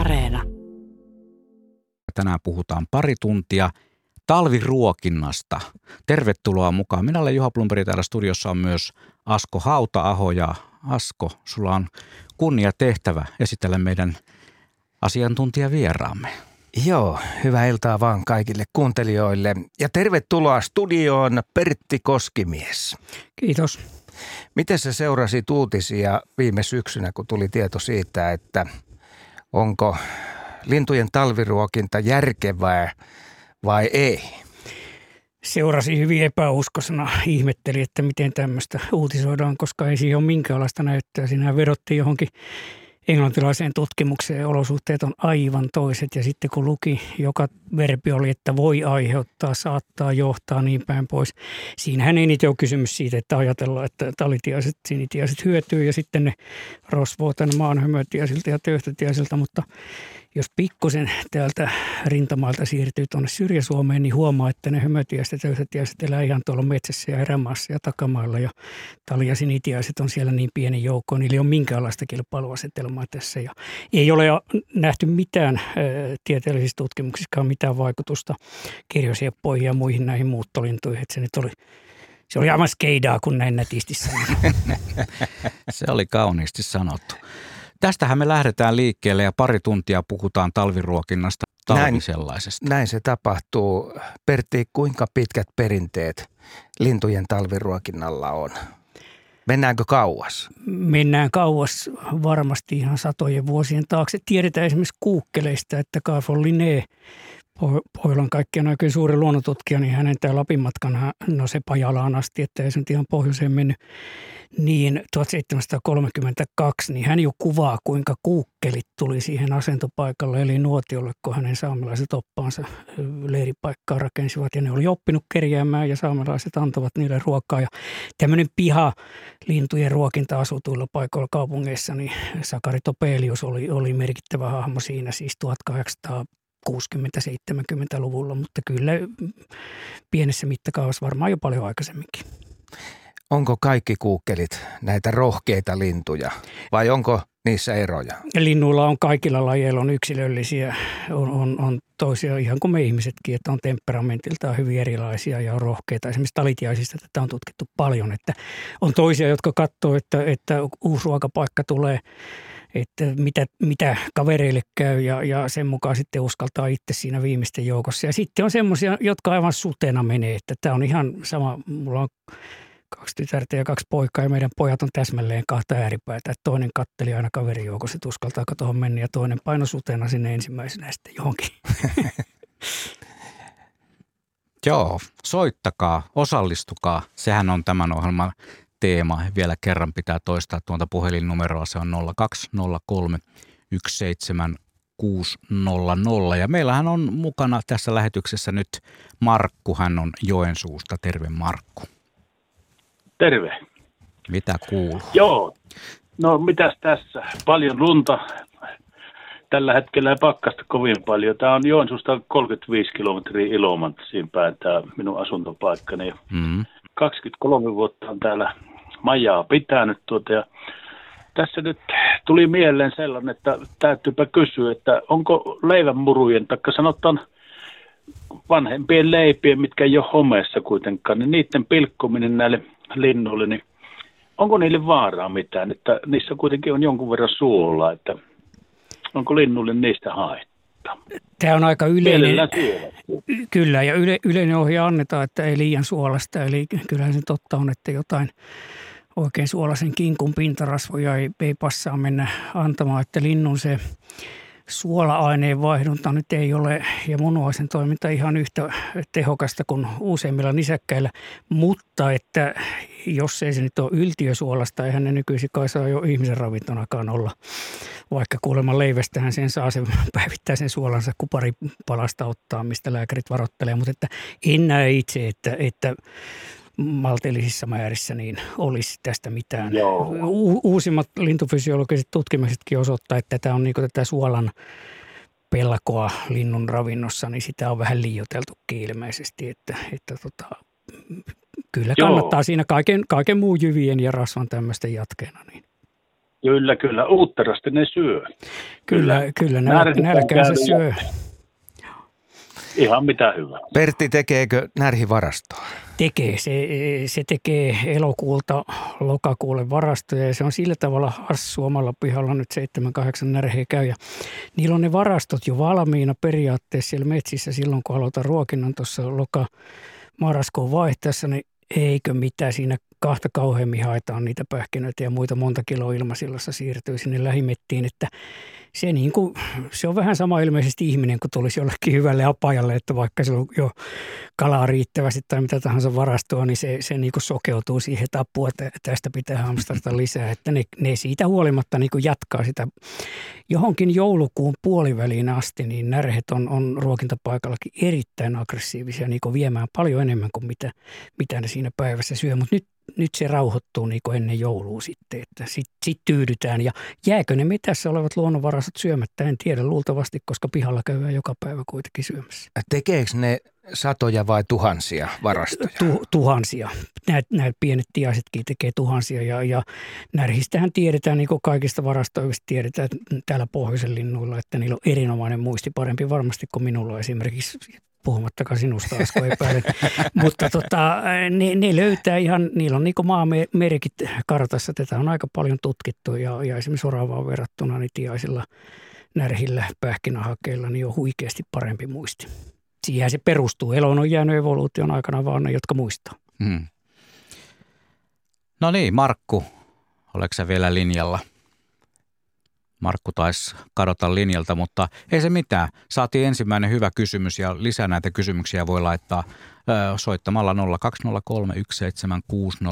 Areena. Tänään puhutaan pari tuntia talviruokinnasta. Tervetuloa mukaan. Minä olen Juha Blomberg, täällä studiossa on myös Asko Hauta-aho. Ja Asko, sulla on kunnia tehtävä esitellä meidän asiantuntijavieraamme. Joo, hyvää iltaa vaan kaikille kuuntelijoille. Ja tervetuloa studioon Pertti Koskimies. Kiitos. Miten sä seurasit uutisia viime syksynä, kun tuli tieto siitä, että onko lintujen talviruokinta järkevää vai ei? Seurasi hyvin epäuskoisena. Ihmetteli, että miten tämmöistä uutisoidaan, koska ei siihen ole minkäänlaista näyttöä. Siinä vedottiin johonkin englantilaiseen tutkimukseen, olosuhteet on aivan toiset. Ja sitten kun luki, joka verbi oli, että voi aiheuttaa, saattaa johtaa, niin päin pois. Siinähän eniten on kysymys siitä, että ajatellaan, että talitiaiset, sinitiaiset hyötyy ja sitten ne rosvoo tänne maanhömötiaisilta ja töyhtötiaisilta. Mutta jos pikkusen täältä rintamalta siirtyy tuonne Syrjä-Suomeen, niin huomaa, että ne hömötiäiset ja töyhtötiäiset elää ihan tuolla metsässä ja erämaassa ja takamailla. Ja tali- ja sinitiäiset on siellä niin pienen joukkoon, niillä ei ole minkäänlaista kilpailuasetelmaa tässä. Ja ei ole nähty mitään tieteellisissä tutkimuksissa mitään vaikutusta kirjosieppoihin ja muihin näihin muuttolintuihin. Että se oli aivan skeidaa, kun näin nätisti sanottu. Se oli kauniisti sanottu. Tästähän me lähdetään liikkeelle ja pari tuntia puhutaan talviruokinnasta, talvisellaisesta. Näin se tapahtuu. Pertti, kuinka pitkät perinteet lintujen talviruokinnalla on? Mennäänkö kauas? Mennään kauas varmasti ihan satojen vuosien taakse. Tiedetään esimerkiksi kuukkeleista, että Carl von Linné, Pohjolan kaikkien aikojen suuri luonnontutkija, niin hänen tämä Lapin matkan, no se Pajalaan asti, että ei se nyt ihan pohjoiseen mennyt, niin 1732, niin hän jo kuvaa, kuinka kuukkelit tuli siihen asentopaikalle, eli nuotiolle, kun hänen saamelaiset oppaansa leiripaikkaa rakensivat, ja ne oli oppinut kerjäämään, ja saamelaiset antavat niille ruokaa, ja tämmöinen piha lintujen ruokinta asutuilla paikoilla kaupungeissa, niin Sakari Topelius oli merkittävä hahmo siinä, siis 1860-70-luvulla, mutta kyllä pienessä mittakaavassa varmaan jo paljon aikaisemminkin. Onko kaikki kuukkelit näitä rohkeita lintuja vai onko niissä eroja? Linnuilla on kaikilla lajeilla on yksilöllisiä, on toisia ihan kuin me ihmisetkin, että on temperamentiltaan hyvin erilaisia ja on rohkeita. Esimerkiksi talitiaisista tätä on tutkittu paljon, että on toisia, jotka katsoo, että uusi ruokapaikka tulee, että mitä kavereille käy ja sen mukaan sitten uskaltaa itse siinä viimeisten joukossa. Ja sitten on semmoisia, jotka aivan sutena menee, että tämä on ihan sama, mulla on 2 tytärtä ja 2 poikaa ja meidän pojat on täsmälleen 2 ääripäätä. Että toinen katteli aina kaverijoukossa, että uskaltaako tuohon mennä ja toinen paino sutena sinne ensimmäisenä sitten johonkin. Joo, soittakaa, osallistukaa. Sehän on tämän ohjelman teema. Vielä kerran pitää toistaa tuonta puhelinnumeroa. Se on 0203 17600. Ja meillähän on mukana tässä lähetyksessä nyt Markku. Hän on Joensuusta. Terve Markku. Terve. Mitä kuuluu? Joo. No mitäs tässä? Paljon lunta. Tällä hetkellä pakkasta kovin paljon. Tämä on Joensuusta 35 kilometriä Ilomantsiin päin tämä minun asuntopaikkani. Mm-hmm. 23 vuotta on täällä majaa pitänyt ja tässä nyt tuli mieleen sellainen, että täytyypä kysyä, että onko leivänmurujen, taikka sanotaan vanhempien leipien, mitkä ei ole homeessa kuitenkaan, niin niiden pilkkominen näille linnuille, niin onko niille vaaraa mitään, että niissä kuitenkin on jonkun verran suolaa, että onko linnulle niistä haittaa? Tämä on aika yleinen, kyllä, ja yleinen ohje annetaan, että ei liian suolasta, eli kyllähän se totta on, että jotain oikein suolaisen kinkun pintarasvoja ei passaa mennä antamaan, että linnun se suola-aineen vaihdunta nyt ei ole ja munuaisen toiminta ihan yhtä tehokasta kuin useimmilla nisäkkäillä, mutta että jos ei se nyt ole yltiösuolasta, eihän ne nykyisin kai saa jo ihmisen ravintonakaan olla, vaikka kuulemma leivästähän sen saa sen päivittäisen suolansa, kun pari palasta ottaa, mistä lääkärit varoittelee, mutta että en näe itse, että maltillisissa määrissä niin olisi tästä mitään. Uusimmat lintufysiologiset tutkimuksetkin osoittaa, että tämä on niin kuin tätä suolan pelkoa linnun ravinnossa, niin sitä on vähän liioiteltukin ilmeisesti, että kyllä kannattaa siinä kaiken muun jyvien ja rasvan tämmöisten jatkeena. Niin. Kyllä, kyllä. Uutterasti ne syö. Kyllä. Nälkänsä syö. Ihan mitä hyvää. Pertti, tekeekö närhivarastoa? Tekee. Se tekee elokuulta lokakuulle varastoja ja se on sillä tavalla hassu. Omalla pihalla nyt 7-8 närheä käy ja niillä on ne varastot jo valmiina periaatteessa siellä metsissä silloin, kun aloitan ruokinnan tuossa marraskuun vaihteessa, niin eikö mitään siinä kahta kauheammin haetaan niitä pähkinöitä ja muita monta kiloa ilmasillassa siirtyy sinne lähimettiin, että se, niin kuin, se on vähän sama ilmeisesti ihminen, kun tulisi jollekin hyvälle apajalle, että vaikka se on jo kalaa riittävästi tai mitä tahansa varastoa, niin se niin kuin sokeutuu siihen, että apua tästä pitää hamstrata lisää. Että ne siitä huolimatta niin kuin jatkaa sitä johonkin joulukuun puoliväliin asti, niin närhet on ruokintapaikallakin erittäin aggressiivisia niin kuin viemään paljon enemmän kuin mitä ne siinä päivässä syö, mutta nyt se rauhoittuu niin kuin ennen joulua sitten, että sit tyydytään. Ja jääkö ne metässä olevat luonnonvarastot syömättä? En tiedä luultavasti, koska pihalla käydään joka päivä kuitenkin syömässä. Tekeekö ne satoja vai tuhansia varastoja? Tuhansia. Nämä pienet tiaisetkin tekee tuhansia. Ja närhistähän tiedetään, niin kuin kaikista varastoista tiedetään täällä pohjoisen linnuilla, että niillä on erinomainen muisti, parempi varmasti kuin minulla esimerkiksi. Puhumattakaan sinusta, Asko, epäilen. Mutta ne löytää ihan, niillä on niin kuin maamerkit kartassa. Tätä on aika paljon tutkittu ja esimerkiksi oravaan verrattuna niin tiaisilla närhillä pähkinähakeilla niin on huikeasti parempi muisti. Siihen se perustuu. Eloon on jäänyt evoluution aikana vaan ne, jotka muistaa. Hmm. No niin, Markku, oletko sä vielä linjalla? Markku taisi kadota linjalta, mutta ei se mitään. Saatiin ensimmäinen hyvä kysymys ja lisää näitä kysymyksiä voi laittaa soittamalla 020317600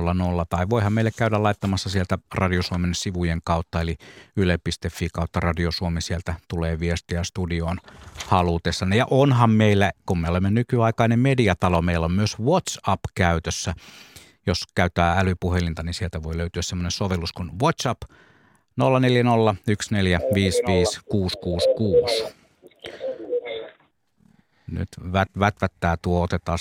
tai voihan meille käydä laittamassa sieltä Radio Suomen sivujen kautta eli yle.fi kautta Radio Suomi. Sieltä tulee viestiä studioon halutessanne. Ja onhan meillä, kun me olemme nykyaikainen mediatalo, meillä on myös WhatsApp käytössä. Jos käyttää älypuhelinta, niin sieltä voi löytyä semmoinen sovellus kuin WhatsApp. 040 1455666. Nyt vätvättää otetaan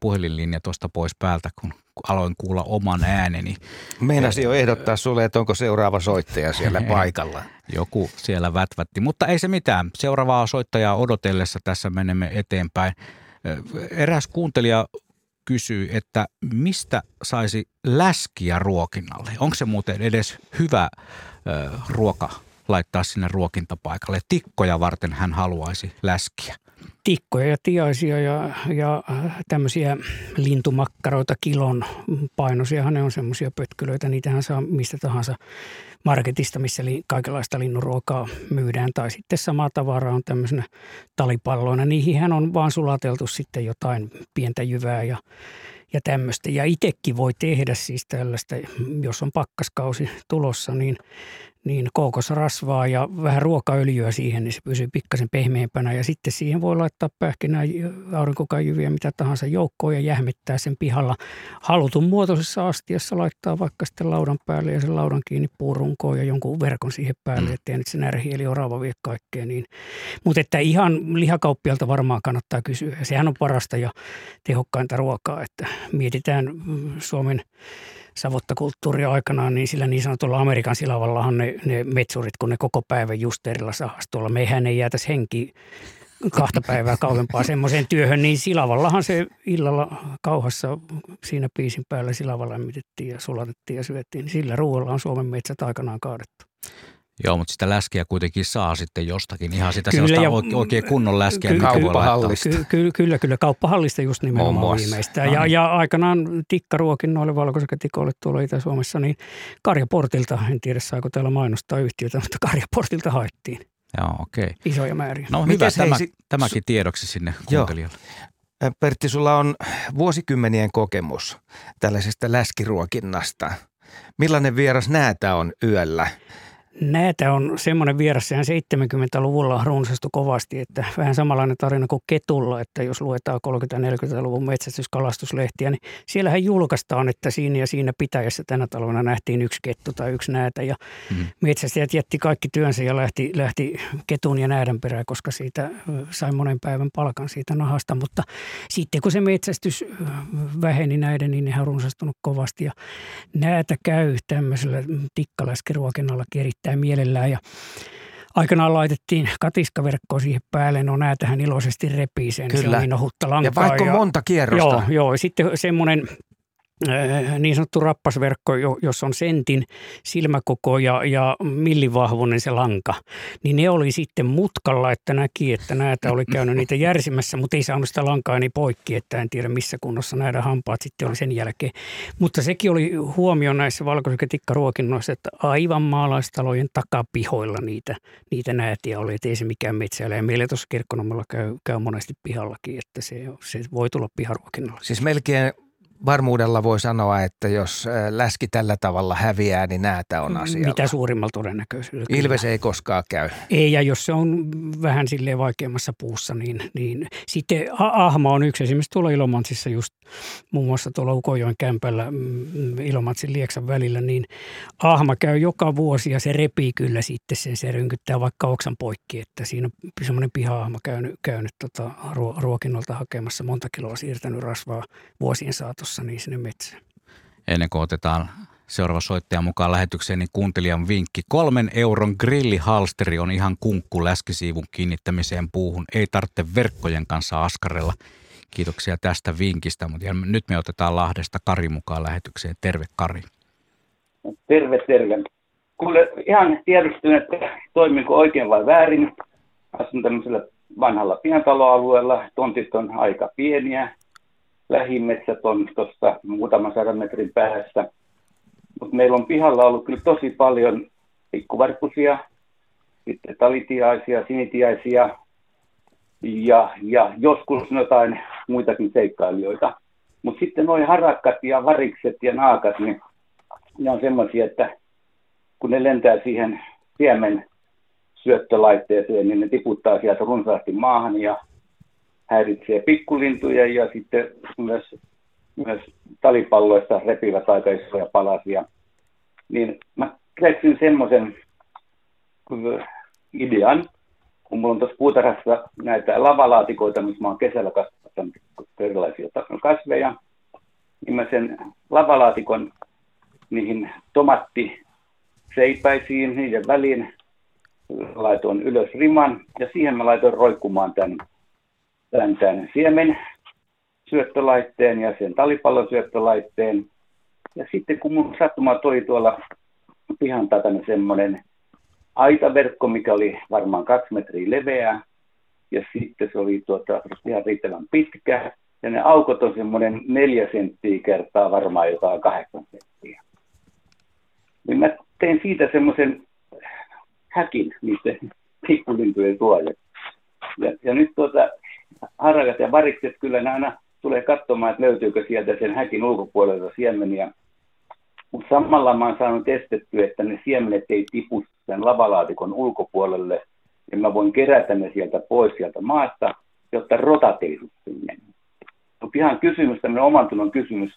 puhelinlinja tuosta pois päältä, kun aloin kuulla oman ääneni. Meinasin jo ehdottaa sulle, että onko seuraava soittaja siellä paikalla. Joku siellä vätvätti, mutta ei se mitään. Seuraavaa soittajaa odotellessa tässä menemme eteenpäin. Eräs kuuntelija kysyy, että mistä saisi läskiä ruokinnalle? Onko se muuten edes hyvä ruoka laittaa sinne ruokintapaikalle? Tikkoja varten hän haluaisi läskiä. Tikkoja ja tiaisia ja tämmöisiä lintumakkaroita, kilon painosiahan ne on semmoisia pötkylöitä. Niitähän saa mistä tahansa marketista, missä kaikenlaista linnunruokaa myydään. Tai sitten samaa tavaraa on tämmöisenä talipalloina. Niihinhän on vaan sulateltu sitten jotain pientä jyvää ja tämmöistä. Ja itsekin voi tehdä siis tällaista, jos on pakkaskausi tulossa, niin kookosrasvaa ja vähän ruokaöljyä siihen, niin se pysyy pikkasen pehmeämpänä. Ja sitten siihen voi laittaa pähkinää, aurinkokaijyviä, mitä tahansa joukkoon ja jähmettää sen pihalla. Halutun muotoisessa astiassa laittaa vaikka sitten laudan päälle ja sen laudan kiinni puurunkoon ja jonkun verkon siihen päälle, ettei nyt se närhi eli orava vie kaikkea. Niin. Mutta että ihan lihakauppialta varmaan kannattaa kysyä. Ja sehän on parasta ja tehokkainta ruokaa, että mietitään Suomen savottakulttuuria aikanaan, niin sillä niin sanotulla Amerikan silavallahan ne metsurit, kun ne koko päivän justerilla sahas tuolla. Meihän ei jäätäisi henkiä kahta päivää kauempaa semmoiseen työhön, niin silavallahan se illalla kauhassa siinä piisin päällä silavalla lämmitettiin ja sulatettiin ja syöttiin. Sillä ruoalla on Suomen metsät aikanaan kaadettu. Joo, mutta sitä läskiä kuitenkin saa sitten jostakin. Ihan sitä sellaista oikein kunnon läskiä. Kauppahallista. Kyllä, kauppahallista just nimenomaan viimeistään. Ja aikanaan tikkaruokinnoille, valkosäkätikoille tuolla Itä-Suomessa, niin Karjaportilta, en tiedä saako täällä mainostaa yhtiötä, mutta Karjaportilta haettiin. Joo, okei. Isoja määriä. No hyvä, tämäkin tiedoksi sinne kuuntelijalle. Joo. Pertti, sulla on vuosikymmenien kokemus tällaisesta läskiruokinnasta. Millainen vieras näätä on yöllä? Näitä on semmoinen vieras, sehän 70-luvulla runsastui kovasti, että vähän samanlainen tarina kuin ketulla, että jos luetaan 30-40-luvun metsästyskalastuslehtiä, niin siellähän julkaistaan, että siinä ja siinä pitäjässä tänä talvena nähtiin yksi kettu tai yksi näätä ja metsästäjät jätti kaikki työnsä ja lähti ketun ja näädän perään, koska siitä sai monen päivän palkan siitä nahasta, mutta sitten kun se metsästys väheni näiden, niin nehän on runsastunut kovasti ja näätä käy tämmöisellä tikkaläskiruokinnalla kerittämään mielellään ja aikanaan laitettiin katiskaverkkoa siihen päälle, no näätähän iloisesti repii sen, se on ohutta lankaa. Ja vaikka ja, monta kierrosta. Joo, sitten semmoinen niin sanottu rappasverkko, jos on sentin silmäkoko ja millivahvunen se lanka, niin ne oli sitten mutkalla, että näki, että näätä oli käynyt niitä järsimässä, mutta ei saanut sitä lankaa niin poikki, että en tiedä missä kunnossa näitä hampaat sitten oli sen jälkeen. Mutta sekin oli huomio näissä valkosyketikkaruokinnoissa, että aivan maalaistalojen takapihoilla niitä näätiä oli, että ei se mikään metsäilä. Ja meillä tuossa Kirkkonummella käy monesti pihallakin, että se voi tulla piharuokinnalla. Siis melkein varmuudella voi sanoa, että jos läski tällä tavalla häviää, niin näätä on asialla. Mitä suurimmalla todennäköisyydellä. Ilves ei koskaan käy. Ei, ja jos se on vähän silleen vaikeammassa puussa, niin sitten ahma on yksi. Esimerkiksi tuolla Ilomantsissa just, muun muassa tuolla Ukonjoen kämpällä Ilomantsin Lieksan välillä, niin ahma käy joka vuosi ja se repii kyllä sitten sen. Se rynkyttää vaikka oksan poikki, että siinä on semmoinen piha-ahma käynyt ruokinnolta hakemassa monta kiloa, siirtänyt rasvaa vuosien saatossa. Niin sinne metsään. Ennen kuin otetaan seuraava soittaja mukaan lähetykseen, niin kuuntelijan vinkki. 3 euron grillihalsteri on ihan kunkku läskisiivun kiinnittämiseen puuhun. Ei tarvitse verkkojen kanssa askarella. Kiitoksia tästä vinkistä, mutta nyt me otetaan Lahdesta Kari mukaan lähetykseen. Terve Kari. Terve. Kuule, ihan tiedostin, että toiminko oikein vai väärin. Asun tämmöisellä vanhalla pientaloalueella. Tontit on aika pieniä. Lähimetsät on tuossa muutaman 100 metrin päässä. Mutta meillä on pihalla ollut kyllä tosi paljon pikkuvarpusia, sitten talitiaisia, sinitiaisia ja joskus jotain muitakin seikkailijoita. Mutta sitten nuo harakat ja varikset ja naakat, niin ne on semmoisia, että kun ne lentää siihen siemen syöttölaitteeseen, niin ne tiputtaa sieltä runsaasti maahan ja häiritsee pikkulintuja ja sitten myös talipalloista repivät aika isoja palasia. Niin mä keksin semmoisen idean, kun mulla on tuossa puutarhassa näitä lavalaatikoita, missä mä oon kesällä kasvattanut erilaisia kasveja, niin mä sen lavalaatikon niihin tomattiseipäisiin, niiden väliin laitoin ylös riman ja siihen mä laitoin roikkumaan tämän siemen syöttölaitteen ja sen talipallon syöttölaitteen. Ja sitten kun mun sattumaa toi tuolla pihan takana semmoinen aitaverkko, mikä oli varmaan 2 metriä leveää. Ja sitten se oli ihan riittävän pitkä. Ja ne aukot on semmoinen 4 senttiä kertaa varmaan jotain 8 senttiä. Niin mä tein siitä semmoisen häkin niiden pikkulintujen suojaksi. Ja nyt harakat ja varikset kyllä ne aina tulee katsomaan, että löytyykö sieltä sen häkin ulkopuolelta siemeniä. Mutta samalla mä oon saanut estettyä, että ne siemenet ei tipu sen lavalaatikon ulkopuolelle. Ja mä voin kerätä ne sieltä pois sieltä maasta, jotta rotat ei sinne. Mutta ihan kysymys, tämmöinen omantunnon kysymys.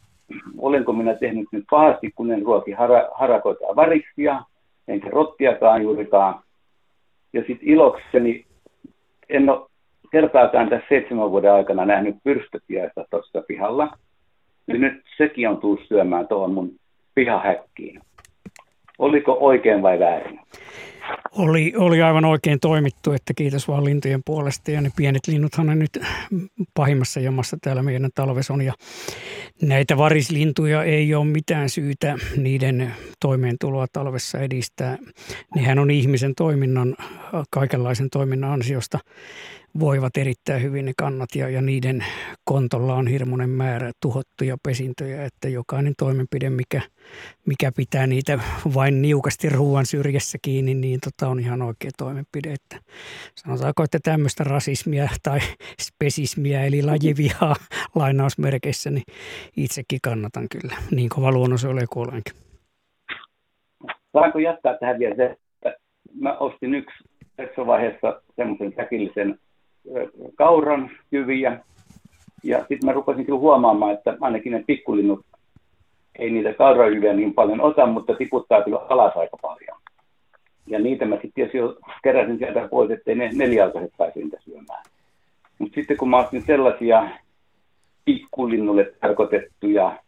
Olenko minä tehnyt nyt pahasti, kun en ruoki harakoita ja variksia, enkä rottiakaan juurikaan. Ja sitten ilokseni en ole kertaakaan tässä 7 vuoden aikana nähnyt pyrstötiaista tuossa pihalla. Ja nyt sekin on tullut syömään tuohon mun pihahäkkiin. Oliko oikein vai väärin? Oli aivan oikein toimittu, että kiitos vaan lintujen puolesta. Ja ne pienet linnuthan on nyt pahimmassa jamassa täällä meidän talvessa on. Ja näitä varislintuja ei ole mitään syytä niiden toimeentuloa talvessa edistää. Nehän on ihmisen toiminnan, kaikenlaisen toiminnan ansiosta. Voivat erittäin hyvin ne kannat ja niiden kontolla on hirmuinen määrä tuhottuja pesintöjä, että jokainen toimenpide, mikä pitää niitä vain niukasti ruoan syrjässä kiinni, niin on ihan oikea toimenpide. Että sanotaanko, että tämmöistä rasismia tai spesismiä eli lajivihaa lainausmerkeissä, niin itsekin kannatan kyllä, niin kova luonnos ole kuin olenkin. Saanko jatkaa tähän vielä se, että mä ostin yksi tässä vaiheessa semmoisen säkillisen kauran jyviä. Ja sitten mä rupesin kyllä huomaamaan, että ainakin ne pikkulinnut ei niitä kaurajyviä niin paljon ota, mutta tiputtaa kyllä alas aika paljon. Ja niitä mä sitten jos keräsin sieltä pois, ettei ne nelijalkaiset pääsi niitä syömään. Mutta sitten kun mä ostin sellaisia pikkulinnulle tarkoitettuja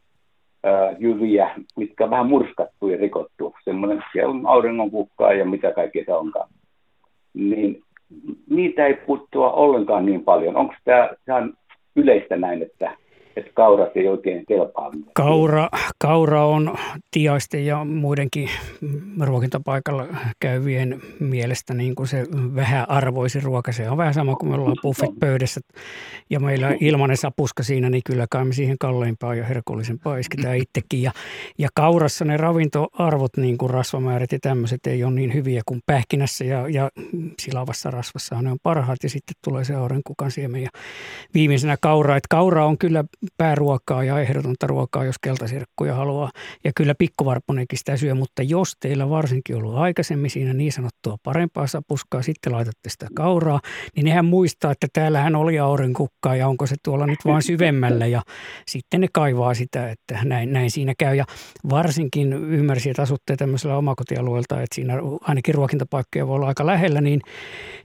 jyviä, mitkä vähän murskattu ja rikottu, semmoinen siellä on auringonkukkaa ja mitä kaikkea se onkaan, niin niitä ei puuttua ollenkaan niin paljon. Onko tämä yleistä näin, että kaurat ei oikein kelpaa? Kaura on tiaisten ja muidenkin ruokintapaikalla käyvien mielestä niin kuin se vähäarvoisin ruoka. Se on vähän sama kuin me ollaan buffet pöydässä ja meillä on ilmainen sapuska siinä, niin kyllä kai me siihen kalleimpaan ja herkullisempaan isketään itsekin. Ja kaurassa ne ravintoarvot, niin kuin rasvamäärät ja tämmöiset, ei ole niin hyviä kuin pähkinässä ja silavassa rasvassa ne on parhaat. Ja sitten tulee se aurinkukan siemen ja viimeisenä kaura. Että kaura on kyllä pääruokaa ja ehdotonta ruokaa, jos keltasirkkuja haluaa. Ja kyllä pikkuvarpunenkin sitä syö, mutta jos teillä varsinkin ollut aikaisemmin siinä niin sanottua parempaa sapuskaa, sitten laitatte sitä kauraa, niin nehän muistaa, että täällähän oli aurinkukkaa ja onko se tuolla nyt vaan syvemmällä. Ja sitten ne kaivaa sitä, että näin siinä käy. Ja varsinkin ymmärsin, että asutte tämmöisellä omakotialueelta, että siinä ainakin ruokintapaikkoja voi olla aika lähellä, niin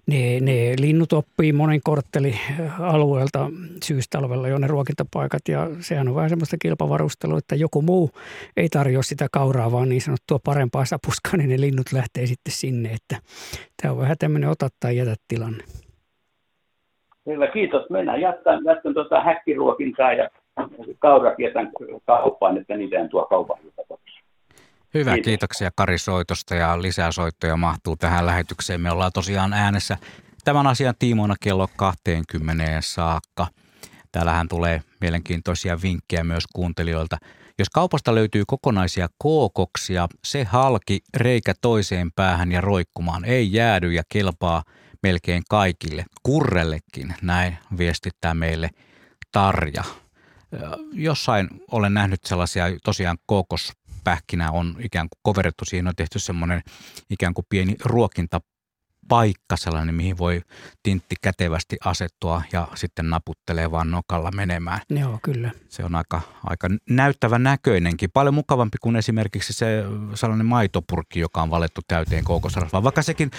ne linnut oppii monen korttelialueelta syystalvella jo ne ruokintapaikat, ja sehän on vähän semmoista kilpavarustelua, että joku muu ei tarjoa sitä kauraa, vaan niin sanottua parempaa sapuskaa, niin ne linnut lähtee sitten sinne, että tämä on vähän tämmöinen ota tai jätä tilanne. Hyvä, kiitos. Mennään jatkan tuota häkkiruokintaa ja kaurat jätän kauppaan, että niitä en tuo kaupan. Hyvä, kiitoksia Kari soitosta ja lisää soittoja mahtuu tähän lähetykseen. Me ollaan tosiaan äänessä tämän asian tiimoina kello 20 saakka. Täällähän tulee mielenkiintoisia vinkkejä myös kuuntelijoilta. Jos kaupasta löytyy kokonaisia kookoksia, se halki reikä toiseen päähän ja roikkumaan ei jäädy ja kelpaa melkein kaikille. Kurrellekin, näin viestittää meille Tarja. Jossain olen nähnyt sellaisia tosiaan kookospähkinä on ikään kuin koverrettu. Siihen on tehty semmoinen ikään kuin pieni ruokintapaikka, sellainen, mihin voi tintti kätevästi asettua ja sitten naputtelee vaan nokalla menemään. Joo, kyllä. Se on aika näyttävä näköinenkin. Paljon mukavampi kuin esimerkiksi se sellainen maitopurkki, joka on valettu täyteen kookosrasvaa, vaikka sekin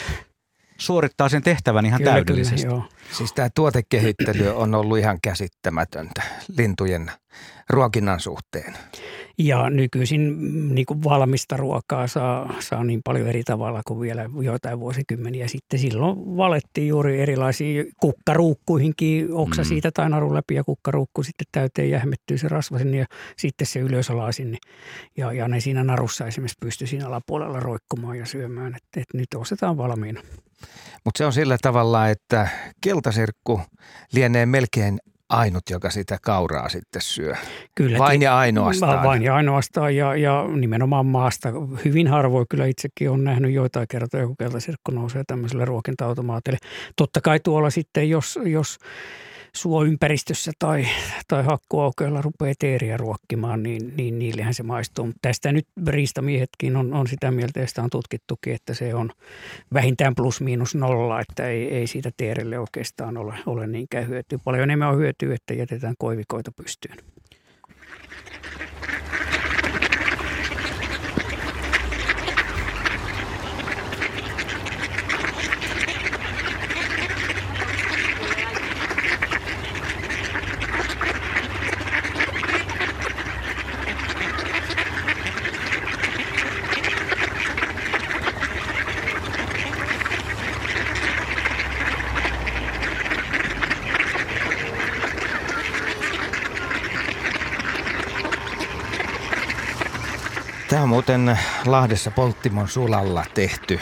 suorittaa sen tehtävän ihan kyllä, täydellisesti. Kyllä, siis tämä tuotekehittely on ollut ihan käsittämätöntä lintujen ruokinnan suhteen. Ja nykyisin niin kuin valmista ruokaa saa niin paljon eri tavalla kuin vielä joitain vuosikymmeniä sitten. Silloin valettiin juuri erilaisia kukkaruukkuihinkin, oksa siitä tai narun läpi ja kukkaruukku sitten täyteen jähmettyy se rasva sinne ja sitten se ylösalaa sinne. Ja ne siinä narussa esimerkiksi pystyi siinä alapuolella roikkumaan ja syömään, että nyt ostetaan valmiina. Mutta se on sillä tavalla, että keltasirkku lienee melkein ainut, joka sitä kauraa sitten syö. Kyllä, vain ja ainoastaan. Vain ja ainoastaan ja nimenomaan maasta. Hyvin harvoin kyllä itsekin on nähnyt joitain kertoja, kun keltasirkku nousee tämmöiselle ruokinta-automaatille. Totta kai tuolla sitten, jos suoympäristössä tai hakkuaukeilla rupeaa teeriä ruokkimaan, niin niillehän se maistuu. Mutta tästä nyt riistamiehetkin on sitä mieltä, ja sitä on tutkittukin, että se on vähintään +/-0, että ei siitä teerille oikeastaan ole niinkään hyötyä. Paljon enemmän on hyötyä, että jätetään koivikoita pystyyn. Tämä on muuten Lahdessa Polttimon sulalla tehty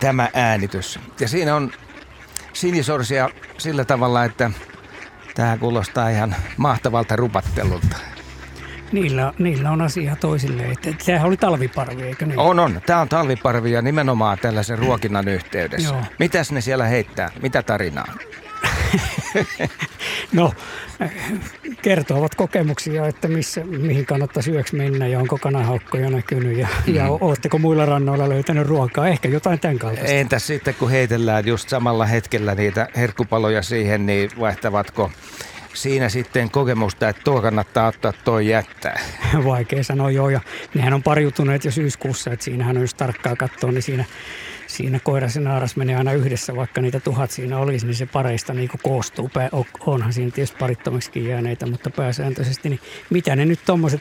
tämä äänitys. Ja siinä on sinisorsia sillä tavalla, että tämä kuulostaa ihan mahtavalta rupattelulta. Niillä on asiaa toisille. Sehän oli talviparvi, eikö niin? On. Tämä on talviparvi ja nimenomaan tällaisen ruokinnan yhteydessä. Joo. Mitäs ne siellä heittää? Mitä tarinaa? No, kertovat kokemuksia, että mihin kannattaisi yöksi mennä ja onko kanahaukkoja näkynyt ja ootteko muilla rannoilla löytänyt ruokaa, ehkä jotain tämän kaltaista. Entäs sitten kun heitellään just samalla hetkellä niitä herkkupaloja siihen, niin vaihtavatko siinä sitten kokemusta, että tuo kannattaa ottaa, toi jättää? Vaikea sanoa, joo, ja nehän on pariutuneet jo syyskuussa, että siinähän on just tarkkaa katsoa, niin siinä koiras ja naaras menee aina yhdessä, vaikka niitä 1000 siinä olisi, niin se pareista niin koostuu. Onhan siinä tietysti parittomiksikin jääneitä, mutta pääsääntöisesti, niin mitä ne nyt tommoset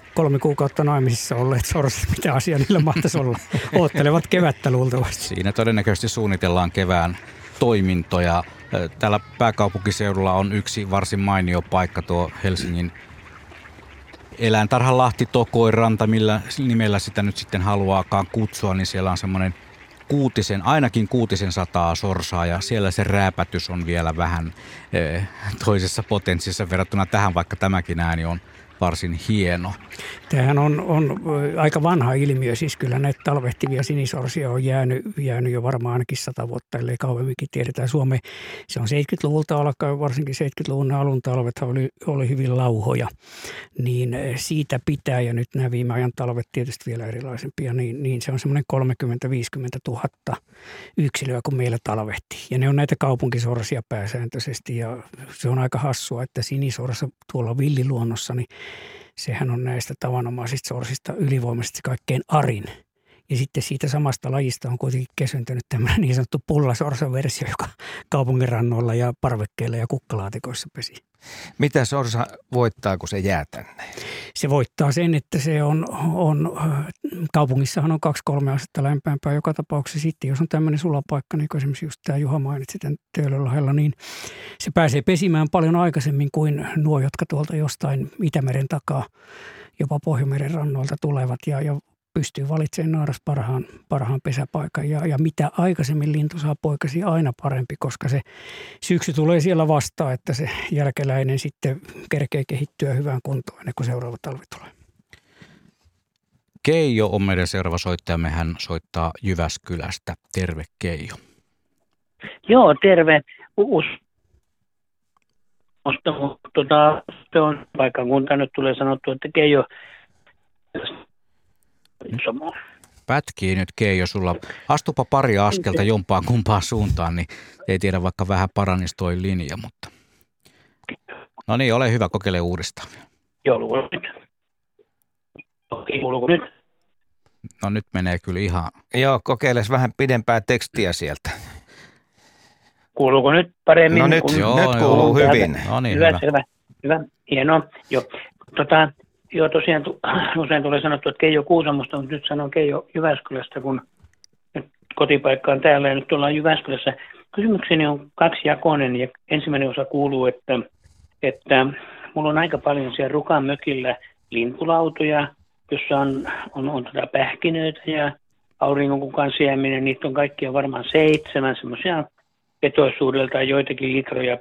2-3 kuukautta naimisissa olleet sorset, mitä asiaa niillä mahtaisi olla, oottelevat kevättä luultavasti. Siinä todennäköisesti suunnitellaan kevään toimintoja. Täällä pääkaupunkiseudulla on yksi varsin mainio paikka, tuo Helsingin eläintarhalahti Tokoinranta, millä nimellä sitä nyt sitten haluaakaan kutsua, niin siellä on semmoinen ainakin 600 sorsaa, ja siellä se rääpätys on vielä vähän toisessa potenssissa verrattuna tähän, vaikka tämäkin ääni on varsin hieno. Tämähän on aika vanha ilmiö, siis kyllä näitä talvehtivia sinisorsia on jäänyt jo varmaan ainakin 100 vuotta, ellei kauemminkin tiedetään Suomeen. Se on 70-luvulta alkaen, varsinkin 70-luvun alun talvethan oli hyvin lauhoja, niin siitä pitää, ja nyt nämä viime ajan talvet tietysti vielä erilaisempia, niin se on semmoinen 30-50 000 yksilöä, kun meillä talvehtii. Ja ne on näitä kaupunkisorsia pääsääntöisesti, ja se on aika hassua, että sinisorsa tuolla villiluonnossa, niin sehän on näistä tavanomaisista sorsista ylivoimaisesti kaikkein arin. Ja sitten siitä samasta lajista on kuitenkin kesyntynyt tämmöinen niin sanottu pullasorsaversio, joka kaupunginrannoilla ja parvekkeilla ja kukkalaatikoissa pesi. Mitä sorsa voittaa, kun se jää tänne? Se voittaa sen, että se on kaupungissahan on 2-3 astetta lämpämpää joka tapauksessa. Sitten jos on tämmöinen sulapaikka, niin kuin esimerkiksi just tämä Juha mainitsi tämän Töölölahdella, niin se pääsee pesimään paljon aikaisemmin kuin nuo, jotka tuolta jostain Itämeren takaa, jopa Pohjanmeren rannoilta tulevat ja pystyy valitsemaan naaras parhaan pesäpaikan ja mitä aikaisemmin lintu saa poikasi, aina parempi, koska se syksy tulee siellä vastaan, että se jälkeläinen sitten kerkee kehittyä hyvään kuntoon ennen kuin seuraava talvi tulee. Keijo on meidän seuraava soittajamme. Hän soittaa Jyväskylästä. Terve, Keijo. Joo, terve. Se on paikkakunta, nyt tulee sanottu, että Keijo... Pätkii nyt, Keijo, sulla. Astupa pari askelta jompaan kumpaan suuntaan, niin ei tiedä, vaikka vähän paranisi toi linja, mutta... No niin, ole hyvä, kokeile uudestaan. Joo, luulen nyt. Kuuluuko nyt? No nyt menee kyllä ihan... Joo, kokeiles vähän pidempää tekstiä sieltä. Kuuluuko nyt paremmin? No nyt, nyt kuuluu hyvin. No niin, hyvä. Hienoa. Joo, Joo, tosiaan usein tulee sanottu, että Keijo Kuusamosta, mutta nyt sanon Keijo Jyväskylästä, kun nyt kotipaikka on täällä ja nyt ollaan Jyväskylässä. Kysymykseni on kaksijakoinen ja ensimmäinen osa kuuluu, että mulla on aika paljon siellä Rukan mökillä lintulautoja, jossa on pähkinöitä ja auringonkukan sieminen. Niitä on kaikkia varmaan 7, semmoisia petoisuudelta joitakin litroja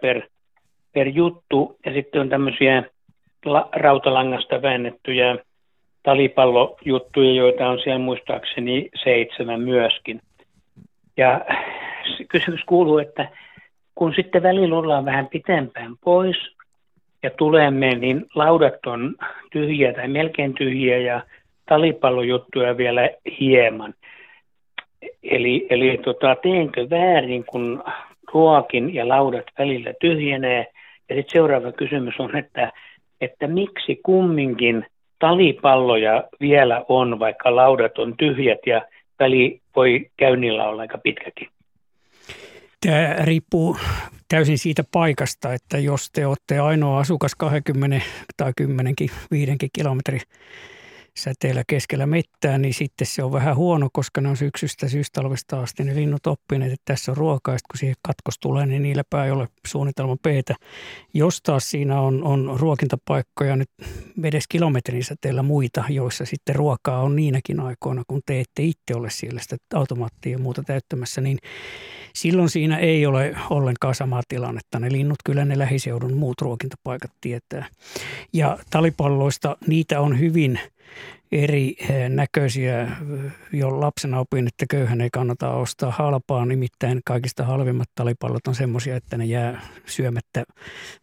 per juttu. Ja sitten on tämmöisiä rautalangasta väännettyjä talipallojuttuja, joita on siellä muistaakseni 7 myöskin. Ja kysymys kuuluu, että kun sitten välillä ollaan vähän pitempään pois ja tulemme, niin laudat on tyhjiä tai melkein tyhjiä ja talipallojuttuja vielä hieman. Eli teenkö väärin, kun ruokin ja laudat välillä tyhjenee? Ja sitten seuraava kysymys on, että miksi kumminkin talipalloja vielä on, vaikka laudat on tyhjät ja väli voi käynnillä olla aika pitkäkin? Tämä riippuu täysin siitä paikasta, että jos te olette ainoa asukas 20 tai 10-5 kilometrin säteellä keskellä mettää, niin sitten se on vähän huono, koska ne on syksystä syystalvesta asti ne linnut oppineet, että tässä on ruokaa, ja sitten kun siihen katkos tulee, niin niilläpä ei ole suunnitelma B:tä. Jos taas siinä on ruokintapaikkoja nyt edes kilometrin säteellä muita, joissa sitten ruokaa on niinäkin aikoina, kun te ette itse ole siellä sitä automaattia ja muuta täyttämässä, niin silloin siinä ei ole ollenkaan samaa tilannetta. Ne linnut kyllä ne lähiseudun muut ruokintapaikat tietää. Ja talipalloista niitä on hyvin eri näköisiä. Jo lapsena opin, että köyhän ei kannata ostaa halpaa, nimittäin kaikista halvimmat talipallot on semmoisia, että ne jää syömättä.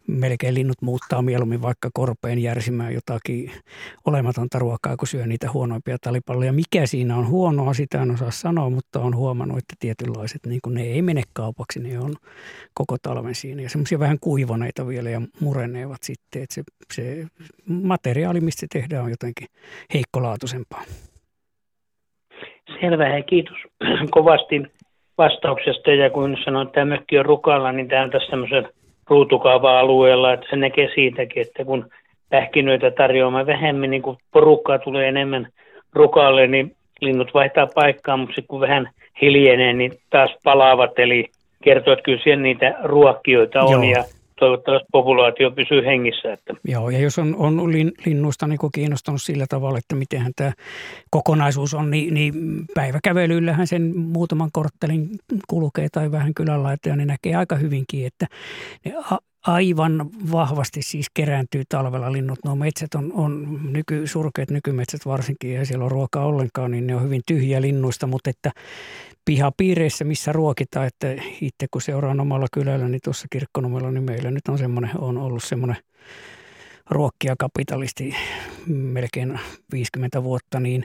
Melkein linnut muuttaa mieluummin vaikka korpeen järsimään jotakin olematonta ruokaa, kun syö niitä huonoimpia talipalloja. Mikä siinä on huonoa, sitä en osaa sanoa, mutta olen huomannut, että tietynlaiset, niin kun ne ei mene kaupaksi, ne on koko talven siinä. Ja semmoisia vähän kuivaneita vielä ja murenevat sitten, että se materiaali, mistä se tehdään, on jotenkin heikkolaatuisempaa. Selvä, hei, kiitos kovasti vastauksesta. Ja kun sanoin, että tämä mökki on Rukalla, niin tämä on tässä tämmöisen ruutukaava-alueella, että se näkee siitäkin, että kun pähkinöitä tarjoamme vähemmän, niin kun porukkaa tulee enemmän Rukalle, niin linnut vaihtaa paikkaa, mutta sitten kun vähän hiljenee, niin taas palaavat. Eli kertoo, että kyllä siellä niitä ruokkijoita on. Joo. Ja toivottavasti populaatio pysyy hengissä. Että. Joo, ja jos on linnuista niin kiinnostunut sillä tavalla, että mitenhän tämä kokonaisuus on, niin päiväkävelyillähän sen muutaman korttelin kulkee tai vähän kylänlaitoja, niin näkee aika hyvinkin, että ne aivan vahvasti siis kerääntyy talvella linnut. Nuo metsät on surkeat nykymetsät varsinkin, ja siellä on ruokaa ollenkaan, niin ne on hyvin tyhjiä linnuista, mutta että pihapiireissä, missä ruokitaan, että itse kun seuraan omalla kylällä, niin tuossa Kirkkonummella, niin meillä nyt on ollut semmoinen ruokkijakapitalisti melkein 50 vuotta, niin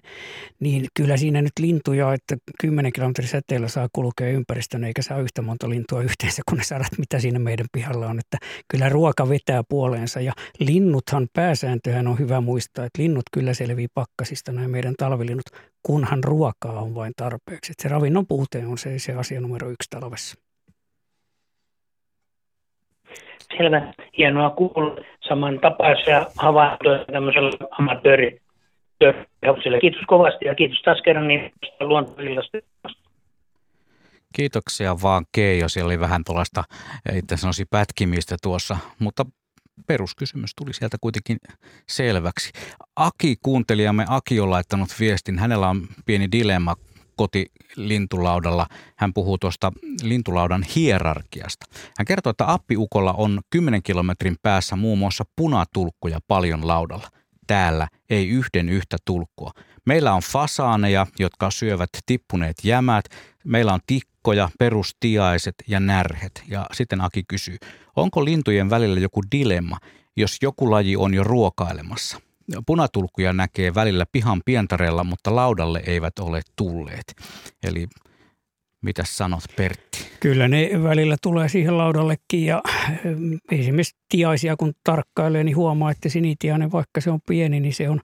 kyllä siinä nyt lintuja, että 10 kilometrin säteellä saa kulkea ympäristön, eikä saa yhtä monta lintua yhteensä, kun ne sadat, mitä siinä meidän pihalla on. Että kyllä ruoka vetää puoleensa, ja linnuthan, pääsääntöhän on hyvä muistaa, että linnut kyllä selvii pakkasista, nämä meidän talvilinnut, kunhan ruokaa on vain tarpeeksi. Että se ravinnon puute on se asia numero 1 talvessa. Selvä. Hienoa kuulla samantapaisia havaintoja tämmöisellä amatöörihauksilla. Kiitos kovasti ja kiitos taas kerran niin luontoillasta. Kiitoksia vaan Keijo. Siellä oli vähän tuollaista, itse sanoisin, pätkimistä tuossa, mutta peruskysymys tuli sieltä kuitenkin selväksi. Kuuntelijamme Aki on laittanut viestin. Hänellä on pieni dilemma kotilintulaudalla. Hän puhuu tuosta lintulaudan hierarkiasta. Hän kertoo, että appiukolla on 10 kilometrin päässä muun muassa punatulkkuja paljon laudalla. Täällä ei yhden yhtä tulkkua. Meillä on fasaaneja, jotka syövät tippuneet jämät. Meillä on tikkoja, perustiaiset ja närhet. Ja sitten Aki kysyy, onko lintujen välillä joku dilemma, jos joku laji on jo ruokailemassa? Punatulkkuja näkee välillä pihan pientareella, mutta laudalle eivät ole tulleet. Eli mitä sanot, Pertti? Kyllä ne välillä tulee siihen laudallekin, ja esimerkiksi tiaisia kun tarkkailee, niin huomaa, että sinitiainen, vaikka se on pieni, niin se on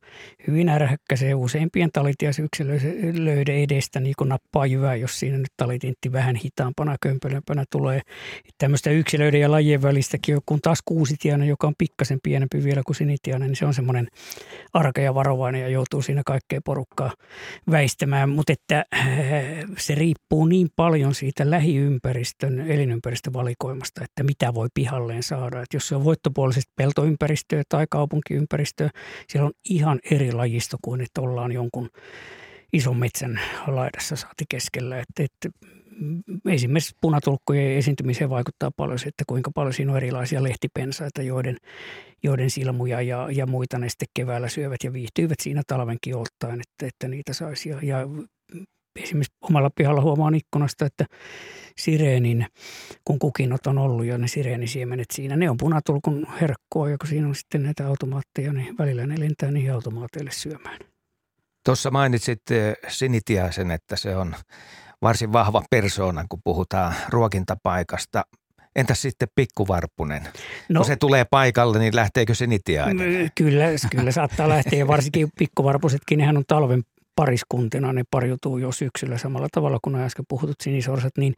hyvin ärhäkkä. Se useimpien talitiaisyksilöiden löydä edestä niin kuin nappaa jyvää, jos siinä nyt talitintti vähän hitaampana, kömpelömpänä tulee. Tämmöistä yksilöiden ja lajien välistäkin, kun taas kuusitiainen, joka on pikkasen pienempi vielä kuin sinitiainen, niin se on semmoinen arka ja varovainen ja joutuu siinä kaikkea porukkaa väistämään. Mutta että se riippuu niin paljon siitä lähiympäristön, elinympäristövalikoimasta, että mitä voi pihalleen saada. Että jos se on voittopuolisesti peltoympäristöä tai kaupunkiympäristöä, siellä on ihan eri lajisto kuin että ollaan jonkun ison metsän laidassa saati keskellä. Että esimerkiksi punatulkkujen esiintymiseen vaikuttaa paljon se, että kuinka paljon siinä on erilaisia lehtipensaita, joiden silmuja ja muita ne sitten keväällä syövät ja viihtyivät siinä talvenkin ottaen, että niitä saisi. Ja esimerkiksi omalla pihalla huomaan ikkunasta, että sireenin, kun kukinnot on ollut ja ne sireenisiemenet siinä, ne on punatulkun herkkoa, ja kun siinä on sitten näitä automaatteja, niin välillä ne lentää niihin automaateille syömään. Tuossa mainitsit sinitiaisen, että se on varsin vahva persoona, kun puhutaan ruokintapaikasta. Entäs sitten pikkuvarppunen? No, kun se tulee paikalle, niin lähteekö sinitiainen? Kyllä saattaa lähteä, varsinkin pikkuvarpusetkin, nehän on talven pariskuntina, ne pariutuu jo syksyllä samalla tavalla kuin äsken puhutut sinisorsat, niin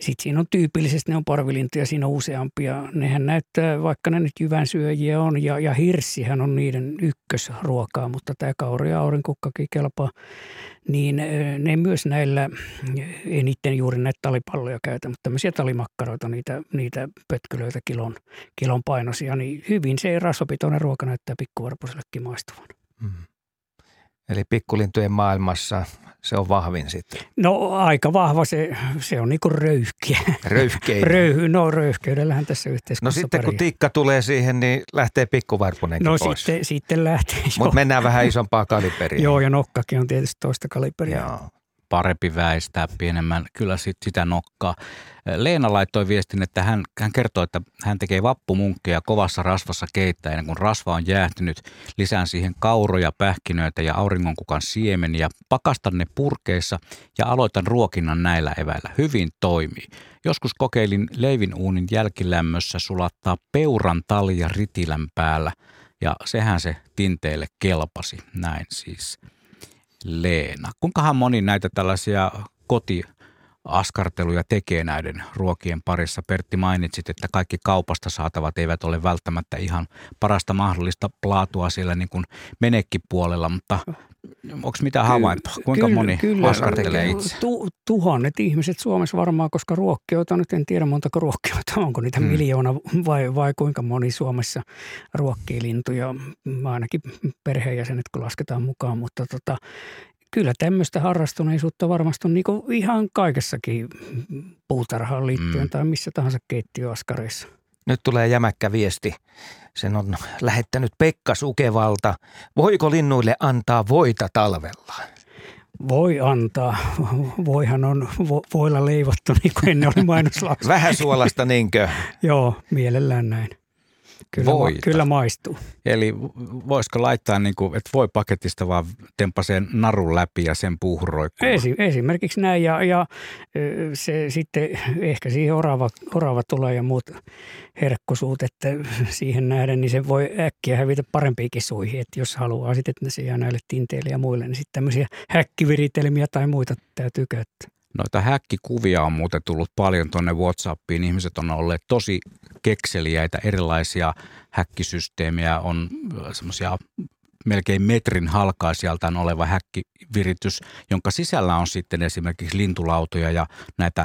sitten siinä on tyypillisesti, ne on parvilintuja, siinä on useampia. Nehän näyttää, vaikka ne nyt jyvänsyöjiä on, ja hirssihän on niiden ykkösruokaa, mutta tämä kauri ja aurinkukkakin kelpaa, niin ne myös näillä, eniten juuri näitä talipalloja käytä, mutta tämmöisiä talimakkaroita, niitä pötkylöitä kilon painoisia, niin hyvin se rasvapitoinen ruoka näyttää pikkuvarpusellekin maistuvan. Mm. Eli pikkulintujen maailmassa se on vahvin sitten. No aika vahva, se on niinku röyhkiä. Röyhkeitä. Röyhkeydellähän tässä yhteiskunnassa. No sitten kun tikka tulee siihen, niin lähtee pikkuvarpunenkin pois. No sitten lähtee. Mutta mennään vähän isompaa kaliberia. Joo, ja nokkakin on tietysti toista kaliberia. Joo. Parempi väistää pienemmän, kyllä sitä nokkaa. Leena laittoi viestin, että hän kertoo, että hän tekee vappumunkkeja kovassa rasvassa keittää ennen kuin rasva on jäähtynyt. Lisään siihen kauroja, pähkinöitä ja auringonkukan siemeniä. Pakastan ne purkeissa ja aloitan ruokinnan näillä eväillä. Hyvin toimii. Joskus kokeilin leivin uunin jälkilämmössä sulattaa peuran talia ritilän päällä ja sehän se tinteille kelpasi. Näin siis Leena. Kuinkahan moni näitä tällaisia kotiaskarteluja tekee näiden ruokien parissa? Pertti, mainitsit, että kaikki kaupasta saatavat eivät ole välttämättä ihan parasta mahdollista laatua siellä niin kuin menekkipuolella, mutta onko mitään havaintoa? Kuinka moni askartelee itse? Tuhannet ihmiset Suomessa varmaan, koska ruokkijoita, nyt en tiedä montako ruokkijoita, onko niitä miljoona vai kuinka moni Suomessa ruokkii lintuja. Ainakin perheenjäsenet kun lasketaan mukaan, mutta kyllä tämmöistä harrastuneisuutta varmasti on niin kuin ihan kaikessakin puutarhaan liittyen tai missä tahansa keittiöaskareissa. Nyt tulee jämäkkä viesti. Sen on lähettänyt Pekka Sukevalta. Voiko linnuille antaa voita talvella? Voi antaa. Voihan on voilla leivottu, niin kuin ennen oli mainoslausi. Vähän suolasta, niinkö? Joo, mielellään näin. Kyllä maistuu. Eli voisiko laittaa, niin kuin, että voi paketista vaan tempaseen narun läpi ja sen puuhuroikkuun? Esimerkiksi näin ja se sitten ehkä siihen orava tulee ja muut herkkosuut, että siihen nähden, niin se voi äkkiä hävitä parempiinkin suihin. Että jos haluaa sitten, että se jää näille tinteille ja muille, niin sitten tämmöisiä häkkiviritelmiä tai muita täytyy käyttää. Noita häkkikuvia on muuten tullut paljon tuonne WhatsAppiin. Ihmiset on olleet tosi kekseliäitä, erilaisia häkkisysteemejä. On semmoisia melkein metrin halkaisijaltaan oleva häkkiviritys, jonka sisällä on sitten esimerkiksi lintulautoja ja näitä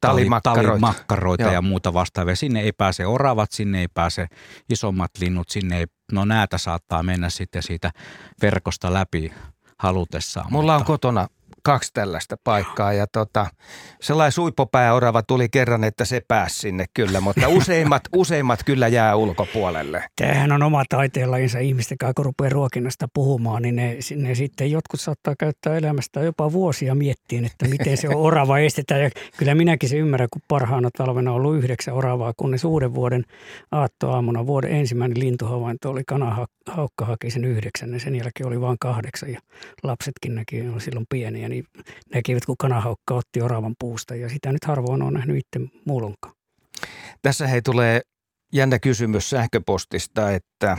talimakkaroita ja muuta vastaavia. Sinne ei pääse oravat, sinne ei pääse isommat linnut, sinne ei, no näätä saattaa mennä sitten siitä verkosta läpi halutessaan. Mulla on kotona 2 tällaista paikkaa ja sellainen suippopääorava tuli kerran, että se pääsi sinne kyllä, mutta useimmat kyllä jää ulkopuolelle. Tämähän on oma taiteenlajinsa ihmisten kanssa, kun rupeaa ruokinnasta puhumaan, niin ne sitten jotkut saattaa käyttää elämästä jopa vuosia miettien, että miten se orava estetään. Ja kyllä minäkin se ymmärrän, kun parhaana talvena on ollut 9 oravaa, kunnes uuden vuoden aattoaamuna vuoden ensimmäinen lintuhavainto oli kanahaukka haki sen 9 ja sen jälkeen oli vain 8 ja lapsetkin näki, oli silloin pieniä. Niin näkivät, kun kanahaukka otti oravan puusta ja sitä nyt harvoin on nähnyt itse muulonkaan. Tässä hei tulee jännä kysymys sähköpostista, että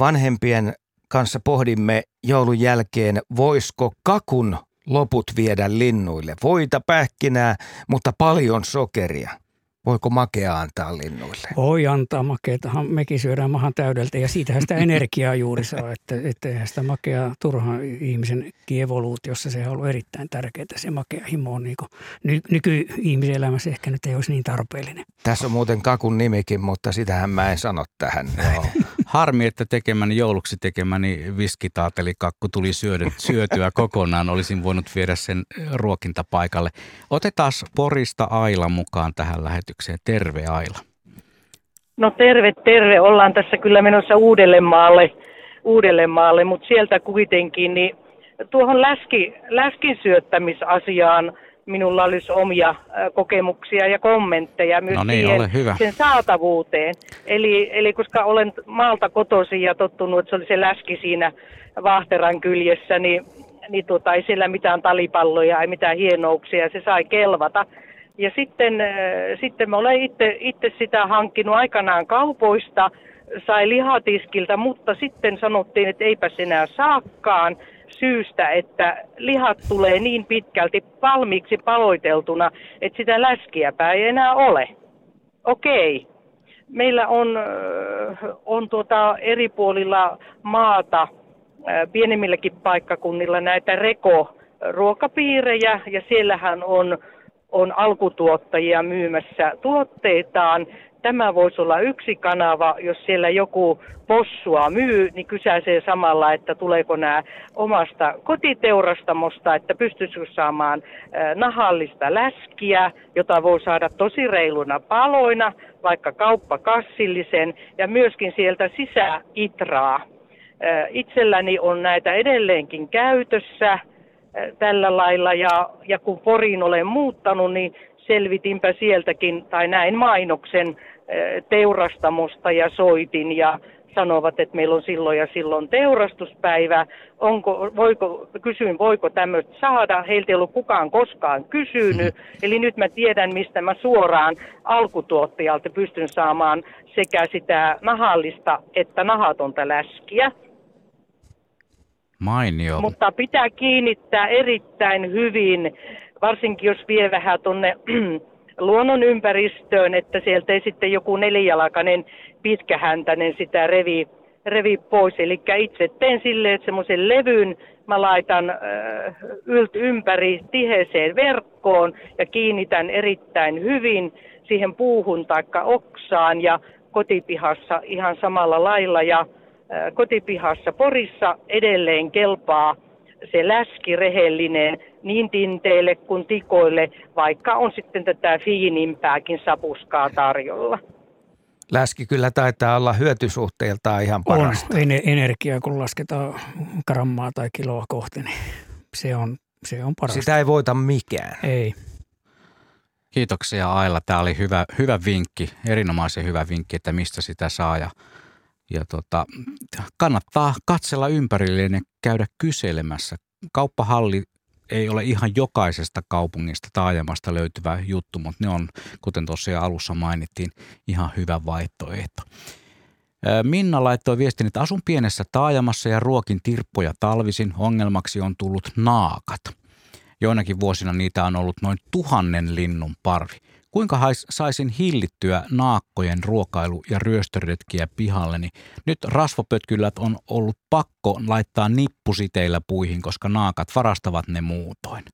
vanhempien kanssa pohdimme joulun jälkeen, voisiko kakun loput viedä linnuille. Voita, pähkinää, mutta paljon sokeria. Voiko makeaa antaa linnuille? Voi antaa makeatahan. Mekin syödään mahan täydeltä ja siitähän sitä energiaa juuri saa. Että eihän sitä makeaa turhaan ihmisen evoluutiossa. Se on ollut erittäin tärkeää. Se makea himo on niin kuin nyky-ihmisen elämässä ehkä nyt ei olisi niin tarpeellinen. Tässä on muuten kakun nimikin, mutta sitähän mä en sano tähän. Joo. Harmi, että jouluksi tekemäni viskitaatelikakku tuli syötyä kokonaan. Olisin voinut viedä sen ruokintapaikalle. Otetaan Porista Aila mukaan tähän lähetykseen. Terve Aila. No terve. Ollaan tässä kyllä menossa Uudellemaalle, mutta sieltä kuitenkin niin tuohon läskin syöttämisasiaan minulla olisi omia kokemuksia ja kommentteja myös sen saatavuuteen. Eli koska olen maalta kotoisin ja tottunut, että se oli se läski siinä Vaahteran kyljessä, niin ei siellä mitään talipalloja, ei mitään hienouksia, se sai kelvata. Ja sitten mä olen itse sitä hankkinut aikanaan kaupoista, sai lihatiskiltä, mutta sitten sanottiin, että eipä enää saakaan syystä, että lihat tulee niin pitkälti valmiiksi paloiteltuna, että sitä läskiäpä ei enää ole. Okei. Meillä on eri puolilla maata, pienemmilläkin paikkakunnilla näitä Reko-ruokapiirejä ja siellähän on on alkutuottajia myymässä tuotteitaan. Tämä voisi olla yksi kanava, jos siellä joku possua myy, niin kysäisee samalla, että tuleeko nämä omasta kotiteurastamosta, että pystyisikö saamaan nahallista läskiä, jota voi saada tosi reiluna paloina, vaikka kauppakassillisen, ja myöskin sieltä sisäitraa. Itselläni on näitä edelleenkin käytössä tällä lailla, ja kun Poriin olen muuttanut, niin selvitinpä sieltäkin, tai näin mainoksen teurastamosta ja soitin ja sanovat, että meillä on silloin ja silloin teurastuspäivä. Kysyin, voiko tämmöistä saada. Heiltä ei ollut kukaan koskaan kysynyt. Eli nyt mä tiedän, mistä mä suoraan alkutuottajalta pystyn saamaan sekä sitä nahallista että nahatonta läskiä. Mainio. Mutta pitää kiinnittää erittäin hyvin, varsinkin jos vie vähän tuonne luonnonympäristöön, että sieltä ei sitten joku nelijalkainen pitkähäntäinen sitä revi pois. Eli itse teen silleen, että semmoisen levyn mä laitan ympäri tiheeseen verkkoon ja kiinnitän erittäin hyvin siihen puuhun taikka oksaan ja kotipihassa ihan samalla lailla. Ja kotipihassa Porissa edelleen kelpaa se läski rehellinen niin tinteille kuin tikoille, vaikka on sitten tätä fiinimpääkin sapuskaa tarjolla. Läski kyllä taitaa olla hyötysuhteeltaan ihan parasta. On energiaa, kun lasketaan grammaa tai kiloa kohti, niin se on parasta. Sitä ei voita mikään. Ei. Kiitoksia Aila, tämä oli hyvä vinkki, erinomaisen hyvä vinkki, että mistä sitä saa ja kannattaa katsella ympärilleen ja käydä kyselemässä. Kauppahalli ei ole ihan jokaisesta kaupungista taajamasta löytyvä juttu, mutta ne on, kuten tosiaan alussa mainittiin, ihan hyvä vaihtoehto. Minna laittoi viestin, että asun pienessä taajamassa ja ruokin tirppoja talvisin. Ongelmaksi on tullut naakat. Joinakin vuosina niitä on ollut noin 1,000 linnun parvi. Kuinka saisin hillittyä naakkojen ruokailu- ja ryöstöretkiä pihalleni? Nyt rasvapötkylät on ollut pakko laittaa nippusiteillä puihin, koska naakat varastavat ne muutoin.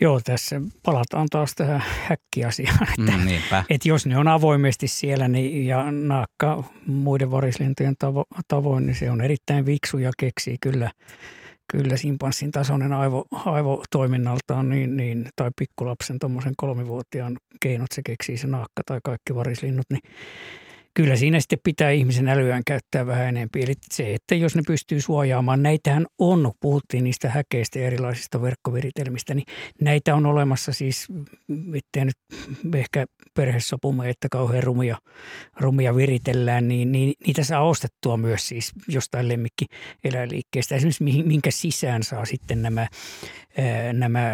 Joo, tässä palataan taas tähän häkkiasiaan. Että jos ne on avoimesti siellä niin, ja naakka muiden varislintujen tavoin, niin se on erittäin viksu ja keksii kyllä simpanssin tasoinen aivotoiminnaltaan niin, tai pikkulapsen tuommoisen 3-vuotiaan keinot, se keksii se naakka tai kaikki varislinnut, niin kyllä siinä sitten pitää ihmisen älyään käyttää vähän enemmän. Eli se, että jos ne pystyy suojaamaan, näitähän on, puhuttiin niistä häkeistä ja erilaisista verkkoviritelmistä, niin näitä on olemassa siis, ettei nyt ehkä perhesopumme, että kauhean rumia viritellään, niin niitä saa ostettua myös siis jostain lemmikkieläinliikkeestä. Esimerkiksi minkä sisään saa sitten nämä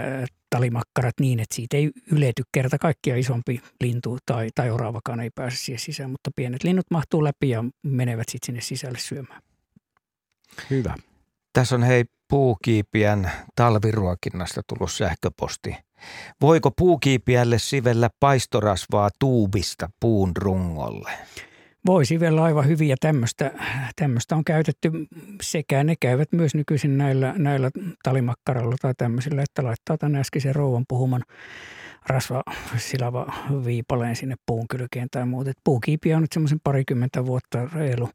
talimakkarat niin, että siitä ei ylety kerta kaikkia isompi lintu tai oravakaan ei pääse siihen sisään, mutta pienet linnut mahtuu läpi ja menevät sitten sinne sisälle syömään. Hyvä. Tässä on hei puukiipien talviruokinnasta tullut sähköposti. Voiko puukiipiälle sivellä paistorasvaa tuubista puun rungolle? Voi sivellä aivan hyvin ja tämmöistä on käytetty sekä ne käyvät myös nykyisin näillä talimakkaralla tai tämmöisillä, että laittaa tämän äskeisen rouvan puhuman rasvasilava viipaleen sinne puun kylkeen tai muuten. Puukiipiä on nyt semmoisen 20 vuotta reilu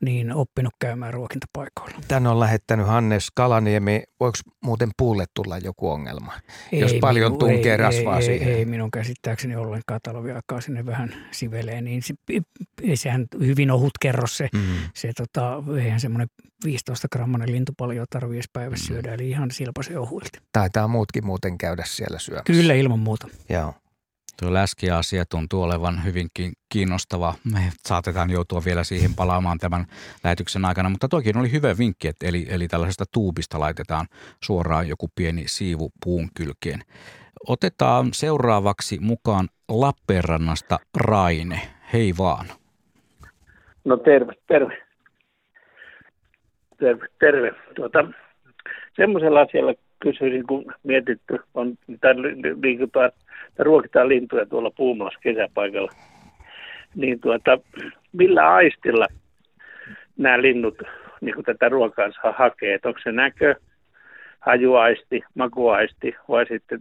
niin oppinut käymään ruokintapaikoilla. Tän on lähettänyt Hannes Kalaniemi. Voiko muuten puulle tulla joku ongelma, jos paljon tunkee rasvaa siihen? Ei minun käsittääkseni ollenkaan talviaikaa sinne vähän sivelee, niin sehän hyvin ohut kerros se. Mm-hmm. Eihän semmoinen 15-grammainen lintupaljo tarvitse päivässä syödä, eli ihan silpaisen ohuilta. Taitaa muutkin muuten käydä siellä syömässä. Kyllä, ilman muuta. Joo. Tuo läskiasia tuntuu olevan hyvinkin kiinnostava. Me saatetaan joutua vielä siihen palaamaan tämän lähetyksen aikana, mutta toikin oli hyvä vinkki, että eli tällaisesta tuubista laitetaan suoraan joku pieni siivu puun kylkeen. Otetaan seuraavaksi mukaan Lappeenrannasta Raine. Hei vaan. No terve. Semmoisella asialla kysyisin, kun mietitty on, tai ruokitaan lintuja tuolla Puumalassa kesäpaikalla, niin millä aistilla nämä linnut niin kuin tätä ruokaa hakee? Onko se näkö, hajuaisti, makuaisti vai sitten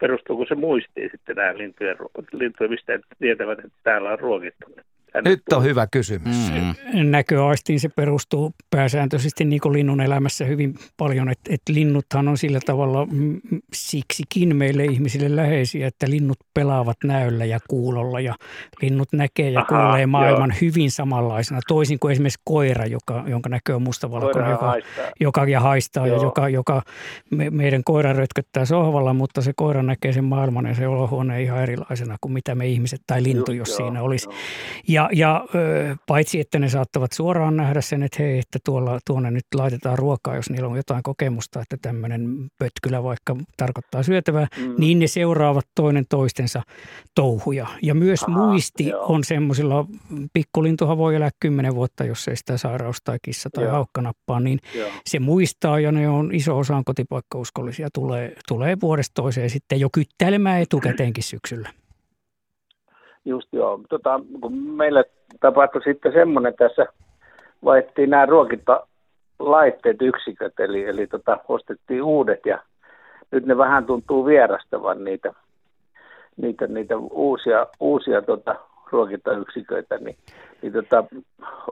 perustuuko se muistiin sitten nämä lintuja, mistä tietävät, että täällä on ruokittu? Nyt on hyvä kysymys. Näköaistiin se perustuu pääsääntöisesti niin kuin linnun elämässä hyvin paljon, että linnuthan on sillä tavalla siksikin meille ihmisille läheisiä, että linnut pelaavat näöllä ja kuulolla ja linnut näkee ja kuulee maailman hyvin samanlaisena. Toisin kuin esimerkiksi koira, jonka näkö on mustavalkoinen, joka haistaa ja joka meidän koira rötköttää sohvalla, mutta se koira näkee sen maailman ja se olohuone ihan erilaisena kuin mitä me ihmiset tai lintu, jos siinä olisi. Ja paitsi, että ne saattavat suoraan nähdä sen, että hei, että tuonne nyt laitetaan ruokaa, jos niillä on jotain kokemusta, että tämmöinen pötkylä vaikka tarkoittaa syötävää, niin ne seuraavat toinen toistensa touhuja. Ja myös muisti on semmoisilla, pikkulintuhan voi elää 10 vuotta, jos ei sitä sairaus tai kissa tai haukka nappaa, niin se muistaa ja ne on iso osaan kotipaikkauskollisia, tulee vuodesta toiseen sitten jo kyttäilemään etukäteenkin syksyllä. Just kun meillä tapahtui sitten semmoinen, tässä vaihdettiin nämä ruokintalaitteet, yksiköt, eli ostettiin uudet ja nyt ne vähän tuntuu vierastavan niitä uusia ruokintayksiköitä, niin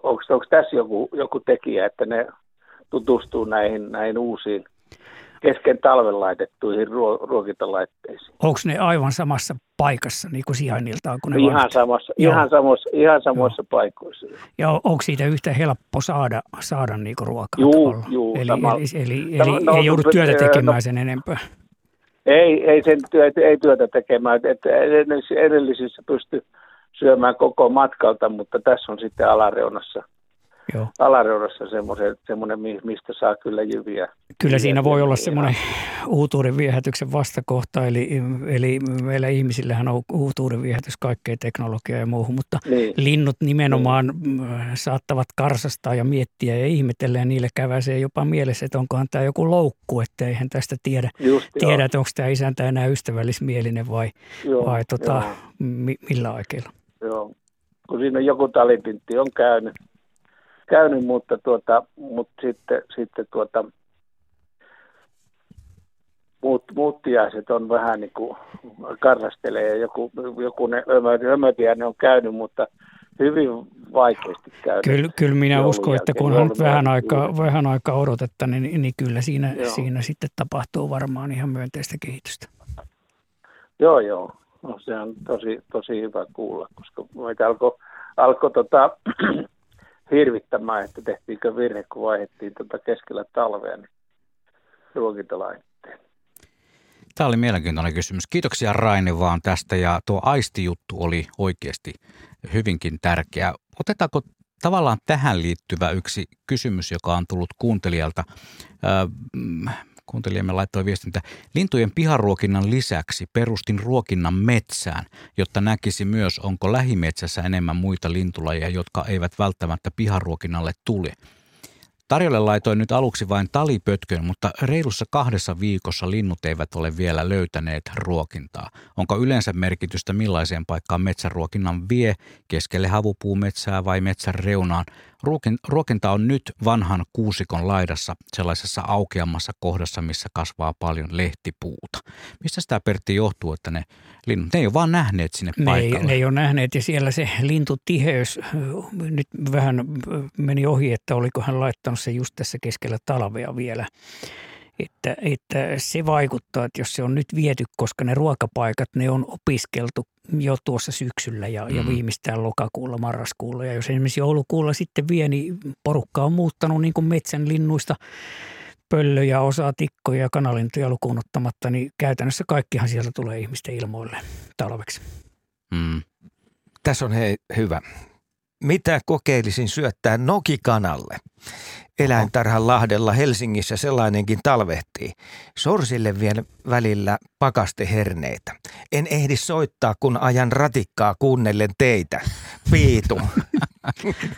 onko tässä joku tekijä, että ne tutustuu näihin uusiin kesken talven laitettuihin ruokintalaitteisiin? Onko ne aivan samassa paikassa niin kuin sijainniltaan? Kun ne ihan samoissa paikoissa. Ja onko siitä yhtä helppo saada niin kuin ruokaa? Juu. Eli ei joudu työtä tekemään sen enempää? Ei työtä tekemään. Edellisissä pystyi syömään koko matkalta, mutta tässä on sitten alareunassa. Joo. Alareudassa semmoinen, mistä saa kyllä jyviä. Kyllä siinä voi olla semmoinen uutuuden viehätyksen vastakohta, eli meillä ihmisillähän on uutuuden viehätys kaikkeen teknologiaan ja muuhun, mutta linnut nimenomaan saattavat karsastaa ja miettiä ja ihmetellä, ja niille käväisee jopa mielessä, että onkohan tämä joku loukku, että eihän tästä tiedä, että onko tämä isäntä enää ystävällismielinen vai millä aikeilla. Joo, kun siinä joku talitintti on käynyt, mutta sitten muuttiaiset on vähän niin kuin karrastelee ja joku ne ömötiäinen on käynyt, mutta hyvin vaikeasti käynyt. Kyllä minä uskon, että kunhan nyt vähän aikaa odotetta, niin kyllä siinä sitten tapahtuu varmaan ihan myönteistä kehitystä. Joo. No, se on tosi hyvä kuulla, koska meitä alkoi hirvittämään, että tehtiinkö virhe, kun vaihdettiin keskellä talvea niin ruokintalaitteen. Tämä oli mielenkiintoinen kysymys. Kiitoksia Raini vaan tästä, ja tuo aistijuttu oli oikeasti hyvinkin tärkeä. Otetaanko tavallaan tähän liittyvä yksi kysymys, joka on tullut kuuntelijalta? Kuuntelijamme laittoi viestintä. Lintujen piharuokinnan lisäksi perustin ruokinnan metsään, jotta näkisi myös, onko lähimetsässä enemmän muita lintulajeja, jotka eivät välttämättä piharuokinnalle tule. Tarjolle laitoin nyt aluksi vain talipötkön, mutta reilussa 2 viikossa linnut eivät ole vielä löytäneet ruokintaa. Onko yleensä merkitystä, millaiseen paikkaan metsäruokinnan vie, keskelle havupuumetsää vai metsän reunaan? Ruokinta on nyt vanhan kuusikon laidassa, sellaisessa aukeammassa kohdassa, missä kasvaa paljon lehtipuuta. Mistä tämä, Pertti, johtuu, että ne linnut, ne ei ole vaan nähneet sinne paikalle? Ne ei ole nähneet, ja siellä se lintutiheys nyt vähän meni ohi, että oliko hän laittanut se just tässä keskellä talvea vielä. Että se vaikuttaa, että jos se on nyt viety, koska ne ruokapaikat, ne on opiskeltu jo tuossa syksyllä ja viimeistään lokakuulla, marraskuulla. Ja jos esimerkiksi joulukuulla sitten vie, niin porukka on muuttanut niin kuin metsän linnuista pöllöjä, osaa tikkoja ja kanalintuja lukuun ottamatta, niin käytännössä kaikkihan sieltä tulee ihmisten ilmoille talveksi. Tässä on hyvä. Mitä kokeilisin syöttää nokikanalle? Eläintarhan Lahdella Helsingissä sellainenkin talvehtii. Sorsille vien välillä pakasteherneitä. En ehdi soittaa, kun ajan ratikkaa kuunnellen teitä. Piitu.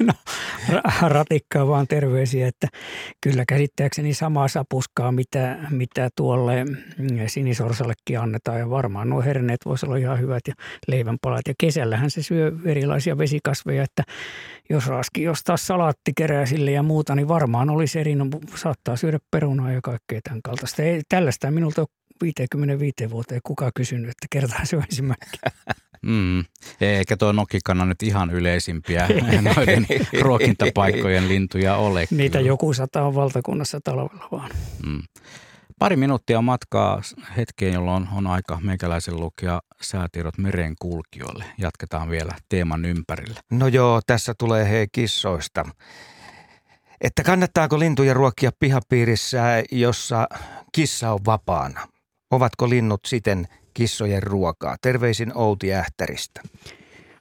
No, ratikkaa vaan terveisiä, että kyllä käsittääkseni samaa sapuskaa, mitä tuolle sinisorsallekin annetaan. Ja varmaan nuo herneet voisivat olla ihan hyvät ja leivänpalat. Ja kesällähän se syö erilaisia vesikasveja, että jos raski, jos taas salaatti kerää sille ja muuta, niin varmaan varmaan olisi saattaa syödä perunaa ja kaikkea tämän kaltaista. Ei, tällaista minulta ole 55 vuoteen kukaan kysynyt, että kertaan se on ensimmäinen. Eikä tuo nokikana nyt ihan yleisimpiä noiden ruokintapaikkojen lintuja ole. Niitä joku sata on valtakunnassa talvella vaan. Pari minuuttia matkaa hetkeen, jolloin on aika meikäläisen lukea säätiedot merenkulkijoille. Jatketaan vielä teeman ympärillä. No joo, tässä tulee hei kissoista. Että kannattaako lintuja ruokkia pihapiirissä, jossa kissa on vapaana? Ovatko linnut siten kissojen ruokaa? Terveisin Outi Ähtäristä.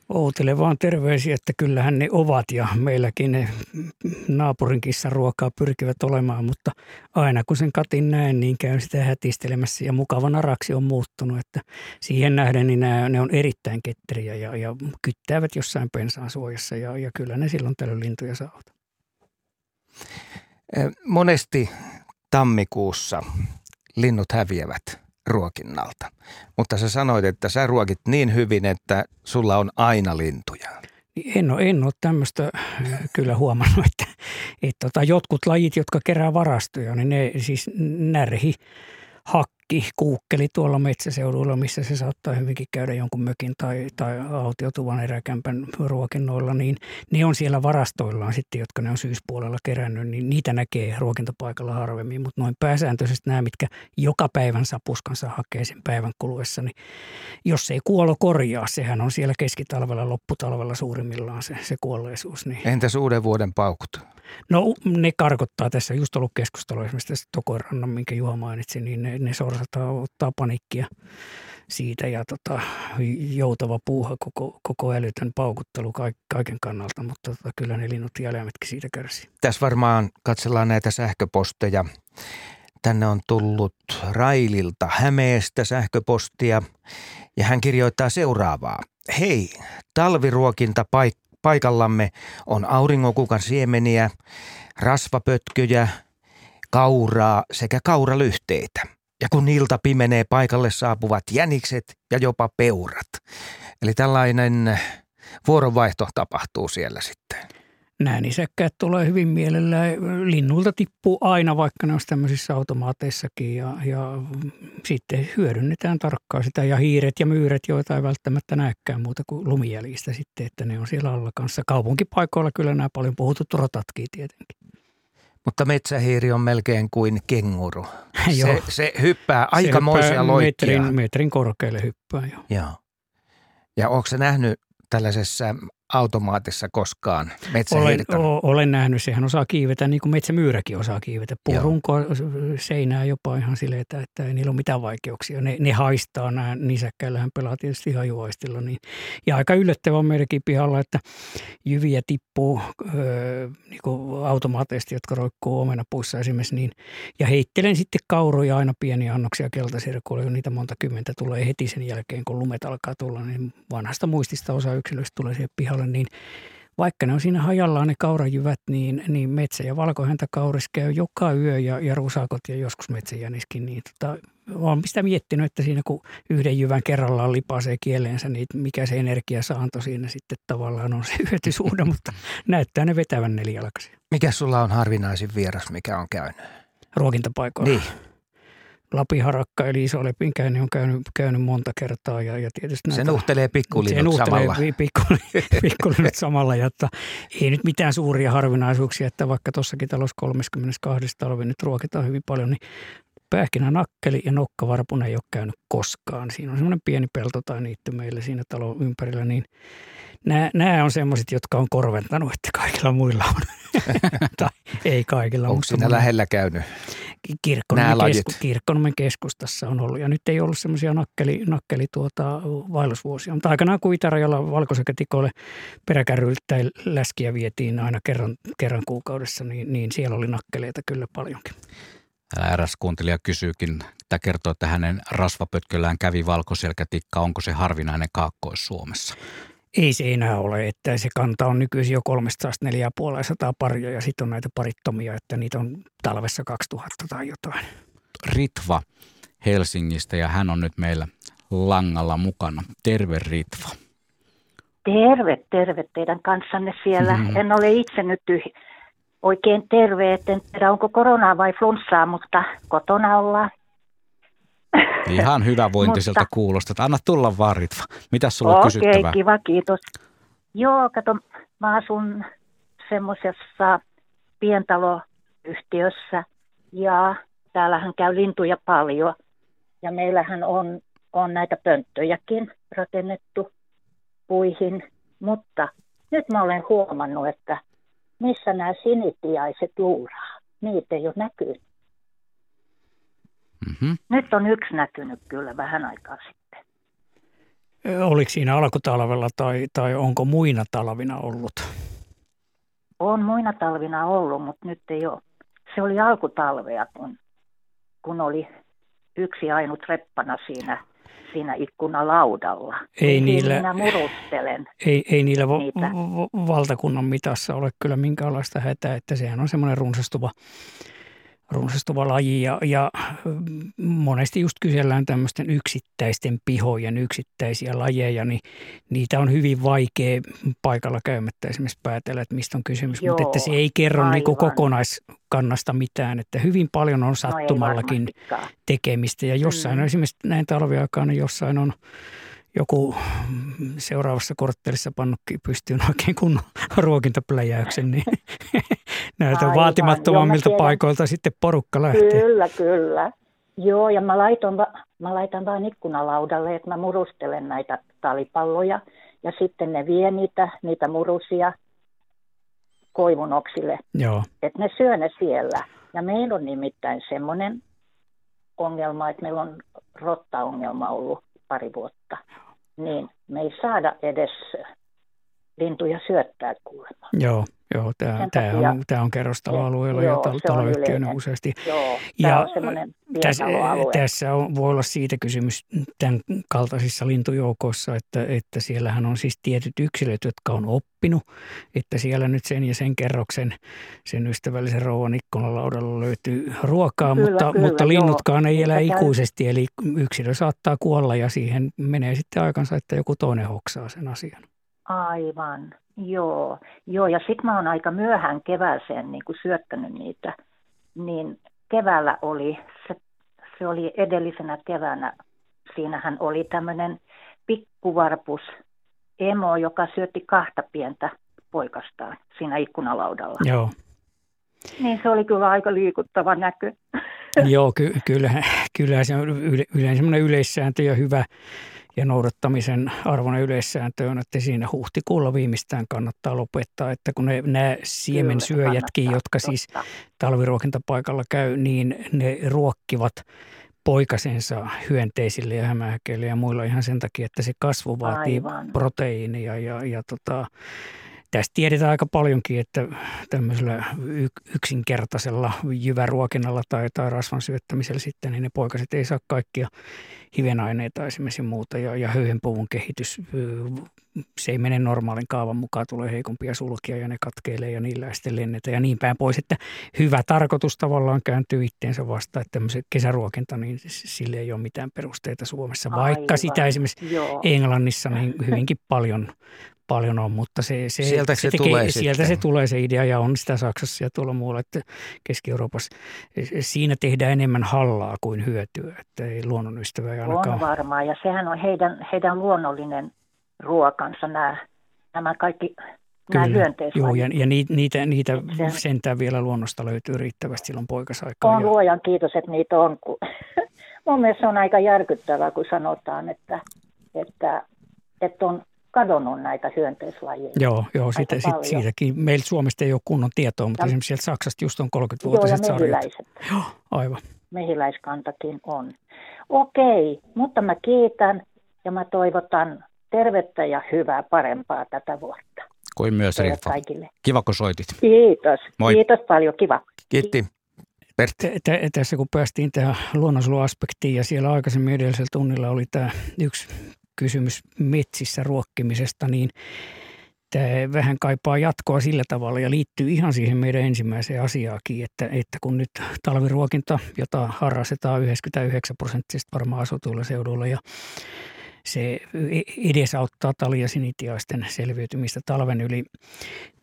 Outille vaan terveisiä, että kyllähän ne ovat ja meilläkin ne naapurin kissan ruokaa pyrkivät olemaan, mutta aina kun sen katin näen, niin käyn sitä hätistelemässä ja mukavan araksi on muuttunut, että siihen nähden niin ne on erittäin ketteriä ja kyttäävät jossain pensaan suojassa ja kyllä ne silloin tällöin lintuja saavat. Monesti tammikuussa linnut häviävät ruokinnalta. Mutta sä sanoit, että sä ruokit niin hyvin, että sulla on aina lintuja. En ole tämmöistä kyllä huomannut, että jotkut lajit, jotka kerää varastoja, niin ne siis närhi, hakki, kuukkeli tuolla metsäseudulla, missä se saattaa hyvinkin käydä jonkun mökin tai autiotuvan eräkämpän ruokinnoilla, niin ne on siellä varastoillaan sitten, jotka ne on syyspuolella kerännyt, niin niitä näkee ruokintapaikalla harvemmin, mutta noin pääsääntöisesti nämä, mitkä joka päivän sapuskansa hakee sen päivän kuluessa, niin jos ei kuolo korjaa, sehän on siellä keskitalvella, lopputalvella suurimmillaan se kuolleisuus. Niin. Entäs uuden vuoden paukut? No ne karkottaa tässä, just ollut keskustelua esimerkiksi tässä Tokoinrannan, minkä Juha mainitsi, niin ne sorsataan, ottaa panikkia siitä ja joutava puuha koko älytön paukuttelu kaiken kannalta, mutta kyllä ne linnut ja eläimetkin siitä kärsii. Tässä varmaan katsellaan näitä sähköposteja. Tänne on tullut Raililta Hämeestä sähköpostia ja hän kirjoittaa seuraavaa. Hei, talviruokintapaikallamme on auringonkukan siemeniä, rasvapötköjä, kauraa sekä kauralyhteitä. Ja kun ilta pimenee, paikalle saapuvat jänikset ja jopa peurat. Eli tällainen vuoronvaihto tapahtuu siellä sitten. Nämä nisäkkäät tulee hyvin mielellään. Linnulta tippuu aina, vaikka ne olisi tämmöisissä automaateissakin ja sitten hyödynnetään tarkkaan sitä. Ja hiiret ja myyret, joita ei välttämättä näekään muuta kuin lumijäljistä sitten, että ne on siellä alla kanssa. Kaupunkipaikoilla kyllä nämä paljon puhutut rotatkin tietenkin. Mutta metsähiiri on melkein kuin kenguru. Se hyppää aikamoisia loikkia. Metrin korkealle hyppää, joo. Joo. Ja onko se nähnyt tällaisessa automaatissa koskaan metsähiirtä? Olen nähnyt. Sehän osaa kiivetä, niin kuin metsämyyräkin osaa kiivetä. Puurunkoa, seinää jopa ihan sileitä, että ei niillä ole mitään vaikeuksia. Ne haistaa, nämä nisäkkäillähän pelaa tietysti hajuaistilla. Niin. Ja aika yllättävää on meidänkin pihalla, että jyviä tippuu niin automaateisesti, jotka roikkuu omenapuissa esimerkiksi. Niin. Ja heittelen sitten kauroja aina pieniä annoksia keltasirkuille, kun niitä monta kymmentä tulee heti sen jälkeen, kun lumet alkaa tulla. Niin vanhasta muistista osa yksilöistä tulee siihen pihalle. Niin vaikka ne on siinä hajallaan ne kaurajyvät, niin metsä- ja valkohäntäkauris käy joka yö ja rusakot ja joskus metsäjäniskin. Niin olen sitä miettinyt, että siinä kun yhden jyvän kerrallaan lipaisee kieleensä, niin mikä se energiasaanto siinä sitten tavallaan on se hyötysuhde, mutta näyttää ne vetävän nelijalkaisia. Mikä sulla on harvinaisin vieras, mikä on käynyt? Ruokintapaikoilla. Niin. Lapiharakka eli iso lepinkäinen on käynyt monta kertaa ja tietysti näitä, se nuhtelee pikkulinnut samalla. Se nuhtelee pikkulinnut samalla, jotta ei nyt mitään suuria harvinaisuuksia, että vaikka tuossakin talossa 32. talvi nyt ruokitaan hyvin paljon, niin pähkinänakkeli ja nokkavarpuna ei ole käynyt koskaan. Siinä on semmoinen pieni pelto tai niitty meillä siinä talon ympärillä, niin nämä on semmoiset, jotka on korventanut, että kaikilla muilla on. Tai ei kaikilla. Onko siinä lähellä käynyt? Kirkkonummen keskustassa on ollut. Ja nyt ei ollut semmoisia vaellusvuosia. Mutta aikanaan kun Itärajalla valkosäkätikoille peräkärryltä läskiä vietiin aina kerran kuukaudessa, niin siellä oli nakkeleita kyllä paljonkin. Täällä eräs kuuntelija kysyykin, että kertoo, että hänen rasvapötköllään kävi valkoselkätikka. Onko se harvinainen Kaakkois-Suomessa? Ei se enää ole, että se kanta on nykyisin jo 300–450 paria ja sitten on näitä parittomia, että niitä on talvessa 2000 tai jotain. Ritva Helsingistä ja hän on nyt meillä langalla mukana. Terve Ritva. Terve teidän kanssanne siellä. En ole itse nyt oikein terveet. En tiedä, onko koronaa vai flunssaa, mutta kotona ollaan. Ihan hyvävointiselta kuulostat. Anna tulla vaan, Ritva. Mitäs sulla on kysyttävää? Okei, kiva, kiitos. Joo, kato, mä asun semmoisessa pientaloyhtiössä ja täällähän käy lintuja paljon. Ja meillähän on näitä pönttöjäkin rakennettu puihin, mutta nyt mä olen huomannut, että missä nämä sinitiaiset luuraa. Niitä ei ole näkynyt. Mm-hmm. Nyt on yksi näkynyt kyllä vähän aikaa sitten. Oliko siinä alkutalvella tai onko muina talvina ollut? On muina talvina ollut, mutta nyt ei ole. Se oli alkutalvea, kun oli yksi ainut reppana siinä ikkunalaudalla. Ei niillä, minä murustelen. Ei niillä valtakunnan mitassa ole kyllä minkäänlaista hätää, että sehän on semmoinen runsastuva laji ja monesti just kysellään tämmöisten yksittäisten pihojen yksittäisiä lajeja, niin niitä on hyvin vaikea paikalla käymättä esimerkiksi päätellä, että mistä on kysymys, mutta että se ei kerro niinku kokonaiskannasta mitään, että hyvin paljon on sattumallakin tekemistä ja jossain on esimerkiksi näin talviaikaan, niin jossain on joku seuraavassa korttelissa pannutkin pystyyn oikein kunnon ruokintapläjäyksen, niin näitä vaatimattomammilta paikoilta sitten porukka lähtee. Kyllä. Joo, ja mä laitan vaan ikkunalaudalle, että mä murustelen näitä talipalloja ja sitten ne vie niitä murusia koivunoksille. Joo. Että ne syö ne siellä. Ja meillä on nimittäin semmoinen ongelma, että meillä on rottaongelma ollut pari vuotta, niin me ei saada edes lintuja syöttää kuulemma. Joo, tämä on kerrostaloalueella ja taloyhtiönä useasti. Joo, tämä on semmoinen pientaloalue. Tässä voi olla siitä kysymys tämän kaltaisissa lintujoukoissa, että siellähän on siis tietyt yksilöt, jotka on oppinut, että siellä nyt sen ja sen kerroksen, sen ystävällisen rouvan ikkunalaudalla löytyy ruokaa, mutta linnutkaan ei elä ikuisesti, eli yksilö saattaa kuolla ja siihen menee sitten aikansa, että joku toinen hoksaa sen asian. Aivan, joo. Ja sitten mä oon aika myöhään kevääseen niin kun syöttänyt niitä, niin keväällä oli, se oli edellisenä keväänä, siinähän oli tämmöinen pikkuvarpus emo, joka syötti 2 pientä poikastaan siinä ikkunalaudalla. Joo. Niin se oli kyllä aika liikuttava näky. Joo, kyllä se on semmoinen yleissääntö ja hyvä. Ja noudattamisen arvoinen yleissääntö on, että siinä huhtikuulla viimeistään kannattaa lopettaa, että kun nämä siemensyöjätkin, jotka siis talviruokintapaikalla käy, niin ne ruokkivat poikasensa hyönteisille ja hämähäkeille ja muilla ihan sen takia, että se kasvu vaatii proteiinia ja tästä tiedetään aika paljonkin, että tämmöisellä yksinkertaisella jyväruokinnalla tai rasvan syöttämisellä sitten, niin ne poikaset ei saa kaikkia hivenaineita esimerkiksi muuta. Ja höyhenpuvun kehitys, se ei mene normaalin kaavan mukaan, tulee heikompia sulkia ja ne katkeilee ja niillä ei sitten lennetä ja niin päin pois. Että hyvä tarkoitus tavallaan kääntyy itteensä vastaan, että tämmöisen kesäruokinta, niin sille ei ole mitään perusteita Suomessa, vaikka sitä esimerkiksi Englannissa niin hyvinkin paljon on, mutta se tulee se idea ja on sitä Saksassa ja tuolla muualla, että Keski-Euroopassa siinä tehdään enemmän hallaa kuin hyötyä, että ei luonnonystävä ei ainakaan. On varmaan ja sehän on heidän luonnollinen ruokansa nämä kaikki nämä hyönteislajit. Joo ja niitä sentään vielä luonnosta löytyy riittävästi silloin poikasaikaan. On luojan kiitos, että niitä on. Mun mielestä se on aika järkyttävää, kun sanotaan, että on kadonnut näitä hyönteislajeja. Joo siitäkin. Meillä Suomesta ei ole kunnon tietoa, mutta esimerkiksi sieltä Saksasta just on 30-vuotiset sarjat. Joo, aivan. Mehiläiskantakin on. Okei, mutta mä kiitän ja mä toivotan tervettä ja hyvää parempaa tätä vuotta. Kuin myös Ritva. Kiva, kun soitit. Kiitos. Moi. Kiitos paljon, kiva. Kiitti. Tässä kun päästiin tähän luonnonsuojeluaspektiin ja siellä aikaisemmin edellisellä tunnilla oli tämä yksi kysymys metsissä ruokkimisesta, niin tämä vähän kaipaa jatkoa sillä tavalla ja liittyy ihan siihen meidän ensimmäiseen asiaakin, että kun nyt talviruokinta, jota harrastetaan 99% varmaan asutuilla seuduilla ja se edesauttaa taliasinitiaisten selviytymistä talven yli,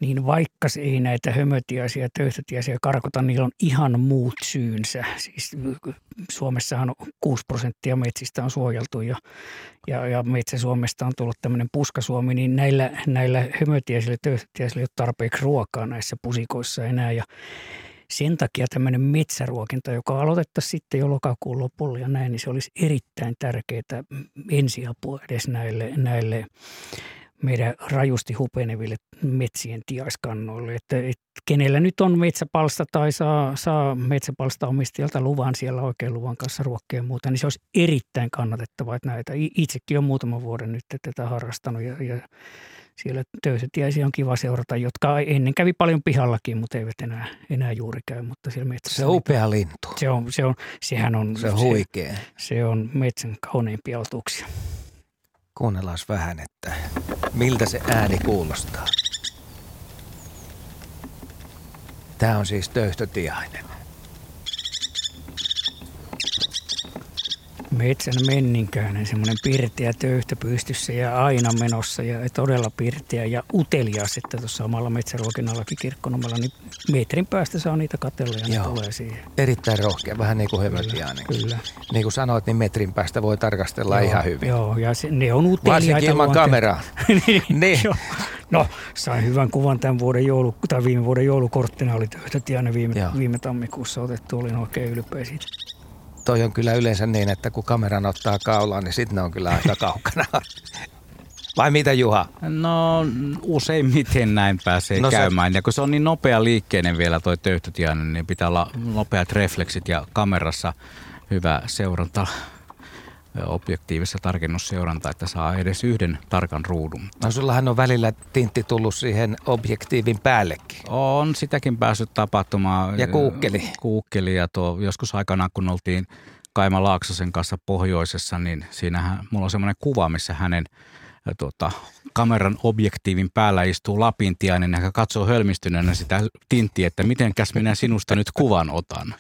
niin vaikka se ei näitä hömötiaisia, töyhtötiaisia karkota, niillä on ihan muut syynsä. Siis Suomessahan 6% metsistä on suojeltu ja metsä Suomesta on tullut tämmöinen puskasuomi, niin näillä hömötiaisilla, töyhtötiaisilla ei ole tarpeeksi ruokaa näissä pusikoissa enää ja sen takia tämmöinen metsäruokinta, joka aloitettaisiin sitten jo lokakuun lopulla ja näin, niin se olisi erittäin tärkeää ensiapua edes näille meidän rajusti hupeneville metsien tiaiskannoille. Että kenellä nyt on metsäpalsta tai saa metsäpalstaomistajalta luvan siellä oikein luvan kanssa ruokkeen muuta, niin se olisi erittäin kannatettavaa, että näitä. Itsekin on muutaman vuoden nyt tätä harrastanut ja siellä töyhtötiäisiä on kiva seurata, jotka ennen kävi paljon pihallakin, mutta eivät enää juuri käy. Mutta siellä metsässä se on upea lintu. Se on huikea. Se on metsän kauneimpia otuksia. Kuunnellaan vähän, että miltä se ääni kuulostaa. Tämä on siis töyhtötiainen. Metsän menninkäinen, semmoinen pirteä töyhtö pystyssä ja aina menossa ja todella pirteä ja utelias, että tuossa omalla metsäruokinnallakin Kirkkonummella, niin metrin päästä saa niitä katsella ja joo, ne tulee siihen. Erittäin rohkea, vähän niin kuin hömötiainen. Kyllä. Niin kuin sanoit, niin metrin päästä voi tarkastella joo, ihan hyvin. Joo, ja ne on uteliaita. Varsinkin ilman kameraa. Niin. No, sain hyvän kuvan tämän vuoden viime vuoden joulukorttina, oli töyhtötiainen viime tammikuussa otettu, olin oikein ylpeä siitä. Toi on kyllä yleensä niin, että kun kameran ottaa kaulaan, niin sitten ne on kyllä aika kaukana. Vai mitä, Juha? No useimmiten näin pääsee käymään. Ja kun se on niin nopea liikkeinen vielä toi töyhtötiainen, niin pitää olla nopeat refleksit ja kamerassa hyvä seuranta, objektiivissa tarkennusseuranta, että saa edes yhden tarkan ruudun. No sullahan on välillä tintti tullut siihen objektiivin päällekin. On sitäkin päässyt tapahtumaan. Ja kuukkeli. Kuukkeli ja joskus aikanaan, kun oltiin Kaima Laaksosen kanssa pohjoisessa, niin siinähän mulla on semmoinen kuva, missä hänen kameran objektiivin päällä istuu lapintiainen ja katsoo hölmistyneenä sitä tinttiä, että mitenkäs minä sinusta nyt kuvan otan.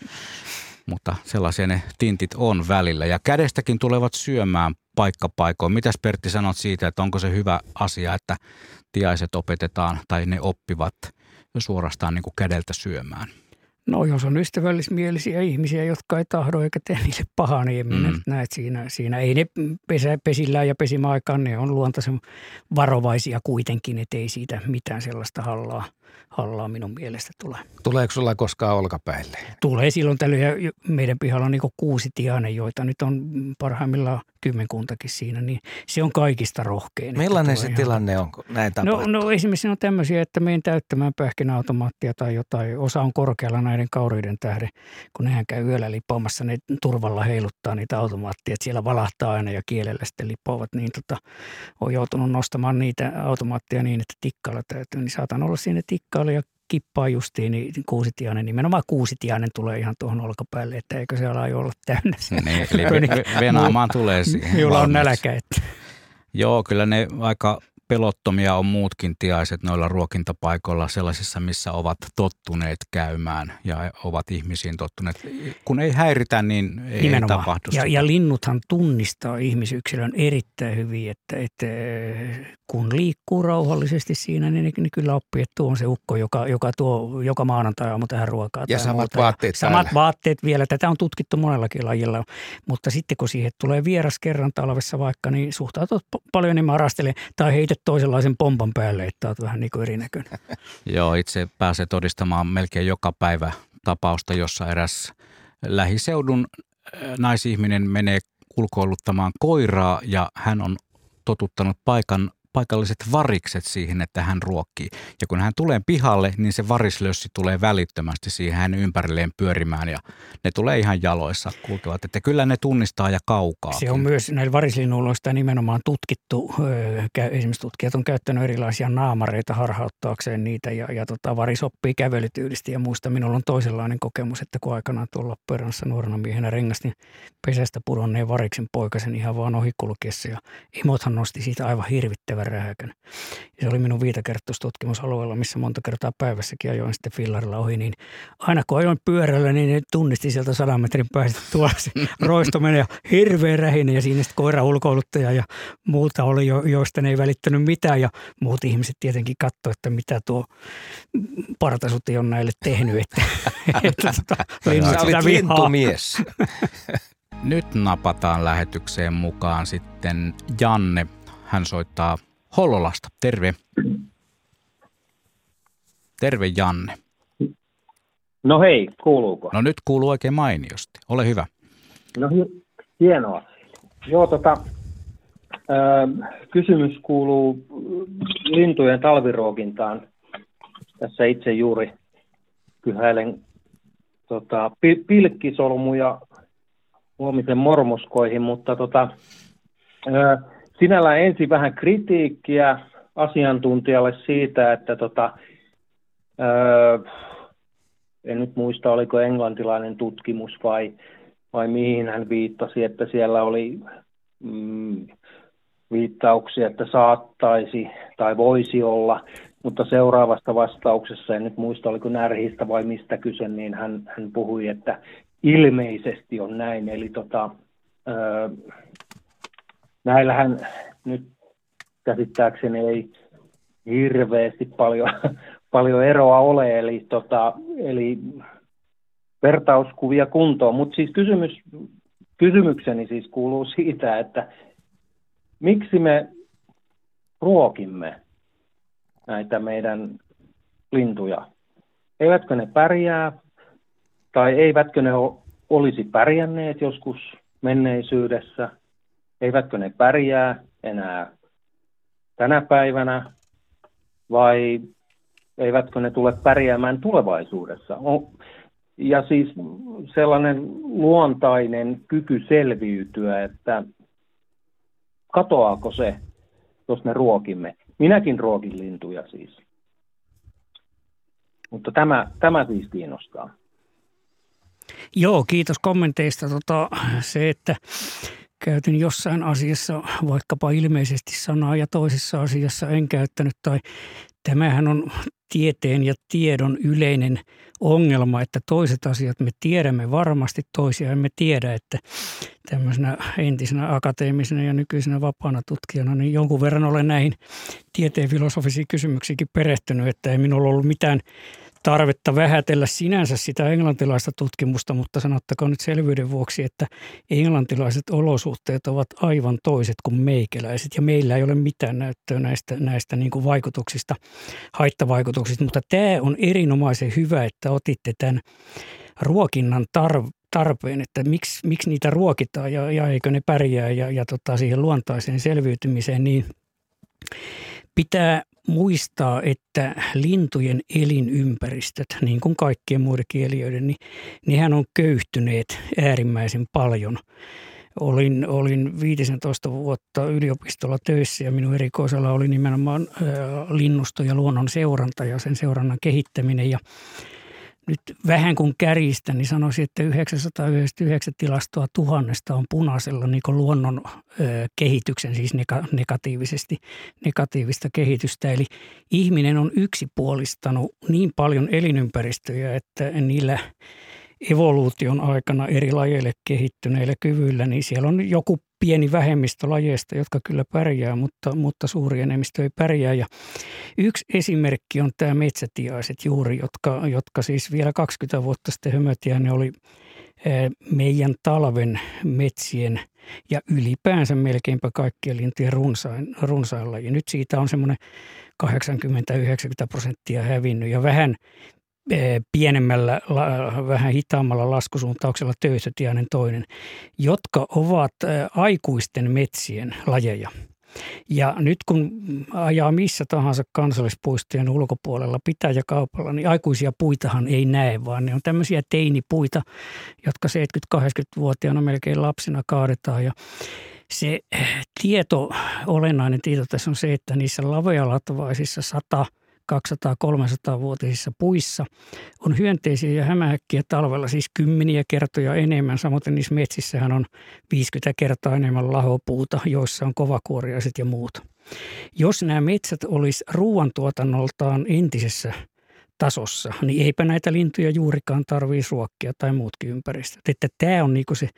Mutta sellaisia ne tintit on välillä. Ja kädestäkin tulevat syömään paikkapaikoin. Mitäs Pertti sanot siitä, että onko se hyvä asia, että tiaiset opetetaan tai ne oppivat suorastaan niin kuin kädeltä syömään? No jos on ystävällismielisiä ihmisiä, jotka ei tahdo eikä tee niille pahaa, niin näet siinä. Ei ne pesillään ja pesimäaikaan, ne on luontaisen varovaisia kuitenkin, ettei siitä mitään sellaista hallaa minun mielestä tulee. Tuleeko sulla koskaan olkapäille? Tulee silloin tällöin ja meidän pihalla on niin kuin 6 tiainen, joita nyt on parhaimmillaan 10 siinä, niin se on kaikista rohkein. Millainen se tilanne on, kun näin tapahtuu? No esimerkiksi on tämmöisiä, että menen täyttämään pähkinäautomaattia tai jotain. Osa on korkealla näiden kauriiden tähden, kun nehän käy yöllä lipaamassa, ne turvalla heiluttaa niitä automaattia, että siellä valahtaa aina ja kielellä sitten lipaavat. Niin on joutunut nostamaan niitä automaattia niin, että tikkailla täytyy, niin saatan olla siinä tikkailla ja kippaa justiin, niin kuusitiainen, nimenomaan kuusitiainen tulee ihan tuohon olkapäälle, että eikö se ala jo olla täynnä. Niin, eli venaamaan tulee siihen. Jolla on nälkä. Joo, kyllä ne aika pelottomia on muutkin tiaiset noilla ruokintapaikoilla sellaisissa, missä ovat tottuneet käymään ja ovat ihmisiin tottuneet. Kun ei häiritä, niin ei nimenomaan tapahdu. Ja linnuthan tunnistaa ihmisyksilön erittäin hyvin, että kun liikkuu rauhallisesti siinä, niin ne kyllä oppii, että tuo on se ukko, joka tuo joka maanantai aamu tähän ruokaa. Ja samat vaatteet ja samat vaatteet vielä. Tätä on tutkittu monellakin lajilla, mutta sitten kun siihen tulee vieras kerran talvessa vaikka, niin suhtautuu paljon enemmän arastelee tai heitä toisenlaisen pompan päälle, että olet vähän niin kuin erinäköinen. Joo, itse pääsee todistamaan melkein joka päivä tapausta, jossa eräs lähiseudun naisihminen menee ulkoiluttamaan koiraa ja hän on totuttanut paikalliset varikset siihen, että hän ruokkii. Ja kun hän tulee pihalle, niin se varislössi tulee välittömästi siihen hänen ympärilleen pyörimään ja ne tulee ihan jaloissa kulkevat. Että kyllä ne tunnistaa ja kaukaa. Se on myös näillä varislinnuilla nimenomaan tutkittu. Esimerkiksi tutkijat on käyttänyt erilaisia naamareita harhauttaakseen niitä ja varis oppii kävelytyylistä ja muista. Minulla on toisenlainen kokemus, että kun aikanaan tuolla Lappeenrannassa nuorena miehenä rengastin pesästä pudonneen variksen poikasen ihan vaan ohikulkiessa ja imothan nosti siitä aivan hirvittävän rähäkänä. Se oli minun viitakerttustutkimusalueella, missä monta kertaa päivässäkin ajoin sitten fillarilla ohi, niin aina kun ajoin pyörällä, niin tunnistin sieltä 100 metrin päästä tuollaisen roistomen ja hirveän rähinä ja siinä sitten koiraulkouluttaja ja muuta oli, joista ne ei välittänyt mitään ja muut ihmiset tietenkin katsoi, että mitä tuo partasuti on näille tehnyt, että sä olit lintumies. Nyt napataan lähetykseen mukaan sitten Janne. Hän soittaa Hollolasta. Terve. Terve Janne. No hei, kuuluuko? No nyt kuuluu oikein mainiosti. Ole hyvä. No hienoa. Joo, kysymys kuuluu lintujen talviruokintaan. Tässä itse juuri kyhäilen pilkkisolmuja huomisen mormuskoihin, mutta sinällään ensin vähän kritiikkiä asiantuntijalle siitä, että en nyt muista, oliko englantilainen tutkimus vai mihin hän viittasi, että siellä oli viittauksia, että saattaisi tai voisi olla, mutta seuraavasta vastauksessa, en nyt muista, oliko närhistä vai mistä kyse, niin hän puhui, että ilmeisesti on näin, eli näillähän nyt käsittääkseni ei hirveästi paljon eroa ole, eli vertauskuvia kuntoon. Mutta siis kysymykseni siis kuuluu siitä, että miksi me ruokimme näitä meidän lintuja? Eivätkö ne pärjää? Tai eivätkö ne olisi pärjänneet joskus menneisyydessä? Eivätkö ne pärjää enää tänä päivänä? Vai eivätkö ne tule pärjäämään tulevaisuudessa? Ja siis sellainen luontainen kyky selviytyä, että katoaako se, jos me ruokimme? Minäkin ruokin lintuja siis. Mutta tämä siis kiinnostaa. Joo, kiitos kommenteista. Se, että käytin jossain asiassa vaikkapa ilmeisesti sanaa ja toisessa asiassa en käyttänyt, tai tämähän on tieteen ja tiedon yleinen ongelma, että toiset asiat me tiedämme varmasti, toisia emme tiedä, että tämmöisenä entisenä akateemisena ja nykyisenä vapaana tutkijana, niin jonkun verran olen näihin tieteen filosofisiin kysymyksiinkin perehtynyt, että ei minulla ollut mitään tarvetta vähätellä sinänsä sitä englantilaista tutkimusta, mutta sanottakoon nyt selvyyden vuoksi, että englantilaiset olosuhteet ovat aivan toiset kuin meikäläiset ja meillä ei ole mitään näyttöä näistä niin kuin vaikutuksista, haittavaikutuksista, mutta tämä on erinomaisen hyvä, että otitte tämän ruokinnan tarpeen, että miksi niitä ruokitaan ja eikö ne pärjää ja siihen luontaiseen selviytymiseen, niin pitää muistaa, että lintujen elinympäristöt, niin kuin kaikkien muidenkin eliöiden, niin nehän on köyhtyneet äärimmäisen paljon. Olin 15 vuotta yliopistolla töissä ja minun erikoisala oli nimenomaan linnusto ja luonnon seuranta ja sen seurannan kehittäminen. Ja nyt vähän kun kärjistä, niin sanoisin, että 999 tilastoa 1000 on punaisella niin kuin luonnon kehityksen, siis negatiivista kehitystä. Eli ihminen on yksipuolistanut niin paljon elinympäristöjä, että niillä evoluution aikana eri lajeille kehittyneillä kyvyillä, niin siellä on joku pieni vähemmistö lajeista, jotka kyllä pärjää, mutta suuri enemmistö ei pärjää. Ja yksi esimerkki on tämä metsätiaiset juuri, jotka siis vielä 20 vuotta sitten hömötiä, ne oli meidän talven metsien ja ylipäänsä melkeinpä kaikkien lintujen runsain laji. Nyt siitä on semmoinen 80-90% hävinnyt ja vähän pienemmällä, vähän hitaammalla laskusuuntauksella töyhtötiainen toinen, jotka ovat aikuisten metsien lajeja. Ja nyt kun ajaa missä tahansa kansallispuistojen ulkopuolella pitäjäkaupalla, niin aikuisia puitahan ei näe, vaan ne on tämmöisiä teinipuita, jotka 70-80-vuotiaana melkein lapsena kaadetaan. Ja se olennainen tieto tässä on se, että niissä lavealatvaisissa 100-200-300-vuotisissa puissa on hyönteisiä ja hämähäkkiä talvella siis kymmeniä kertoja enemmän. Samoin niissä metsissähän on 50 kertaa enemmän lahopuuta, joissa on kovakuoriaiset ja muut. Jos nämä metsät olisi ruoantuotannoltaan entisessä tasossa, niin eipä näitä lintuja juurikaan tarvitse ruokkia tai muutkin ympäristöt. Että tämä on niinku se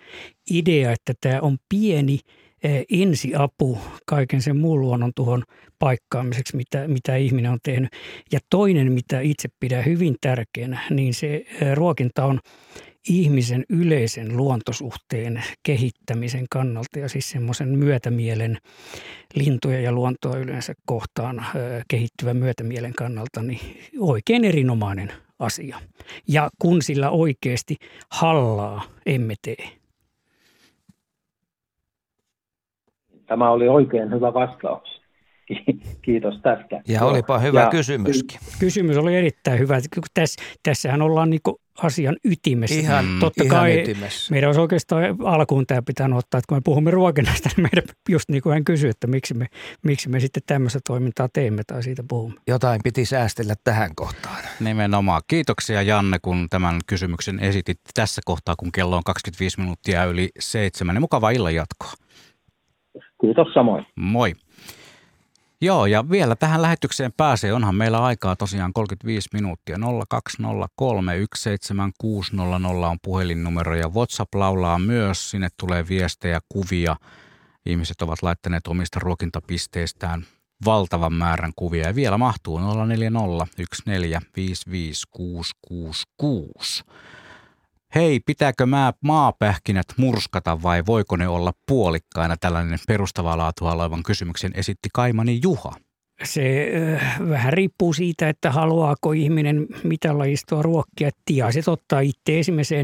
idea, että tämä on pieni ensiapu kaiken sen muun luonnontuhon paikkaamiseksi, mitä ihminen on tehnyt. Ja toinen, mitä itse pidän hyvin tärkeänä, niin se ruokinta on ihmisen yleisen luontosuhteen kehittämisen kannalta ja siis semmoisen myötämielen lintuja ja luontoa yleensä kohtaan kehittyvän myötämielen kannalta niin oikein erinomainen asia. Ja kun sillä oikeasti hallaa emme tee. Tämä oli oikein hyvä vastaus. Kiitos tästä. Ja olipa hyvä kysymyskin. Kysymys oli erittäin hyvä. Tässähän ollaan niin kuin asian ytimessä. Totta kai ytimessä. Meidän olisi oikeastaan alkuun tämä pitää ottaa, että kun me puhumme ruokinnasta, niin meidän just niin kuin hän kysyy, että miksi me sitten tämmöistä toimintaa teemme tai siitä puhumme. Jotain piti säästellä tähän kohtaan. Nimenomaan. Kiitoksia Janne, kun tämän kysymyksen esitit tässä kohtaa, kun kello on 25 minuuttia yli 7. Ja mukavaa illan jatkoa. Kiitos samoin. Moi. Joo, ja vielä tähän lähetykseen pääsee. Onhan meillä aikaa tosiaan 35 minuuttia. 020317600 on puhelinnumero ja WhatsApp laulaa myös. Sinne tulee viestejä, kuvia. Ihmiset ovat laittaneet omista ruokintapisteistään valtavan määrän kuvia. Ja vielä mahtuu 0401455666. Hei, pitääkö maapähkinät murskata vai voiko ne olla puolikkaina? Tällainen perustavaa laatua olevan kysymyksen esitti kaimani Juha. Se vähän riippuu siitä, että haluaako ihminen mitä lajistoa ruokkia. Tiaiset ottaa itse esimerkiksi,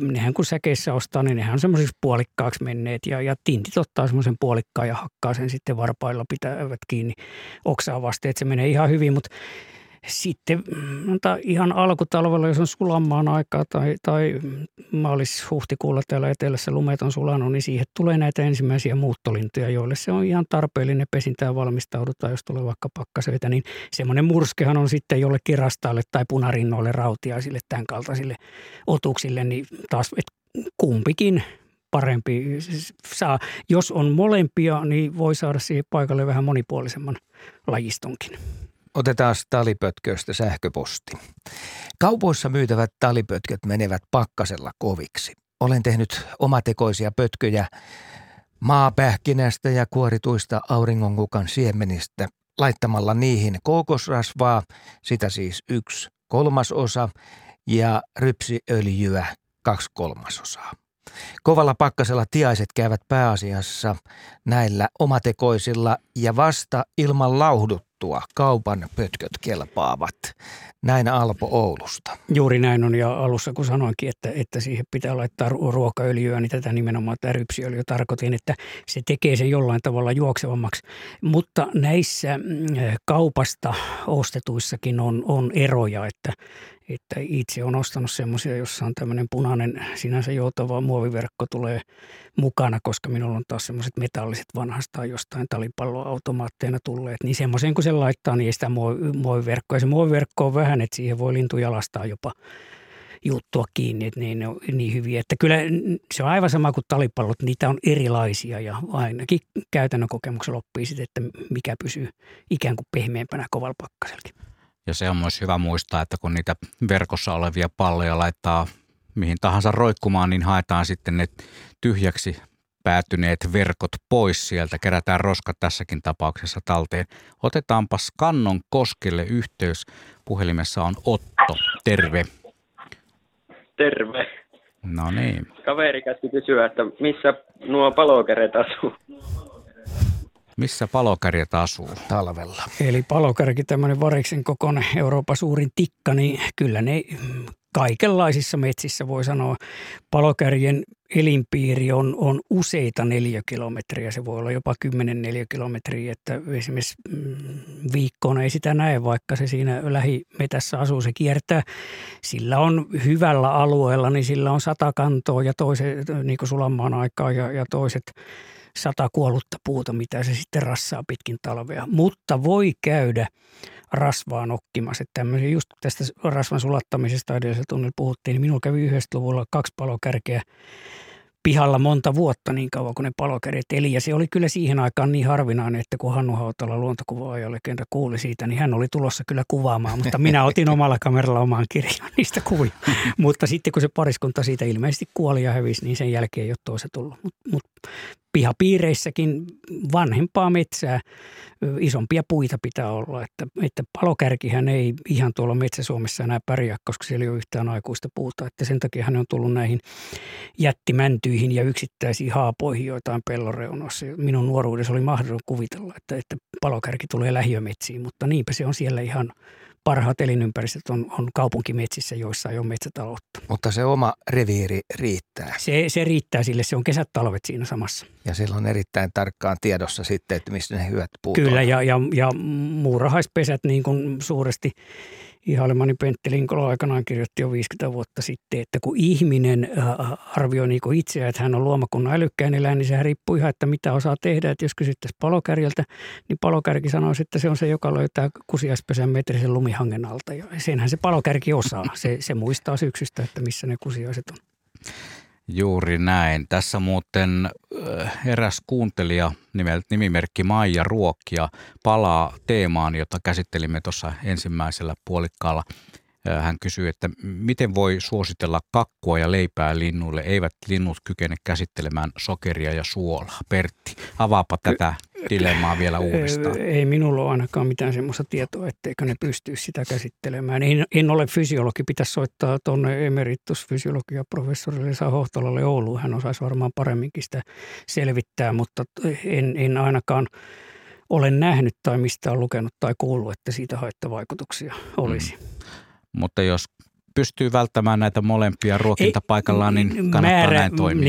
nehän kun säkeissä ostaa, niin nehän on semmoisiksi puolikkaaksi menneet. Ja tintit ottaa semmoisen puolikkaan ja hakkaa sen sitten varpailla, pitävät kiinni oksaa vasten, että se menee ihan hyvin, mutta sitten ihan alkutalvella, jos on sulamaan aikaa tai maalis-huhtikuulla täällä etelässä lumet on sulanut, niin siihen tulee näitä ensimmäisiä muuttolintuja, joille se on ihan tarpeellinen pesintään valmistaudutaan, jos tulee vaikka pakkasöitä. Niin semmoinen murskehan on sitten jollekin rastaille tai punarinnoille, rautiaisille, tämän kaltaisille otuksille, niin taas kumpikin parempi saa. Jos on molempia, niin voi saada siihen paikalle vähän monipuolisemman lajistonkin. Otetaan talipötköistä sähköposti. Kaupoissa myytävät talipötköt menevät pakkasella koviksi. Olen tehnyt omatekoisia pötköjä maapähkinästä ja kuorituista auringonkukan siemenistä laittamalla niihin kookosrasvaa, sitä siis 1/3, ja rypsiöljyä 2/3. Kovalla pakkasella tiaiset käyvät pääasiassa näillä omatekoisilla ja vasta ilman lauhduttua kaupan pötköt kelpaavat. Näin Alpo Oulusta. Juuri näin on ja alussa kun sanoinkin, että siihen pitää laittaa ruokaöljyä, niin tätä nimenomaan tämä rypsiöljy tarkoitin, että se tekee sen jollain tavalla juoksevammaksi. Mutta näissä kaupasta ostetuissakin on eroja, että itse on ostanut semmoisia, jossa on tämmöinen punainen, sinänsä joutava muoviverkko tulee mukana, koska minulla on taas semmoiset metalliset vanhastaan jostain talipalloautomaatteina tulleet. Niin semmoiseen kun sen laittaa, niin ei sitä muoviverkkoa. Ja se muoviverkko on vähän, että siihen voi lintu jalastaa jopa juttua kiinni, että ne on niin hyviä. Että kyllä se on aivan sama kuin talipallot, niitä on erilaisia ja ainakin käytännön kokemuksella oppii sitten, että mikä pysyy ikään kuin pehmeämpänä kovalla pakkasellakin. Ja se on myös hyvä muistaa, että kun niitä verkossa olevia palloja laittaa mihin tahansa roikkumaan, niin haetaan sitten ne tyhjäksi päätyneet verkot pois sieltä. Kerätään roskat tässäkin tapauksessa talteen. Otetaanpas Kannonkoskelle yhteys. Puhelimessa on Otto. Terve. Terve. No niin. Kaveri käski kysyä, että missä nuo palokärjet asuu? Missä palokärjet asuu talvella? Eli palokärki, tämmöinen variksen kokoinen Euroopan suurin tikka, niin kyllä ne kaikenlaisissa metsissä voi sanoa. Palokärjen elinpiiri on useita 4 kilometriä, se voi olla jopa 10 neliökilometriä, että esimerkiksi viikkoon ei sitä näe, vaikka se siinä lähimetässä asuu, se kiertää. Sillä on hyvällä alueella, niin sillä on 100 kantoa ja toiset, niin kuin sulamaan aikaa ja toiset 100 kuollutta puuta, mitä se sitten rassaa pitkin talvea. Mutta voi käydä rasvaa nokkimassa. Tämmöisiä just tästä rasvan sulattamisesta edellisellä tunnilla puhuttiin, niin minulla kävi 1 luvulla 2 palokärkeä pihalla monta vuotta niin kauan, kun ne palokädet eli. Ja se oli kyllä siihen aikaan niin harvinainen, että kun Hannu Hautala luontokuvaajalegenda kuuli siitä, niin hän oli tulossa kyllä kuvaamaan. Mutta minä otin omalla kameralla oman kirjan niistä kuvia. Mutta sitten kun se pariskunta siitä ilmeisesti kuoli ja hävisi, niin sen jälkeen ei ole toista tullut. Mutta pihapiireissäkin vanhempaa metsää, isompia puita pitää olla. Että palokärkihän ei ihan tuolla Metsä-Suomessa enää pärjää, koska siellä ei ole yhtään aikuista puuta. Että sen takia hän on tullut näihin jättimäntyihin ja yksittäisiin haapoihin joitain pellonreunoissa. Minun nuoruudessa oli mahdoton kuvitella, että palokärki tulee lähiömetsiin, mutta niinpä se on siellä ihan parhaat elinympäristöt on kaupunkimetsissä, joissa ei ole metsätaloutta. Mutta se oma reviiri riittää. Se riittää sille, se on kesät talvet siinä samassa. Ja siellä on erittäin tarkkaan tiedossa sitten, että mistä ne hyvät puut on. Kyllä, ja muurahaispesät niin kuin suuresti ihailemani Pentti Linkola aikanaan kirjoitti jo 50 vuotta sitten, että kun ihminen arvioi niin kuin itseään, että hän on luomakunnan älykkäin eläin, niin sehän riippuu ihan, että mitä osaa tehdä. Että jos kysyttäisiin palokärjeltä, niin palokärki sanoisi, että se on se, joka löytää kusiaispesän metrisen lumihangen alta. Ja senhän se palokärki osaa. Se muistaa syksystä, että missä ne kusiaiset on. Juuri näin. Tässä muuten eräs kuuntelija nimimerkki Maija Ruokkia palaa teemaan, jota käsittelimme tuossa ensimmäisellä puolikkaalla. Hän kysyy, että miten voi suositella kakkua ja leipää linnuille? Eivät linnut kykene käsittelemään sokeria ja suolaa. Pertti, avaapa tätä dilemmaa vielä uudestaan. Ei minulla ole ainakaan mitään semmoista tietoa, etteikö ne pystyisi sitä käsittelemään. En ole fysiologi, pitäisi soittaa tuonne emeritusfysiologiaprofessorille Lisa Hohtolalle Ouluun. Hän osaisi varmaan paremminkin sitä selvittää, mutta en ainakaan olen nähnyt tai mistään lukenut tai kuullut, että siitä haittavaikutuksia olisi. Mutta jos pystyy välttämään näitä molempia ruokintapaikallaan, niin kannattaa näin toimia.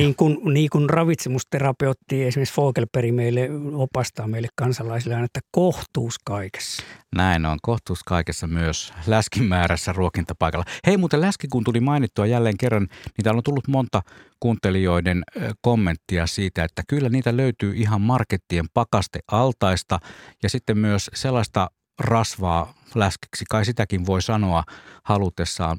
Niin kuin ravitsemusterapeutti esimerkiksi Vogelberg meille opastaa meille kansalaisille, että kohtuus kaikessa. Näin on, kohtuus kaikessa myös läskin määrässä ruokintapaikalla. Hei muuten läski, kun tuli mainittua jälleen kerran, niin täällä on tullut monta kuuntelijoiden kommenttia siitä, että kyllä niitä löytyy ihan markettien pakastealtaista ja sitten myös sellaista rasvaa läskiksi, kai sitäkin voi sanoa halutessaan,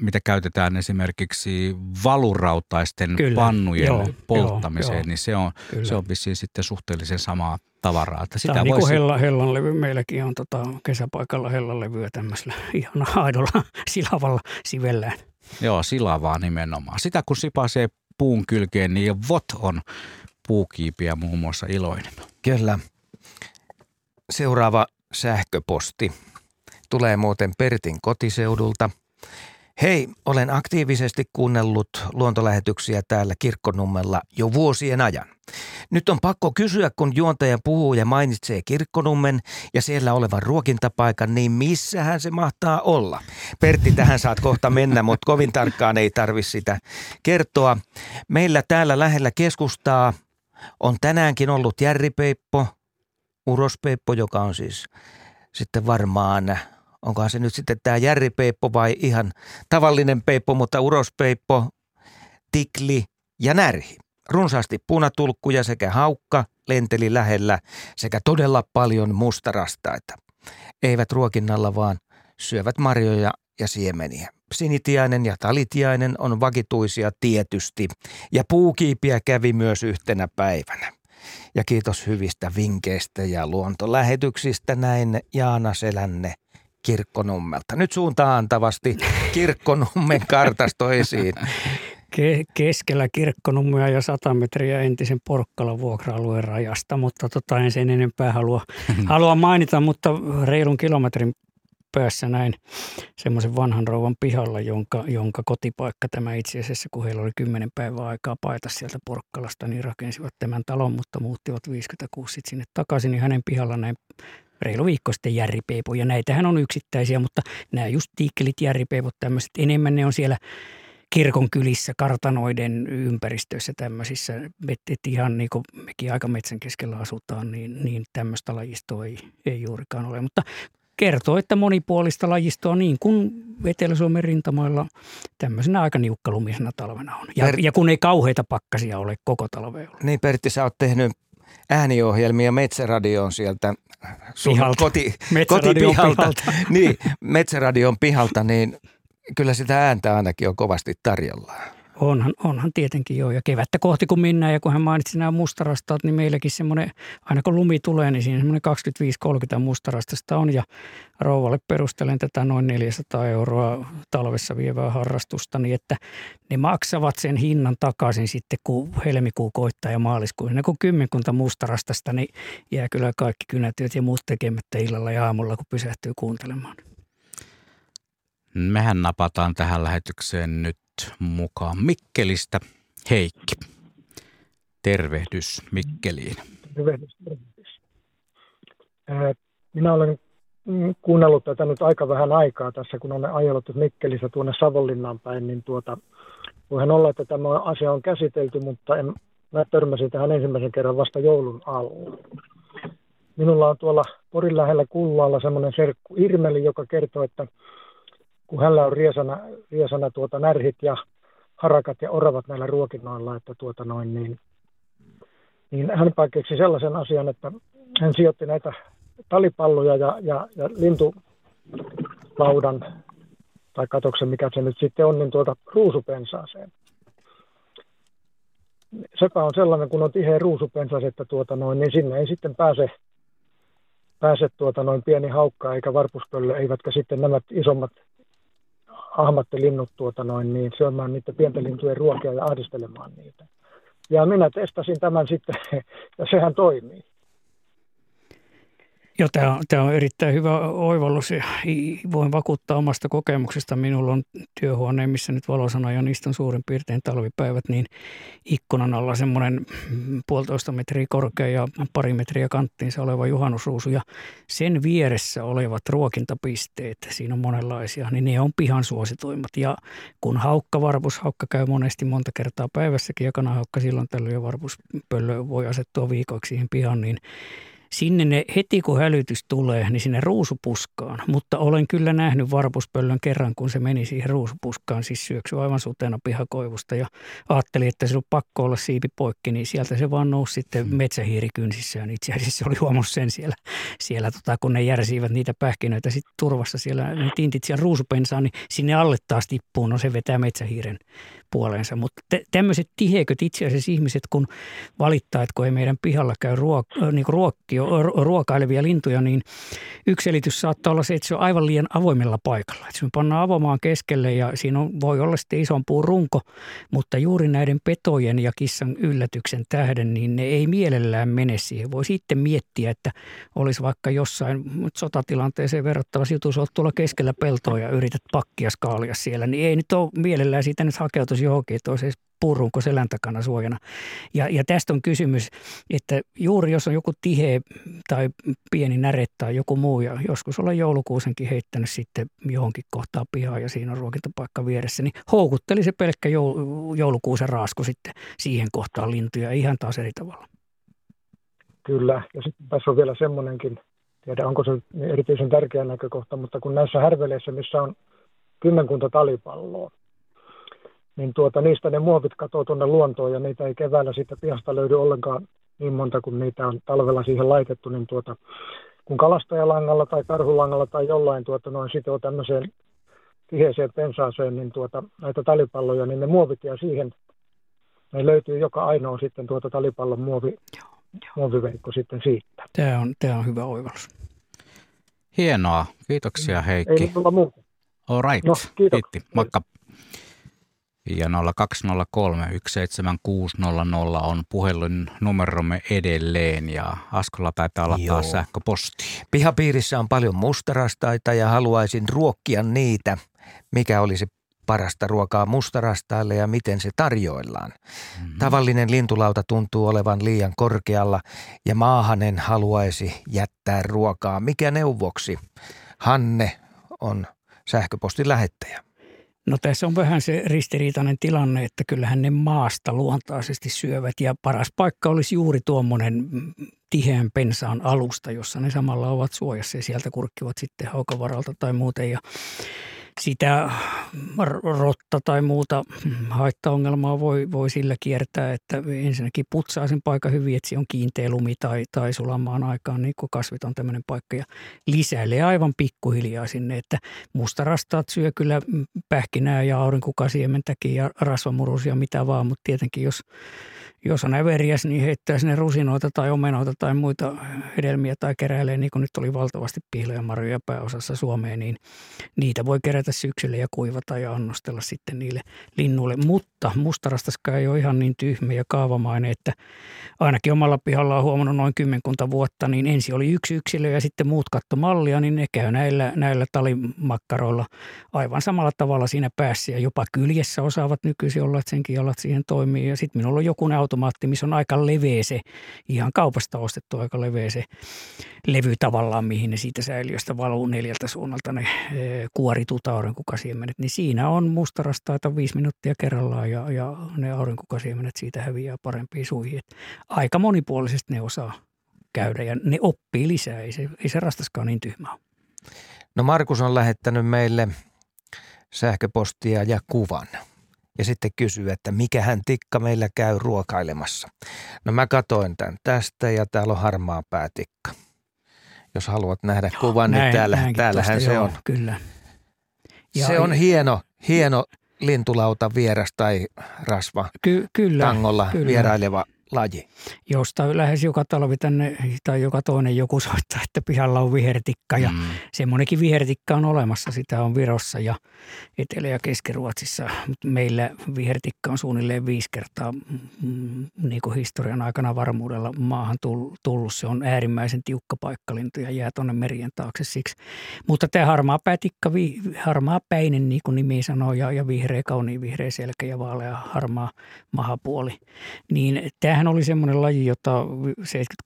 mitä käytetään esimerkiksi valurautaisten kyllä, pannujen polttamiseen, niin se on vissiin sitten suhteellisen samaa tavaraa. Tämä on niin kuin hellanlevy. Meilläkin on kesäpaikalla hellanlevyä tämmöisellä ihana aidolla silavalla sivellään. Joo, silavaa nimenomaan. Sitä kun sipaisee puun kylkeen, niin vot on puukiipiä muun muassa iloinen. Kyllä. Seuraava sähköposti tulee muuten Pertin kotiseudulta. Hei, olen aktiivisesti kuunnellut luontolähetyksiä täällä Kirkkonummella jo vuosien ajan. Nyt on pakko kysyä, kun juontaja puhuu ja mainitsee Kirkkonummen ja siellä olevan ruokintapaikan, niin missähän se mahtaa olla? Pertti, tähän saat kohta mennä, mutta kovin tarkkaan ei tarvitse sitä kertoa. Meillä täällä lähellä keskustaa on tänäänkin ollut järripeippo. Urospeippo, joka on siis sitten varmaan, onkohan se nyt sitten tämä järripeippo vai ihan tavallinen peippo, mutta urospeippo, tikli ja närhi. Runsaasti punatulkkuja sekä haukka lenteli lähellä sekä todella paljon mustarastaita. Eivät ruokinnalla vaan syövät marjoja ja siemeniä. Sinitiainen ja talitiainen on vakituisia tietysti ja puukiipiä kävi myös yhtenä päivänä. Ja kiitos hyvistä vinkkeistä ja luontolähetyksistä näin Jaana Selänne Kirkkonummelta. Nyt suuntaan antavasti Kirkkonummen kartasto esiin. Keskellä Kirkkonummea ja 100 metriä entisen Porkkalan vuokra-alueen rajasta, mutta en sen enempää halua mainita, mutta reilun kilometrin päässä näin semmoisen vanhan rouvan pihalla, jonka kotipaikka tämä itse asiassa, kun heillä oli 10 päivää aikaa paeta sieltä Porkkalasta, niin rakensivat tämän talon, mutta muuttivat 56 sitten sinne takaisin, niin hänen pihalla näin reilu viikko sitten järripeipoja. Näitähän on yksittäisiä, mutta nämä just tiikkelit, järripeipot, tämmöiset, enemmän ne on siellä kirkon kylissä, kartanoiden ympäristöissä tämmöisissä, että ihan niin kuin mekin aika metsän keskellä asutaan, niin tämmöistä lajistoa ei juurikaan ole, mutta kertoo, että monipuolista lajistoa niin kuin Etelä-Suomen rintamailla tämmöisenä aika niukkalumisena talvena on. Ja kun ei kauheita pakkasia ole koko talvea. Niin Pertti, sä oot tehnyt ääniohjelmia Metsäradioon sieltä sun kotipihalta. Niin, Metsäradion pihalta, niin kyllä sitä ääntä ainakin on kovasti tarjolla. Onhan tietenkin joo, ja kevättä kohti kun mennään, ja kun hän mainitsi nämä mustarastaat, niin meilläkin semmoinen, aina kun lumi tulee, niin siinä semmoinen 25-30 mustarastasta on, ja rouvalle perustelen tätä noin 400 € talvessa vievää harrastusta, niin että ne maksavat sen hinnan takaisin sitten, kun helmikuu koittaa ja maaliskuu. Ja kun kymmenkunta mustarastasta, niin jää kyllä kaikki kynätyöt ja muut tekemättä illalla ja aamulla, kun pysähtyy kuuntelemaan. Mehän napataan tähän lähetykseen nyt mukaan Mikkelistä. Heikki, tervehdys Mikkeliin. Tervehdys. Minä olen kuunnellut tätä nyt aika vähän aikaa tässä, kun olen ajellut Mikkelissä tuonne Savonlinnaan päin, niin voihan olla, että tämä asia on käsitelty, mutta mä törmäsin tähän ensimmäisen kerran vasta joulun alla. Minulla on tuolla Porin lähellä Kullaalla semmoinen serkku Irmeli, joka kertoo, että kun hänellä on riesana närhit ja harakat ja oravat näillä ruokinnoilla, että niin hän keksi sellaisen asian, että hän sijoitti näitä talipalloja ja lintulaudan, tai katoksen mikä se nyt sitten on, niin ruusupensaaseen. Sepä on sellainen, kun on tiheä ruusupensas, että niin sinne ei sitten pääse pieni haukka eikä varpuspöllö, eivätkä sitten nämä isommat ahmattelinnut niin syömään niitä pienten lintujen ruokia ja ahdistelemaan niitä. Ja minä testasin tämän sitten, ja sehän toimii. Joo, tämä on erittäin hyvä oivallus. Voin vakuuttaa omasta kokemuksesta. Minulla on työhuoneen, missä nyt valosanojan istun suurin piirtein talvipäivät, niin ikkunan alla semmoinen 1,5 metriä korkea ja 2 metriä kanttiinsa oleva juhannusruusu. Ja sen vieressä olevat ruokintapisteet, siinä on monenlaisia, niin ne on pihan suosituimmat. Ja kun varpushaukka käy monesti monta kertaa päivässäkin ja kanahaukka silloin tällöin ja varpuspöllö voi asettua viikoiksi siihen pihan, niin sinne ne heti kun hälytys tulee, niin sinne ruusupuskaan, mutta olen kyllä nähnyt varpuspöllön kerran, kun se meni siihen ruusupuskaan, siis syöksy aivan sutena pihakoivusta ja ajattelin, että se on pakko olla siipi poikki, niin sieltä se vaan nousi sitten metsähiirikynsissään. Itse asiassa oli huomannut sen siellä kun ne järsivät niitä pähkinöitä sitten turvassa siellä, ne tintit siellä ruusupensaan, niin sinne alle taas tippuu, no se vetää metsähiiren puoleensa. Mutta tämmöiset tiheköt itse asiassa ihmiset, kun valittaa, että kun ei meidän pihalla käy ruokailevia lintuja, niin yksi selitys saattaa olla se, että se on aivan liian avoimella paikalla. Että se me pannaan avomaan keskelle ja siinä voi olla sitten ison puun runko, mutta juuri näiden petojen ja kissan yllätyksen tähden, niin ne ei mielellään mene siihen. Voi sitten miettiä, että olisi vaikka jossain sotatilanteeseen verrattava sijoitus, olet tuolla keskellä peltoa ja yrität pakkia skaalia siellä, niin ei nyt ole mielellään siitä nyt hakeutuisi johonkin toiseen puurunko selän takana suojana. Ja tästä on kysymys, että juuri jos on joku tiheä tai pieni näre tai joku muu, ja joskus olen joulukuusenkin heittänyt sitten johonkin kohtaan pihaa ja siinä on ruokintapaikka vieressä, niin houkutteli se pelkkä joulukuusen raasku sitten siihen kohtaan lintuja ihan taas eri tavalla. Kyllä, ja sitten tässä on vielä semmoinenkin, tiedä onko se erityisen tärkeä näkökohta, mutta kun näissä härveleissä, missä on kymmenkunta talipalloa, niin niistä ne muovit katoo tuonne luontoon ja niitä ei keväällä siitä pihasta löydy ollenkaan niin monta kuin niitä on talvella siihen laitettu, niin kun kalastajalangalla tai karhulangalla tai jollain sitten on tämmöiseen tiheeseen pensaaseen niin näitä talipalloja, niin ne muovit ja siihen ne löytyy joka ainoa sitten talipallon muoviveikko sitten siitä. Tämä on hyvä oivallus. Hienoa. Kiitoksia Heikki. Ei tulla muuta. All right. No, kiitti. Moikka. Ja 020317600 on puhelinnumeromme edelleen ja Askolla taitaa olla taas sähköpostia. Pihapiirissä on paljon mustarastaita ja haluaisin ruokkia niitä. Mikä olisi parasta ruokaa mustarastaille ja miten se tarjoillaan? Mm-hmm. Tavallinen lintulauta tuntuu olevan liian korkealla ja maahanen haluaisi jättää ruokaa. Mikä neuvoksi? Hanne on sähköpostin lähettäjä. No tässä on vähän se ristiriitainen tilanne, että kyllähän ne maasta luontaisesti syövät ja paras paikka olisi juuri tuommoinen tiheän pensaan alusta, jossa ne samalla ovat suojassa ja sieltä kurkkivat sitten haukavaralta tai muuten ja sitä rotta tai muuta haittaongelmaa voi sillä kiertää, että ensinnäkin putsaa sen paikan hyvin, että siinä on kiinteä lumi tai sulamaan aikaan, niin kuin kasvit on tämmöinen paikka, ja lisäilee aivan pikkuhiljaa sinne, että mustarastaat syö kyllä pähkinää ja aurinkokasiementäkin ja rasvamurusia mitä vaan, mutta tietenkin jos on äveriäs, niin heittää sinne rusinoita tai omenoita tai muita hedelmiä tai keräilee, niin kuin nyt oli valtavasti pihlajanmarjoja pääosassa Suomeen, niin niitä voi kerätä syksyllä ja kuivata ja annostella sitten niille linnuille. Mutta mustarastaskaan ei ole ihan niin tyhmä ja kaavamainen, että ainakin omalla pihalla on huomannut noin 10 vuotta, niin ensin oli yksi yksilö ja sitten muut katto mallia, niin ne käy näillä talimakkaroilla aivan samalla tavalla siinä päässä ja jopa kyljessä osaavat nykyisin olla, että senkin jalat siihen toimii. Ja sitten minulla on joku automaatti, missä on aika leveä se, ihan kaupasta ostettu aika leveä se levy tavallaan, mihin ne siitä säiliöstä valuu neljältä suunnalta ne kuoritut aurinkokasiemenet, niin siinä on mustarastaita 5 minuuttia kerrallaan ja ne aurinkokasiemenet siitä häviää parempiin suihin. Et aika monipuolisesti ne osaa käydä ja ne oppii lisää, ei se rastaskaan niin tyhmää. No Markus on lähettänyt meille sähköpostia ja kuvan. Ja sitten kysyy, että mikähän tikka meillä käy ruokailemassa. No mä katoin tämän tästä ja täällä on harmaa päätikka. Jos haluat nähdä kuvan, niin täällähän se on. Kyllä. Ja se on hieno lintulauta vieras tai rasva tangolla vieraileva laji. Josta lähes joka talvi tänne tai joka toinen joku soittaa, että pihalla on vihertikka ja semmoinenkin vihertikka on olemassa. Sitä on Virossa ja Etelä- ja Keski-Ruotsissa. Meillä vihertikka on suunnilleen 5 kertaa niin kuin historian aikana varmuudella maahan tullut. Se on äärimmäisen tiukka paikkalintu ja jää tuonne merien taakse siksi. Mutta tämä harmaapäätikka, harmaapäinen niin kuin nimi sanoo ja vihreä, kauniin vihreä selkä ja vaalea harmaa mahapuoli, niin tämähän oli semmoinen laji, jota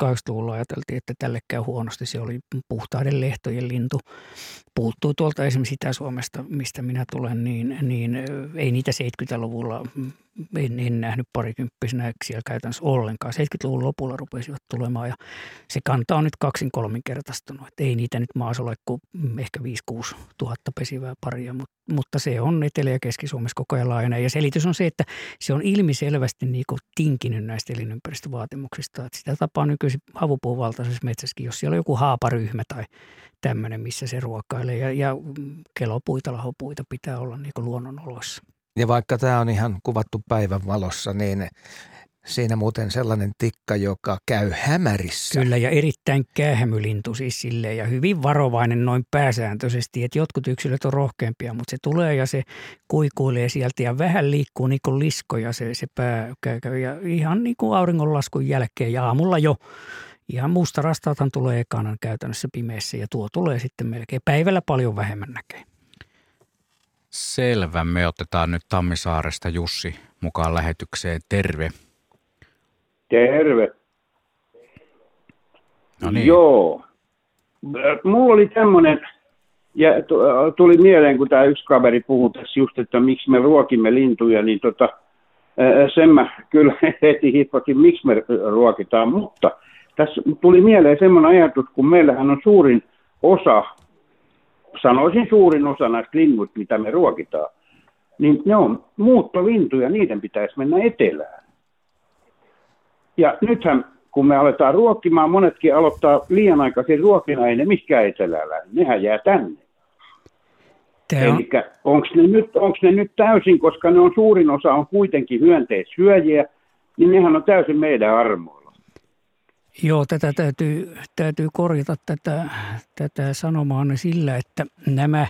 78-luvulla ajateltiin, että tälle käy huonosti. Se oli puhtaiden lehtojen lintu. Puuttuu tuolta esimerkiksi Itä-Suomesta, mistä minä tulen, niin ei niitä 70-luvulla, en nähnyt parikymppisenä siellä käytännössä ollenkaan. 70-luvun lopulla rupesivat tulemaan ja se kanta on nyt 2-3-kertaistunut. Et ei niitä nyt maassa ole kuin ehkä 5,000-6,000 pesivää paria, mutta se on Etelä- ja Keski-Suomessa koko ajan laajana. Ja selitys on se, että se on ilmiselvästi niin kuin tinkinyt näistä elinympäristövaatimuksista. Et sitä tapaa nykyisin havupuuvaltaisessa metsässäkin, jos siellä on joku haaparyhmä tai tämmöinen, missä se ruokailee. Ja kelopuita, lahopuita pitää olla niin kuin luonnonoloissa. Ja vaikka tämä on ihan kuvattu päivän valossa, niin siinä muuten sellainen tikka, joka käy hämärissä. Kyllä, ja erittäin käähämylintu siis silleen, ja hyvin varovainen noin pääsääntöisesti, että jotkut yksilöt on rohkeampia, mutta se tulee ja se kuikuilee sieltä ja vähän liikkuu niin kuin liskoja se pää käy, ja ihan niin kuin auringonlaskun jälkeen ja aamulla jo. Ihan mustarastaathan tulee ekana käytännössä pimeässä ja tuo tulee sitten melkein päivällä paljon vähemmän näkee. Selvä. Me otetaan nyt Tammisaaresta Jussi mukaan lähetykseen. Terve. Terve. No niin. Joo. Mulla oli tämmöinen, ja tuli mieleen, kun tämä yksi kaveri puhui tässä just, että miksi me ruokimme lintuja, niin sen mä kyllä heti hippakin, miksi me ruokitaan, mutta tässä tuli mieleen semmoinen ajatus, kun meillähän on suurin osa, sanoisin suurin osa näistä linnut, mitä me ruokitaan, niin ne on muuttolintuja, niiden pitäisi mennä etelään. Ja nythän, kun me aletaan ruokkimaan, monetkin aloittaa liian aikaisin ruokina, ei ne mitkään eteläällä, nehän jää tänne. Eli onko ne nyt täysin, koska ne on suurin osa on kuitenkin hyönteissyöjiä, niin nehän on täysin meidän armoilla. Joo, tätä täytyy korjata tätä sanomaanne sillä, että nämä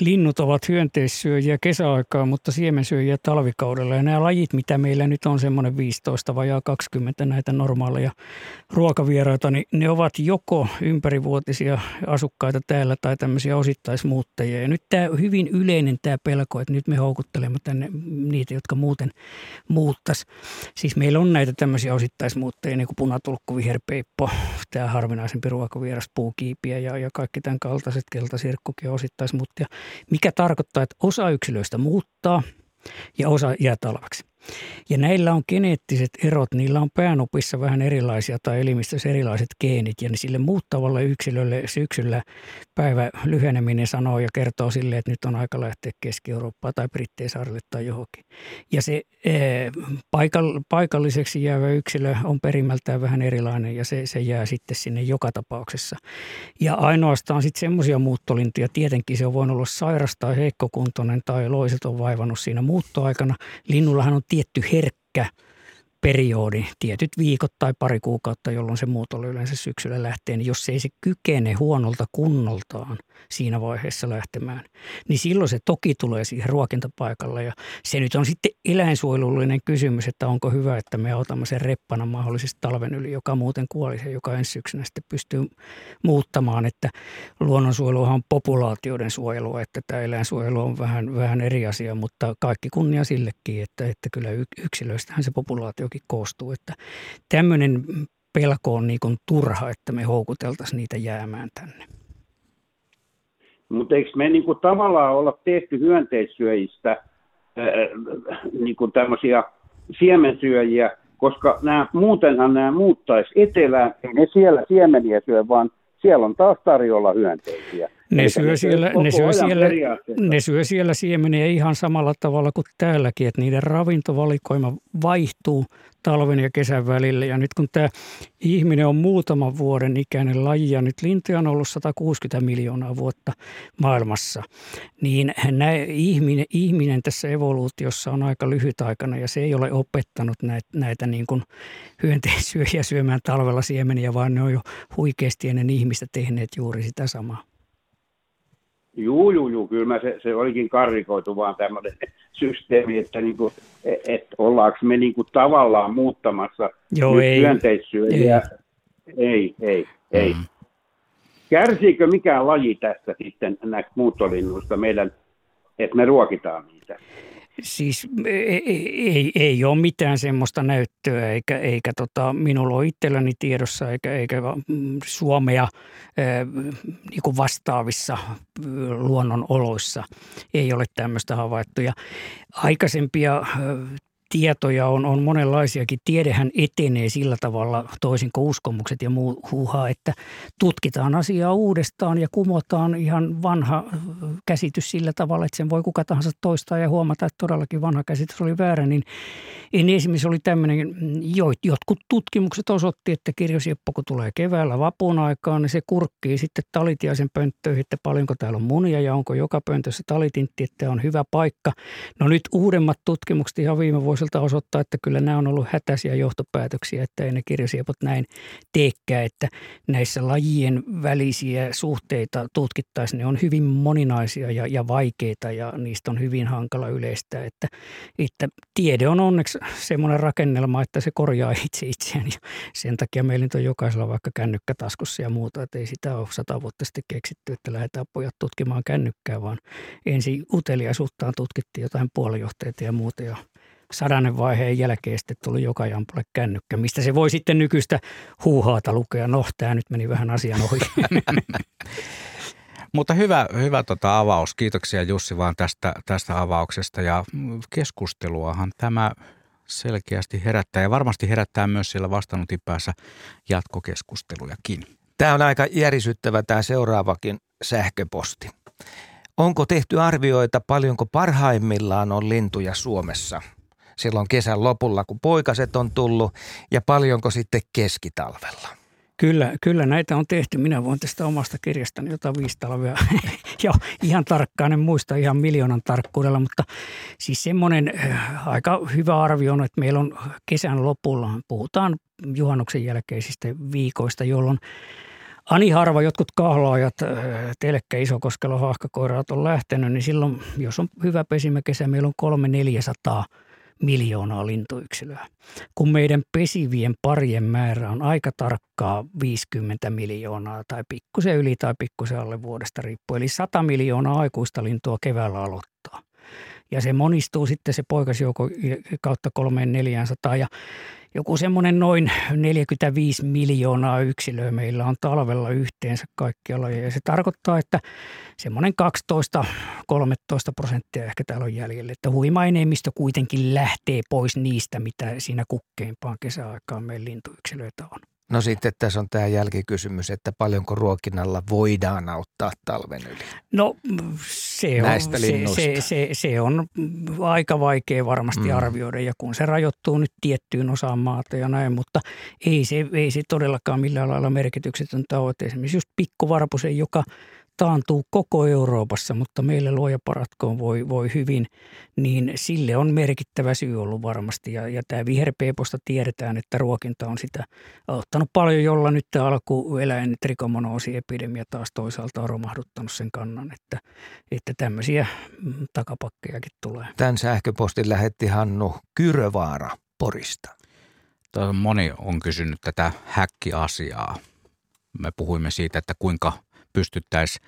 linnut ovat hyönteissyöjiä kesäaikaa, mutta siemensyöjiä talvikaudella. Ja nämä lajit, mitä meillä nyt on semmoinen 15 vajaa 20 näitä normaaleja ruokavieraita, niin ne ovat joko ympärivuotisia asukkaita täällä tai tämmöisiä osittaismuuttajia. Ja nyt tämä hyvin yleinen tämä pelko, että nyt me houkuttelemme tänne niitä, jotka muuten muuttaisi. Siis meillä on näitä tämmöisiä osittaismuuttajia, niin kuin punatulkku, viherpeippo, tämä harvinaisempi ruokavieras, puukiipiä ja kaikki tämän kaltaiset, keltasirkkukin osittaismuuttajia. Mikä tarkoittaa, että osa yksilöistä muuttaa ja osa jää talveksi. Ja näillä on geneettiset erot, niillä on päänupissa vähän erilaisia tai elimistössä erilaiset geenit. Ja sille muuttavalle yksilölle syksyllä päivä lyheneminen sanoo ja kertoo sille, että nyt on aika lähteä Keski-Eurooppaan tai Britteen saarille tai johonkin. Ja se paikalliseksi jäävä yksilö on perimältään vähän erilainen ja se jää sitten sinne joka tapauksessa. Ja ainoastaan sitten semmoisia muuttolintuja, tietenkin se on voinut olla sairas tai heikkokuntoinen tai loiset on vaivannut siinä muuttoaikana. Linnullahan on tietty herkkä periodi, tietyt viikot tai pari kuukautta, jolloin se muutolle yleensä syksyllä lähtee, niin jos ei se kykene huonolta kunnoltaan siinä vaiheessa lähtemään, niin silloin se toki tulee siihen ruokintapaikalle. Ja se nyt on sitten eläinsuojelullinen kysymys, että onko hyvä, että me otamme sen reppana mahdollisesti talven yli, joka muuten kuoli se, joka ensi syksynä sitten pystyy muuttamaan. Että luonnonsuojeluhan on populaatioiden suojelua, että tämä eläinsuojelu on vähän eri asia, mutta kaikki kunnia sillekin, että kyllä yksilöistähän se populaatio koostuu, että tämmöinen pelko on niin kuin turha, että me houkuteltaisiin niitä jäämään tänne. Mutta eikö me niin kuin tavallaan olla tehty hyönteissyöjistä niin kuin tämmöisiä siemensyöjiä, koska muutenhan nämä muuttaisi etelään, ei ne siellä siemeniä syö, vaan siellä on taas tarjolla hyönteisiä. Ne syö siellä siemeniä ihan samalla tavalla kuin täälläkin, että niiden ravintovalikoima vaihtuu talven ja kesän välillä. Ja nyt kun tämä ihminen on muutaman vuoden ikäinen laji ja nyt lintuja on ollut 160 miljoonaa vuotta maailmassa, niin ihminen tässä evoluutiossa on aika lyhytaikana ja se ei ole opettanut näitä niin kuin hyönteissyöjiä syömään talvella siemeniä, vaan ne on jo huikeasti ennen ihmistä tehneet juuri sitä samaa. Joo, kyllä se olikin karrikoitu vaan tämmöinen systeemi, että niinku, ollaanko me niinku tavallaan muuttamassa hyönteissyöjiä. Ei. Kärsiikö mikään laji tästä sitten näistä muuttolinnuista meidän, että me ruokitaan niitä? Siis ei ole mitään semmoista näyttöä, eikä minulla ole itselläni tiedossa, eikä Suomea niin kuin vastaavissa luonnonoloissa ei ole tämmöistä havaittuja. Aikaisempia tietoja on monenlaisiakin. Tiedehän etenee sillä tavalla, toisin kuin uskomukset ja muu huuhaa, että tutkitaan asiaa uudestaan ja kumotaan ihan vanha käsitys sillä tavalla, että sen voi kuka tahansa toistaa ja huomata, että todellakin vanha käsitys oli väärä. Niin esimerkiksi oli tämmöinen, jotkut tutkimukset osoitti, että kirjosieppo kun tulee keväällä vapun aikaan, niin se kurkkii sitten talitiaisen pönttöihin, että paljonko täällä on munia ja onko joka pöntössä talitintti, että on hyvä paikka. No nyt uudemmat tutkimukset ihan viime vuosi osoittaa, että kyllä nämä on ollut hätäisiä johtopäätöksiä, että ei ne kirjosiepot näin teekään, että näissä lajien välisiä suhteita tutkittaisiin. Ne on hyvin moninaisia ja vaikeita ja niistä on hyvin hankala yleistää, että tiede on onneksi semmoinen rakennelma, että se korjaa itseään ja sen takia meillä on jokaisella vaikka kännykkä taskussa ja muuta, että ei sitä ole 100 vuotta sitten keksitty, että lähdetään pojat tutkimaan kännykkää, vaan ensin uteliaisuuttaan tutkittiin jotain puolijohteita ja muuta ja 100. vaiheen jälkeen sitten tuli joka jampalle kännykkä, mistä se voi sitten nykyistä huuhaata lukea. No, tämä nyt meni vähän asian ohi. Mutta hyvä avaus. Kiitoksia Jussi vaan tästä avauksesta. Ja keskusteluahan tämä selkeästi herättää ja varmasti herättää myös siellä vastaanotin päässä jatkokeskustelujakin. Tämä on aika järisyttävä tämä seuraavakin sähköposti. Onko tehty arvioita, paljonko parhaimmillaan on lintuja Suomessa silloin kesän lopulla, kun poikaset on tullut, ja paljonko sitten keskitalvella? Kyllä näitä on tehty. Minä voin tästä omasta kirjastani jotain 5 talvea. Ja ihan tarkkaan, en muista ihan miljoonan tarkkuudella, mutta siis semmoinen aika hyvä arvio on, että meillä on kesän lopulla, puhutaan juhannuksen jälkeisistä viikoista, jolloin ani harva jotkut kahlaajat, telkkä, Isokoskelo, haahkakoiraat on lähtenyt, niin silloin, jos on hyvä pesimäkesä, meillä on 300-400 miljoonaa lintuyksilöä. Kun meidän pesivien parien määrä on aika tarkkaa 50 miljoonaa tai pikkusen yli tai pikkusen alle vuodesta riippuen. Eli 100 miljoonaa aikuista lintua keväällä aloittaa. Ja se monistuu sitten se poikasjoukko kautta 300–400 ja joku semmoinen noin 45 miljoonaa yksilöä meillä on talvella yhteensä kaikkialla. Ja se tarkoittaa, että semmoinen 12–13% ehkä täällä on jäljellä. Että huima enemmistö kuitenkin lähtee pois niistä, mitä siinä kukkeimpaan kesäaikaan meidän lintuyksilöitä on. No sitten tässä on tämä jälkikysymys, että paljonko ruokinnalla voidaan auttaa talven yli? No se on aika vaikea varmasti arvioida ja kun se rajoittuu nyt tiettyyn osaan maata ja näin, mutta ei se todellakaan millään lailla merkityksetöntä ole. Esimerkiksi just pikkuvarpusen, joka taantuu koko Euroopassa, mutta meillä luojaparatkoon voi hyvin, niin sille on merkittävä syy ollut varmasti. Ja tämä viherpeeposta tiedetään, että ruokinta on sitä auttanut paljon, jolla nyt tämä alkueläin trikomonoosiepidemia taas toisaalta on romahduttanut sen kannan, että tämmöisiä takapakkejakin tulee. Tämän sähköpostin lähetti Hannu Kyrövaara Porista. Moni on kysynyt tätä häkkiasiaa. Me puhuimme siitä, että kuinka pystyttäisiin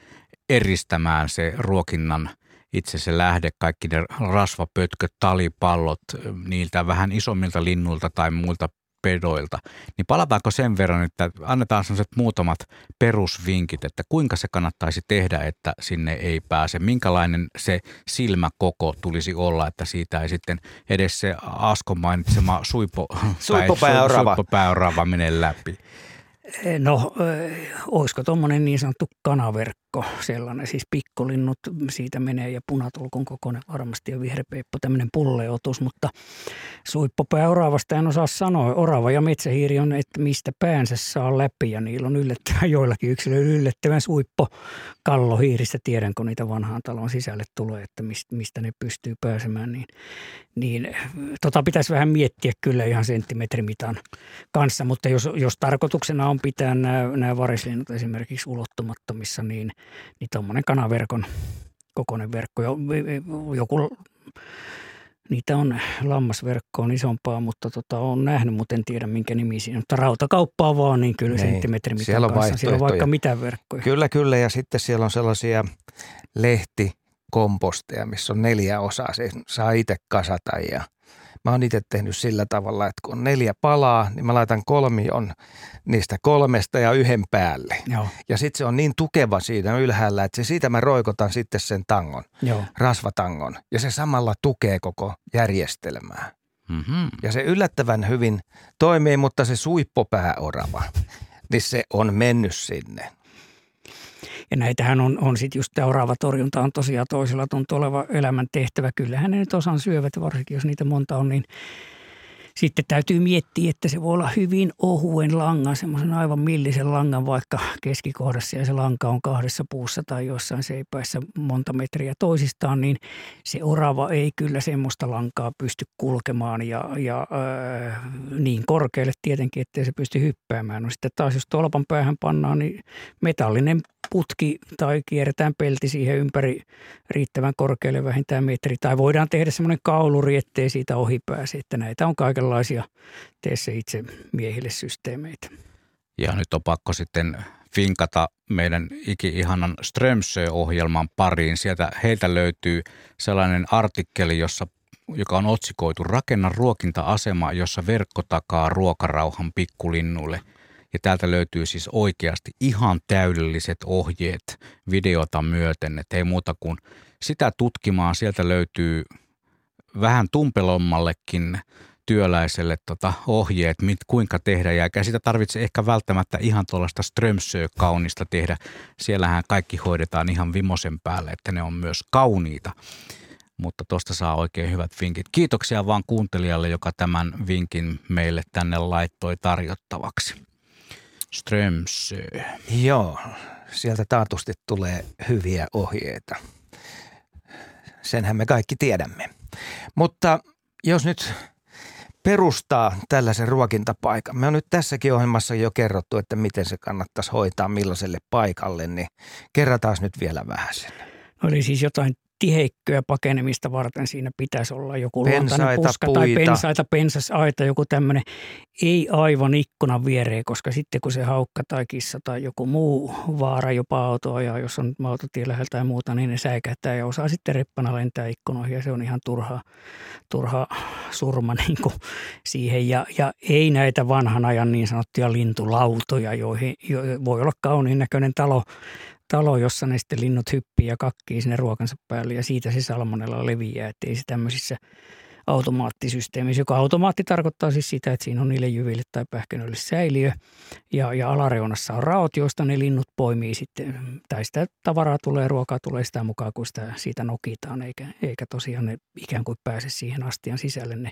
eristämään se ruokinnan itse se lähde, kaikki ne rasvapötköt, talipallot niiltä vähän isommilta linnuilta tai muilta pedoilta. Niin palataanko sen verran, että annetaan sellaiset muutamat perusvinkit, että kuinka se kannattaisi tehdä, että sinne ei pääse. Minkälainen se silmäkoko tulisi olla, että siitä ei sitten edes se Asko mainitsema suipopäyrava mene läpi. No, olisiko tuommoinen niin sanottu kanaverkko sellainen, siis pikkulinnut, siitä menee ja punatulkun kokoinen varmasti ja viherpeippo, tämmöinen pulleutus, mutta suippopää oravasta en osaa sanoa. Orava ja metsähiiri on, että mistä päänsä saa läpi ja niillä on yllättävän, joillakin yksilöillä yllättävän suippo kallohiiristä, tiedän kun niitä vanhaan talon sisälle tulee, että mistä ne pystyy pääsemään, niin pitäisi vähän miettiä kyllä ihan senttimetrimitan kanssa, mutta jos tarkoituksena on pitää nämä varislinnut esimerkiksi ulottumattomissa, niin tuommoinen kanaverkon kokoinen verkko, joku, niitä on, lammasverkko on isompaa, mutta olen nähnyt, mutta en tiedä minkä nimi siinä, mutta rautakauppaa vaan, niin kyllä senttimetri mitan siellä on kanssa, siellä on vaikka mitä verkkoja. Kyllä, ja sitten siellä on sellaisia lehtikomposteja, missä on 4 osaa, se saa itse kasata ja mä oon itse tehnyt sillä tavalla, että kun on 4 palaa, niin mä laitan 3 niistä 3 ja 1 päälle. Joo. Ja sitten se on niin tukeva siinä ylhäällä, että siitä mä roikotan sitten sen tangon, joo, rasvatangon. Ja se samalla tukee koko järjestelmää. Mm-hmm. Ja se yllättävän hyvin toimii, mutta se suippopääorava, niin se on mennyt sinne. Ja näitähän on sitten just tämä oravatorjunta on tosiaan toisella tuntuu oleva elämäntehtävä. Kyllähän ne nyt osan syövät, varsinkin jos niitä monta on, niin sitten täytyy miettiä, että se voi olla hyvin ohuen langan, semmoisen aivan millisen langan vaikka keskikohdassa ja se lanka on 2 puussa tai jossain seipäissä monta metriä toisistaan, niin se orava ei kyllä semmoista lankaa pysty kulkemaan ja niin korkealle tietenkin, ettei se pysty hyppäämään. No sitten taas jos tolpan päähän pannaan, niin metallinen putki tai kierretään pelti siihen ympäri riittävän korkealle vähintään metri. Tai voidaan tehdä semmoinen kauluri, ettei siitä ohi pääse. Että näitä on kaikenlaisia teissä itse miehille systeemeitä. Ja nyt on pakko sitten vinkata meidän iki-ihanan Strömsö-ohjelman pariin. Sieltä heiltä löytyy sellainen artikkeli, joka on otsikoitu Rakenna ruokinta-asema, jossa verkko takaa ruokarauhan pikkulinnulle. Ja täältä löytyy siis oikeasti ihan täydelliset ohjeet videota myöten, että ei muuta kuin sitä tutkimaan. Sieltä löytyy vähän tumpelommallekin työläiselle ohjeet, kuinka tehdä. Ja eikä sitä tarvitse ehkä välttämättä ihan tuollaista Strömsöä kaunista tehdä. Siellähän kaikki hoidetaan ihan vimosen päälle, että ne on myös kauniita. Mutta tuosta saa oikein hyvät vinkit. Kiitoksia vaan kuuntelijalle, joka tämän vinkin meille tänne laittoi tarjottavaksi. Strömsö. Joo, sieltä taatusti tulee hyviä ohjeita. Senhän me kaikki tiedämme. Mutta jos nyt perustaa tällaisen ruokintapaikan, me on nyt tässäkin ohjelmassa jo kerrottu, että miten se kannattaisi hoitaa millaiselle paikalle, niin kerrataan nyt vielä vähän sen. Oli siis jotain tiheikköä pakenemista varten siinä pitäisi olla joku luontainen puska tai pensasaita, joku tämmöinen, ei aivan ikkunan viereen, koska sitten kun se haukka tai kissa tai joku muu vaara jopa autoajaa, jos on autotie lähellä tai muuta, niin ne säikähtää ja osaa sitten reppana lentää ikkunoihin ja se on ihan turha surma niin kuin siihen. Ja ei näitä vanhan ajan niin sanottuja lintulautoja, joihin voi olla kauniin näköinen talo, jossa ne sitten linnut hyppii ja kakkii sinne ruokansa päälle ja siitä se salmonella leviää. Että ei se tämmöisissä automaattisysteemissä, joka automaatti tarkoittaa siis sitä, että siinä on niille jyville tai pähkinöille säiliö ja alareunassa on raot, joista ne linnut poimii sitten. Tai sitä tavaraa tulee, ruokaa tulee sitä mukaan, kun sitä siitä nokitaan, eikä tosiaan ne ikään kuin pääse siihen astian sisälle ne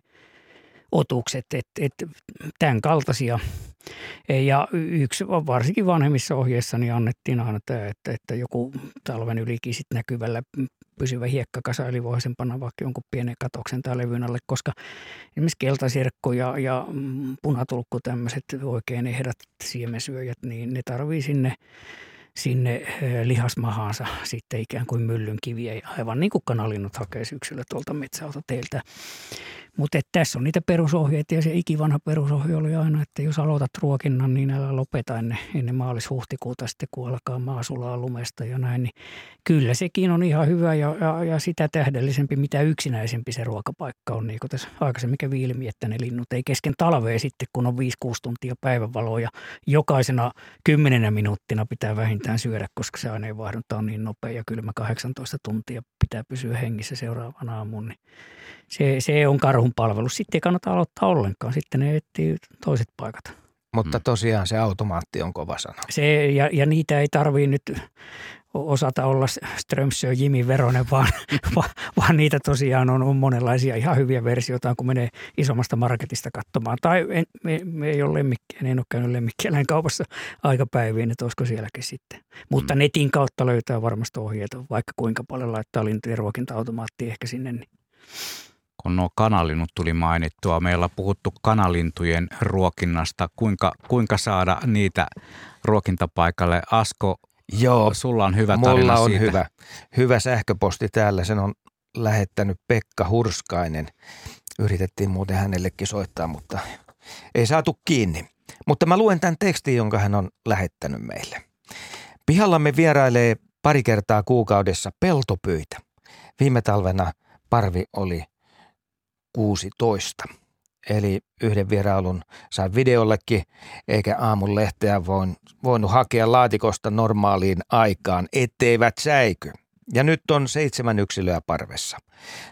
otukset, että tämän kaltaisia. Ja yksi, varsinkin vanhemmissa ohjeissa, niin annettiin aina tämä, että joku talven ylikin sit näkyvällä pysyvä hiekkakasa, eli voi sen panna vaikka jonkun pienen katoksen tai levyn alle, koska esimerkiksi keltasirkko ja punatulkku, tämmöiset oikein ehdat siemensyöjät, niin ne tarvii sinne lihasmahaansa sitten ikään kuin myllyn kiviä, aivan niin kuin kanalinnut hakee syksyllä tuolta metsäautoteiltä. Mutta tässä on niitä perusohjeita ja se ikivanha perusohje oli aina, että jos aloitat ruokinnan, niin älä lopeta ennen maalis-huhtikuuta sitten, kun alkaa maa sulaa lumesta ja näin. Niin kyllä sekin on ihan hyvä ja sitä tähdellisempi, mitä yksinäisempi se ruokapaikka on. Niin kuin tässä aikaisemmin kävi ilmi, että ne linnut ei kesken talvea sitten, kun on 5-6 tuntia päivänvaloa ja jokaisena 10 minuuttina pitää vähintään syödä, koska se aineenvaihdunta on niin nopea ja kylmä 18 tuntia pitää pysyä hengissä seuraavana aamuun. Niin se on karhun palvelus. Sitten ei kannata aloittaa ollenkaan. Sitten ne etsii toiset paikat. Mutta tosiaan se automaatti on kova sana. Ja niitä ei tarvii nyt osata olla Strömsö Jimin veronen, vaan niitä tosiaan on monenlaisia ihan hyviä versioita, kun menee isommasta marketista katsomaan. Tai me ei ole lemmikkiä, en ole käynyt lemmikkieläinkaupassa aikapäiviin, että olisiko sielläkin sitten. Mutta netin kautta löytää varmasti ohjeita, vaikka kuinka paljon laittaa lintujen ruokinta-automaattia ehkä sinne. Niin. Kun nuo kanalinnut tuli mainittua, meillä on puhuttu kanalintujen ruokinnasta. Kuinka saada niitä ruokintapaikalle? Asko, joo, sulla on hyvä tarina siitä. Mulla on hyvä sähköposti täällä. Sen on lähettänyt Pekka Hurskainen. Yritettiin muuten hänellekin soittaa, mutta ei saatu kiinni. Mutta mä luen tämän tekstin, jonka hän on lähettänyt meille. Pihallamme vierailee pari kertaa kuukaudessa peltopyitä. Viime talvena parvi oli 16. Eli yhden vierailun sain videollekin, eikä aamun lehteä voinut hakea laatikosta normaaliin aikaan, etteivät säiky. Ja nyt on 7 yksilöä parvessa.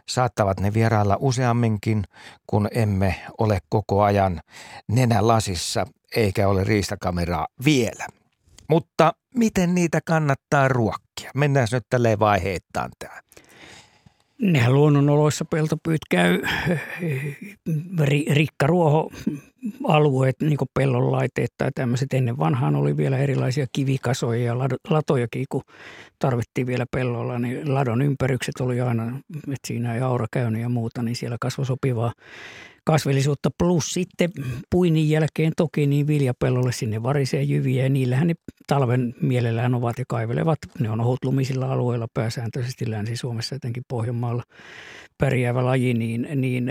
Saattavat ne vierailla useamminkin, kun emme ole koko ajan nenä lasissa, eikä ole riistakameraa vielä. Mutta miten niitä kannattaa ruokkia? Mennään nyt tälleen vaiheittain täällä. Nehän luonnonoloissa peltopyyt käy rikkaruohoalueet, niin kuin pellonlaiteet tai tämmöiset. Ennen vanhaan oli vielä erilaisia kivikasoja ja latojakin, kun tarvittiin vielä pellolla. Niin ladon ympärykset oli aina, että siinä ei aura käynyt ja muuta, niin siellä kasvoi sopivaa kasvillisuutta. Plus sitten puinin jälkeen toki niin viljapellolle sinne varisee jyviä ja niillähän ne talven mielellään ovat ja kaivelevat. Ne on ohutlumisilla alueilla pääsääntöisesti Länsi-Suomessa, etenkin Pohjanmaalla pärjäävä laji, niin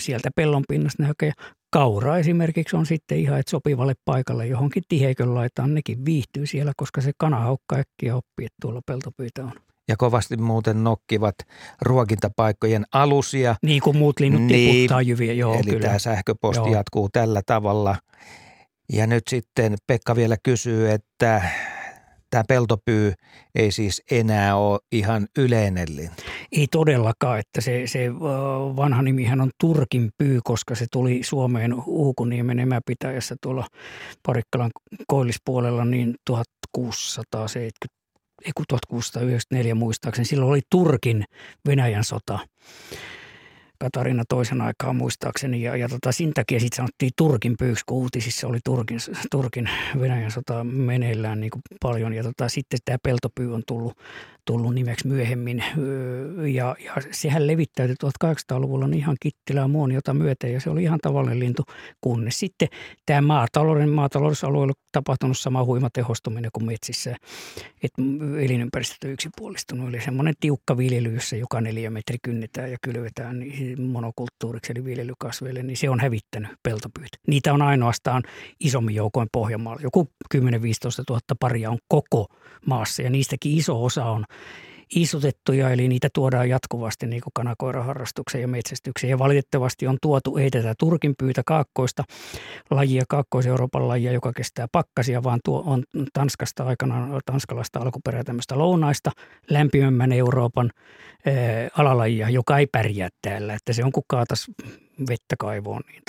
sieltä pellon pinnasta ne hakee. Kaura esimerkiksi on sitten ihan et sopivalle paikalle johonkin tiheikön laitaan. Nekin viihtyy siellä, koska se kanahaukka äkkiä oppii, että tuolla peltopyitä on. Ja kovasti muuten nokkivat ruokintapaikkojen alusia. Niin kuin muut linnut tiputtaa jyviä. Joo, eli kyllä. Tämä sähköposti jatkuu tällä tavalla. Ja nyt sitten Pekka vielä kysyy, että tämä peltopyy ei siis enää ole ihan yleinen lintu. Ei todellakaan, että se vanha nimihän on turkinpyy, koska se tuli Suomeen Uukuniemen emäpitäjässä tuolla Parikkalan koillispuolella niin 1694 muistaakseni. Silloin oli Turkin Venäjän sota. Katarina toisen aikaan muistaakseni, ja sen takia sitten sanottiin Turkin pyyksi, kun uutisissa oli Turkin Venäjän sota meneillään niin kuin paljon. Ja sitten tämä peltopyy on tullut tullut nimeksi myöhemmin. Ja sehän levittäytyi 1800-luvulla niin ihan Kittilää Muoniota myöten ja se oli ihan tavallinen lintu, kunnes sitten tämä maatalousalueella on tapahtunut sama huima tehostuminen kuin metsissä. Että elinympäristöt on yksipuolistunut. Eli semmoinen tiukka viljely, jossa joka 4 metri kynnetään ja kylvetään monokulttuuriksi eli viljelykasveille, niin se on hävittänyt peltopyitä. Niitä on ainoastaan isommin joukoin Pohjanmaalla. Joku 10-15 000 paria on koko maassa ja niistäkin iso osa on istutettuja, eli niitä tuodaan jatkuvasti niin kuin kanakoiraharrastukseen ja metsästykseen. Ja valitettavasti on tuotu ei tätä turkinpyytä kaakkoista lajia, Kaakkois-Euroopan lajia, joka kestää pakkasia, vaan tuo on Tanskasta aikanaan tanskalaista alkuperää tämmöistä lounaista lämpimemmän Euroopan alalajia, joka ei pärjää täällä. Että se on kuin kaatas vettä kaivoon, niin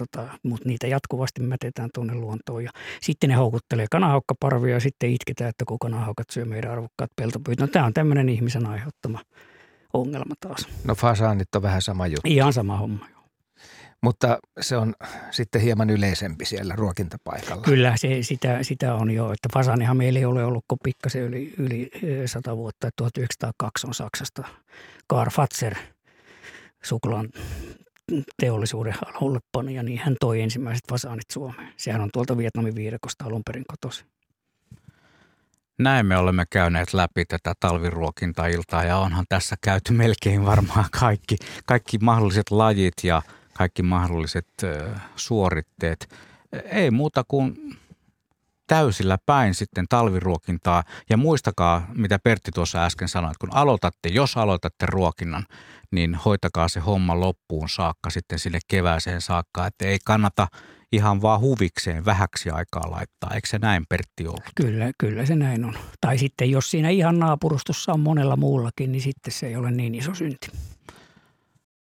mutta niitä jatkuvasti mätetään tuonne luontoon ja sitten ne houkuttelee kanahaukkaparvia ja sitten itketään, että kun kanahaukat syö meidän arvokkaat peltopyitä. No, tämä on tämmöinen ihmisen aiheuttama ongelma taas. No fasaanit on vähän sama juttu. Ihan sama homma, joo. Mutta se on sitten hieman yleisempi siellä ruokintapaikalla. Kyllä, sitä on jo, että fasaanihan meillä ei ole ollut kuin pikkasen yli 100 vuotta. 1902 on Saksasta Karl Fazer suklaan teollisuuden alullepanija, niin hän toi ensimmäiset fasaanit Suomeen. Sehän on tuolta Vietnamin viidakosta alun perin kotoisin. Näin me olemme käyneet läpi tätä talviruokintailtaa ja onhan tässä käyty melkein varmaan kaikki mahdolliset lajit ja kaikki mahdolliset suoritteet. Ei muuta kuin täysillä päin sitten talviruokintaa. Ja muistakaa, mitä Pertti tuossa äsken sanoi, että kun jos aloitatte ruokinnan, niin hoitakaa se homma loppuun saakka sitten sinne kevääseen saakka. Että ei kannata ihan vaan huvikseen vähäksi aikaa laittaa. Eikö se näin, Pertti, ollut? Kyllä se näin on. Tai sitten jos siinä ihan naapurustossa on monella muullakin, niin sitten se ei ole niin iso synti.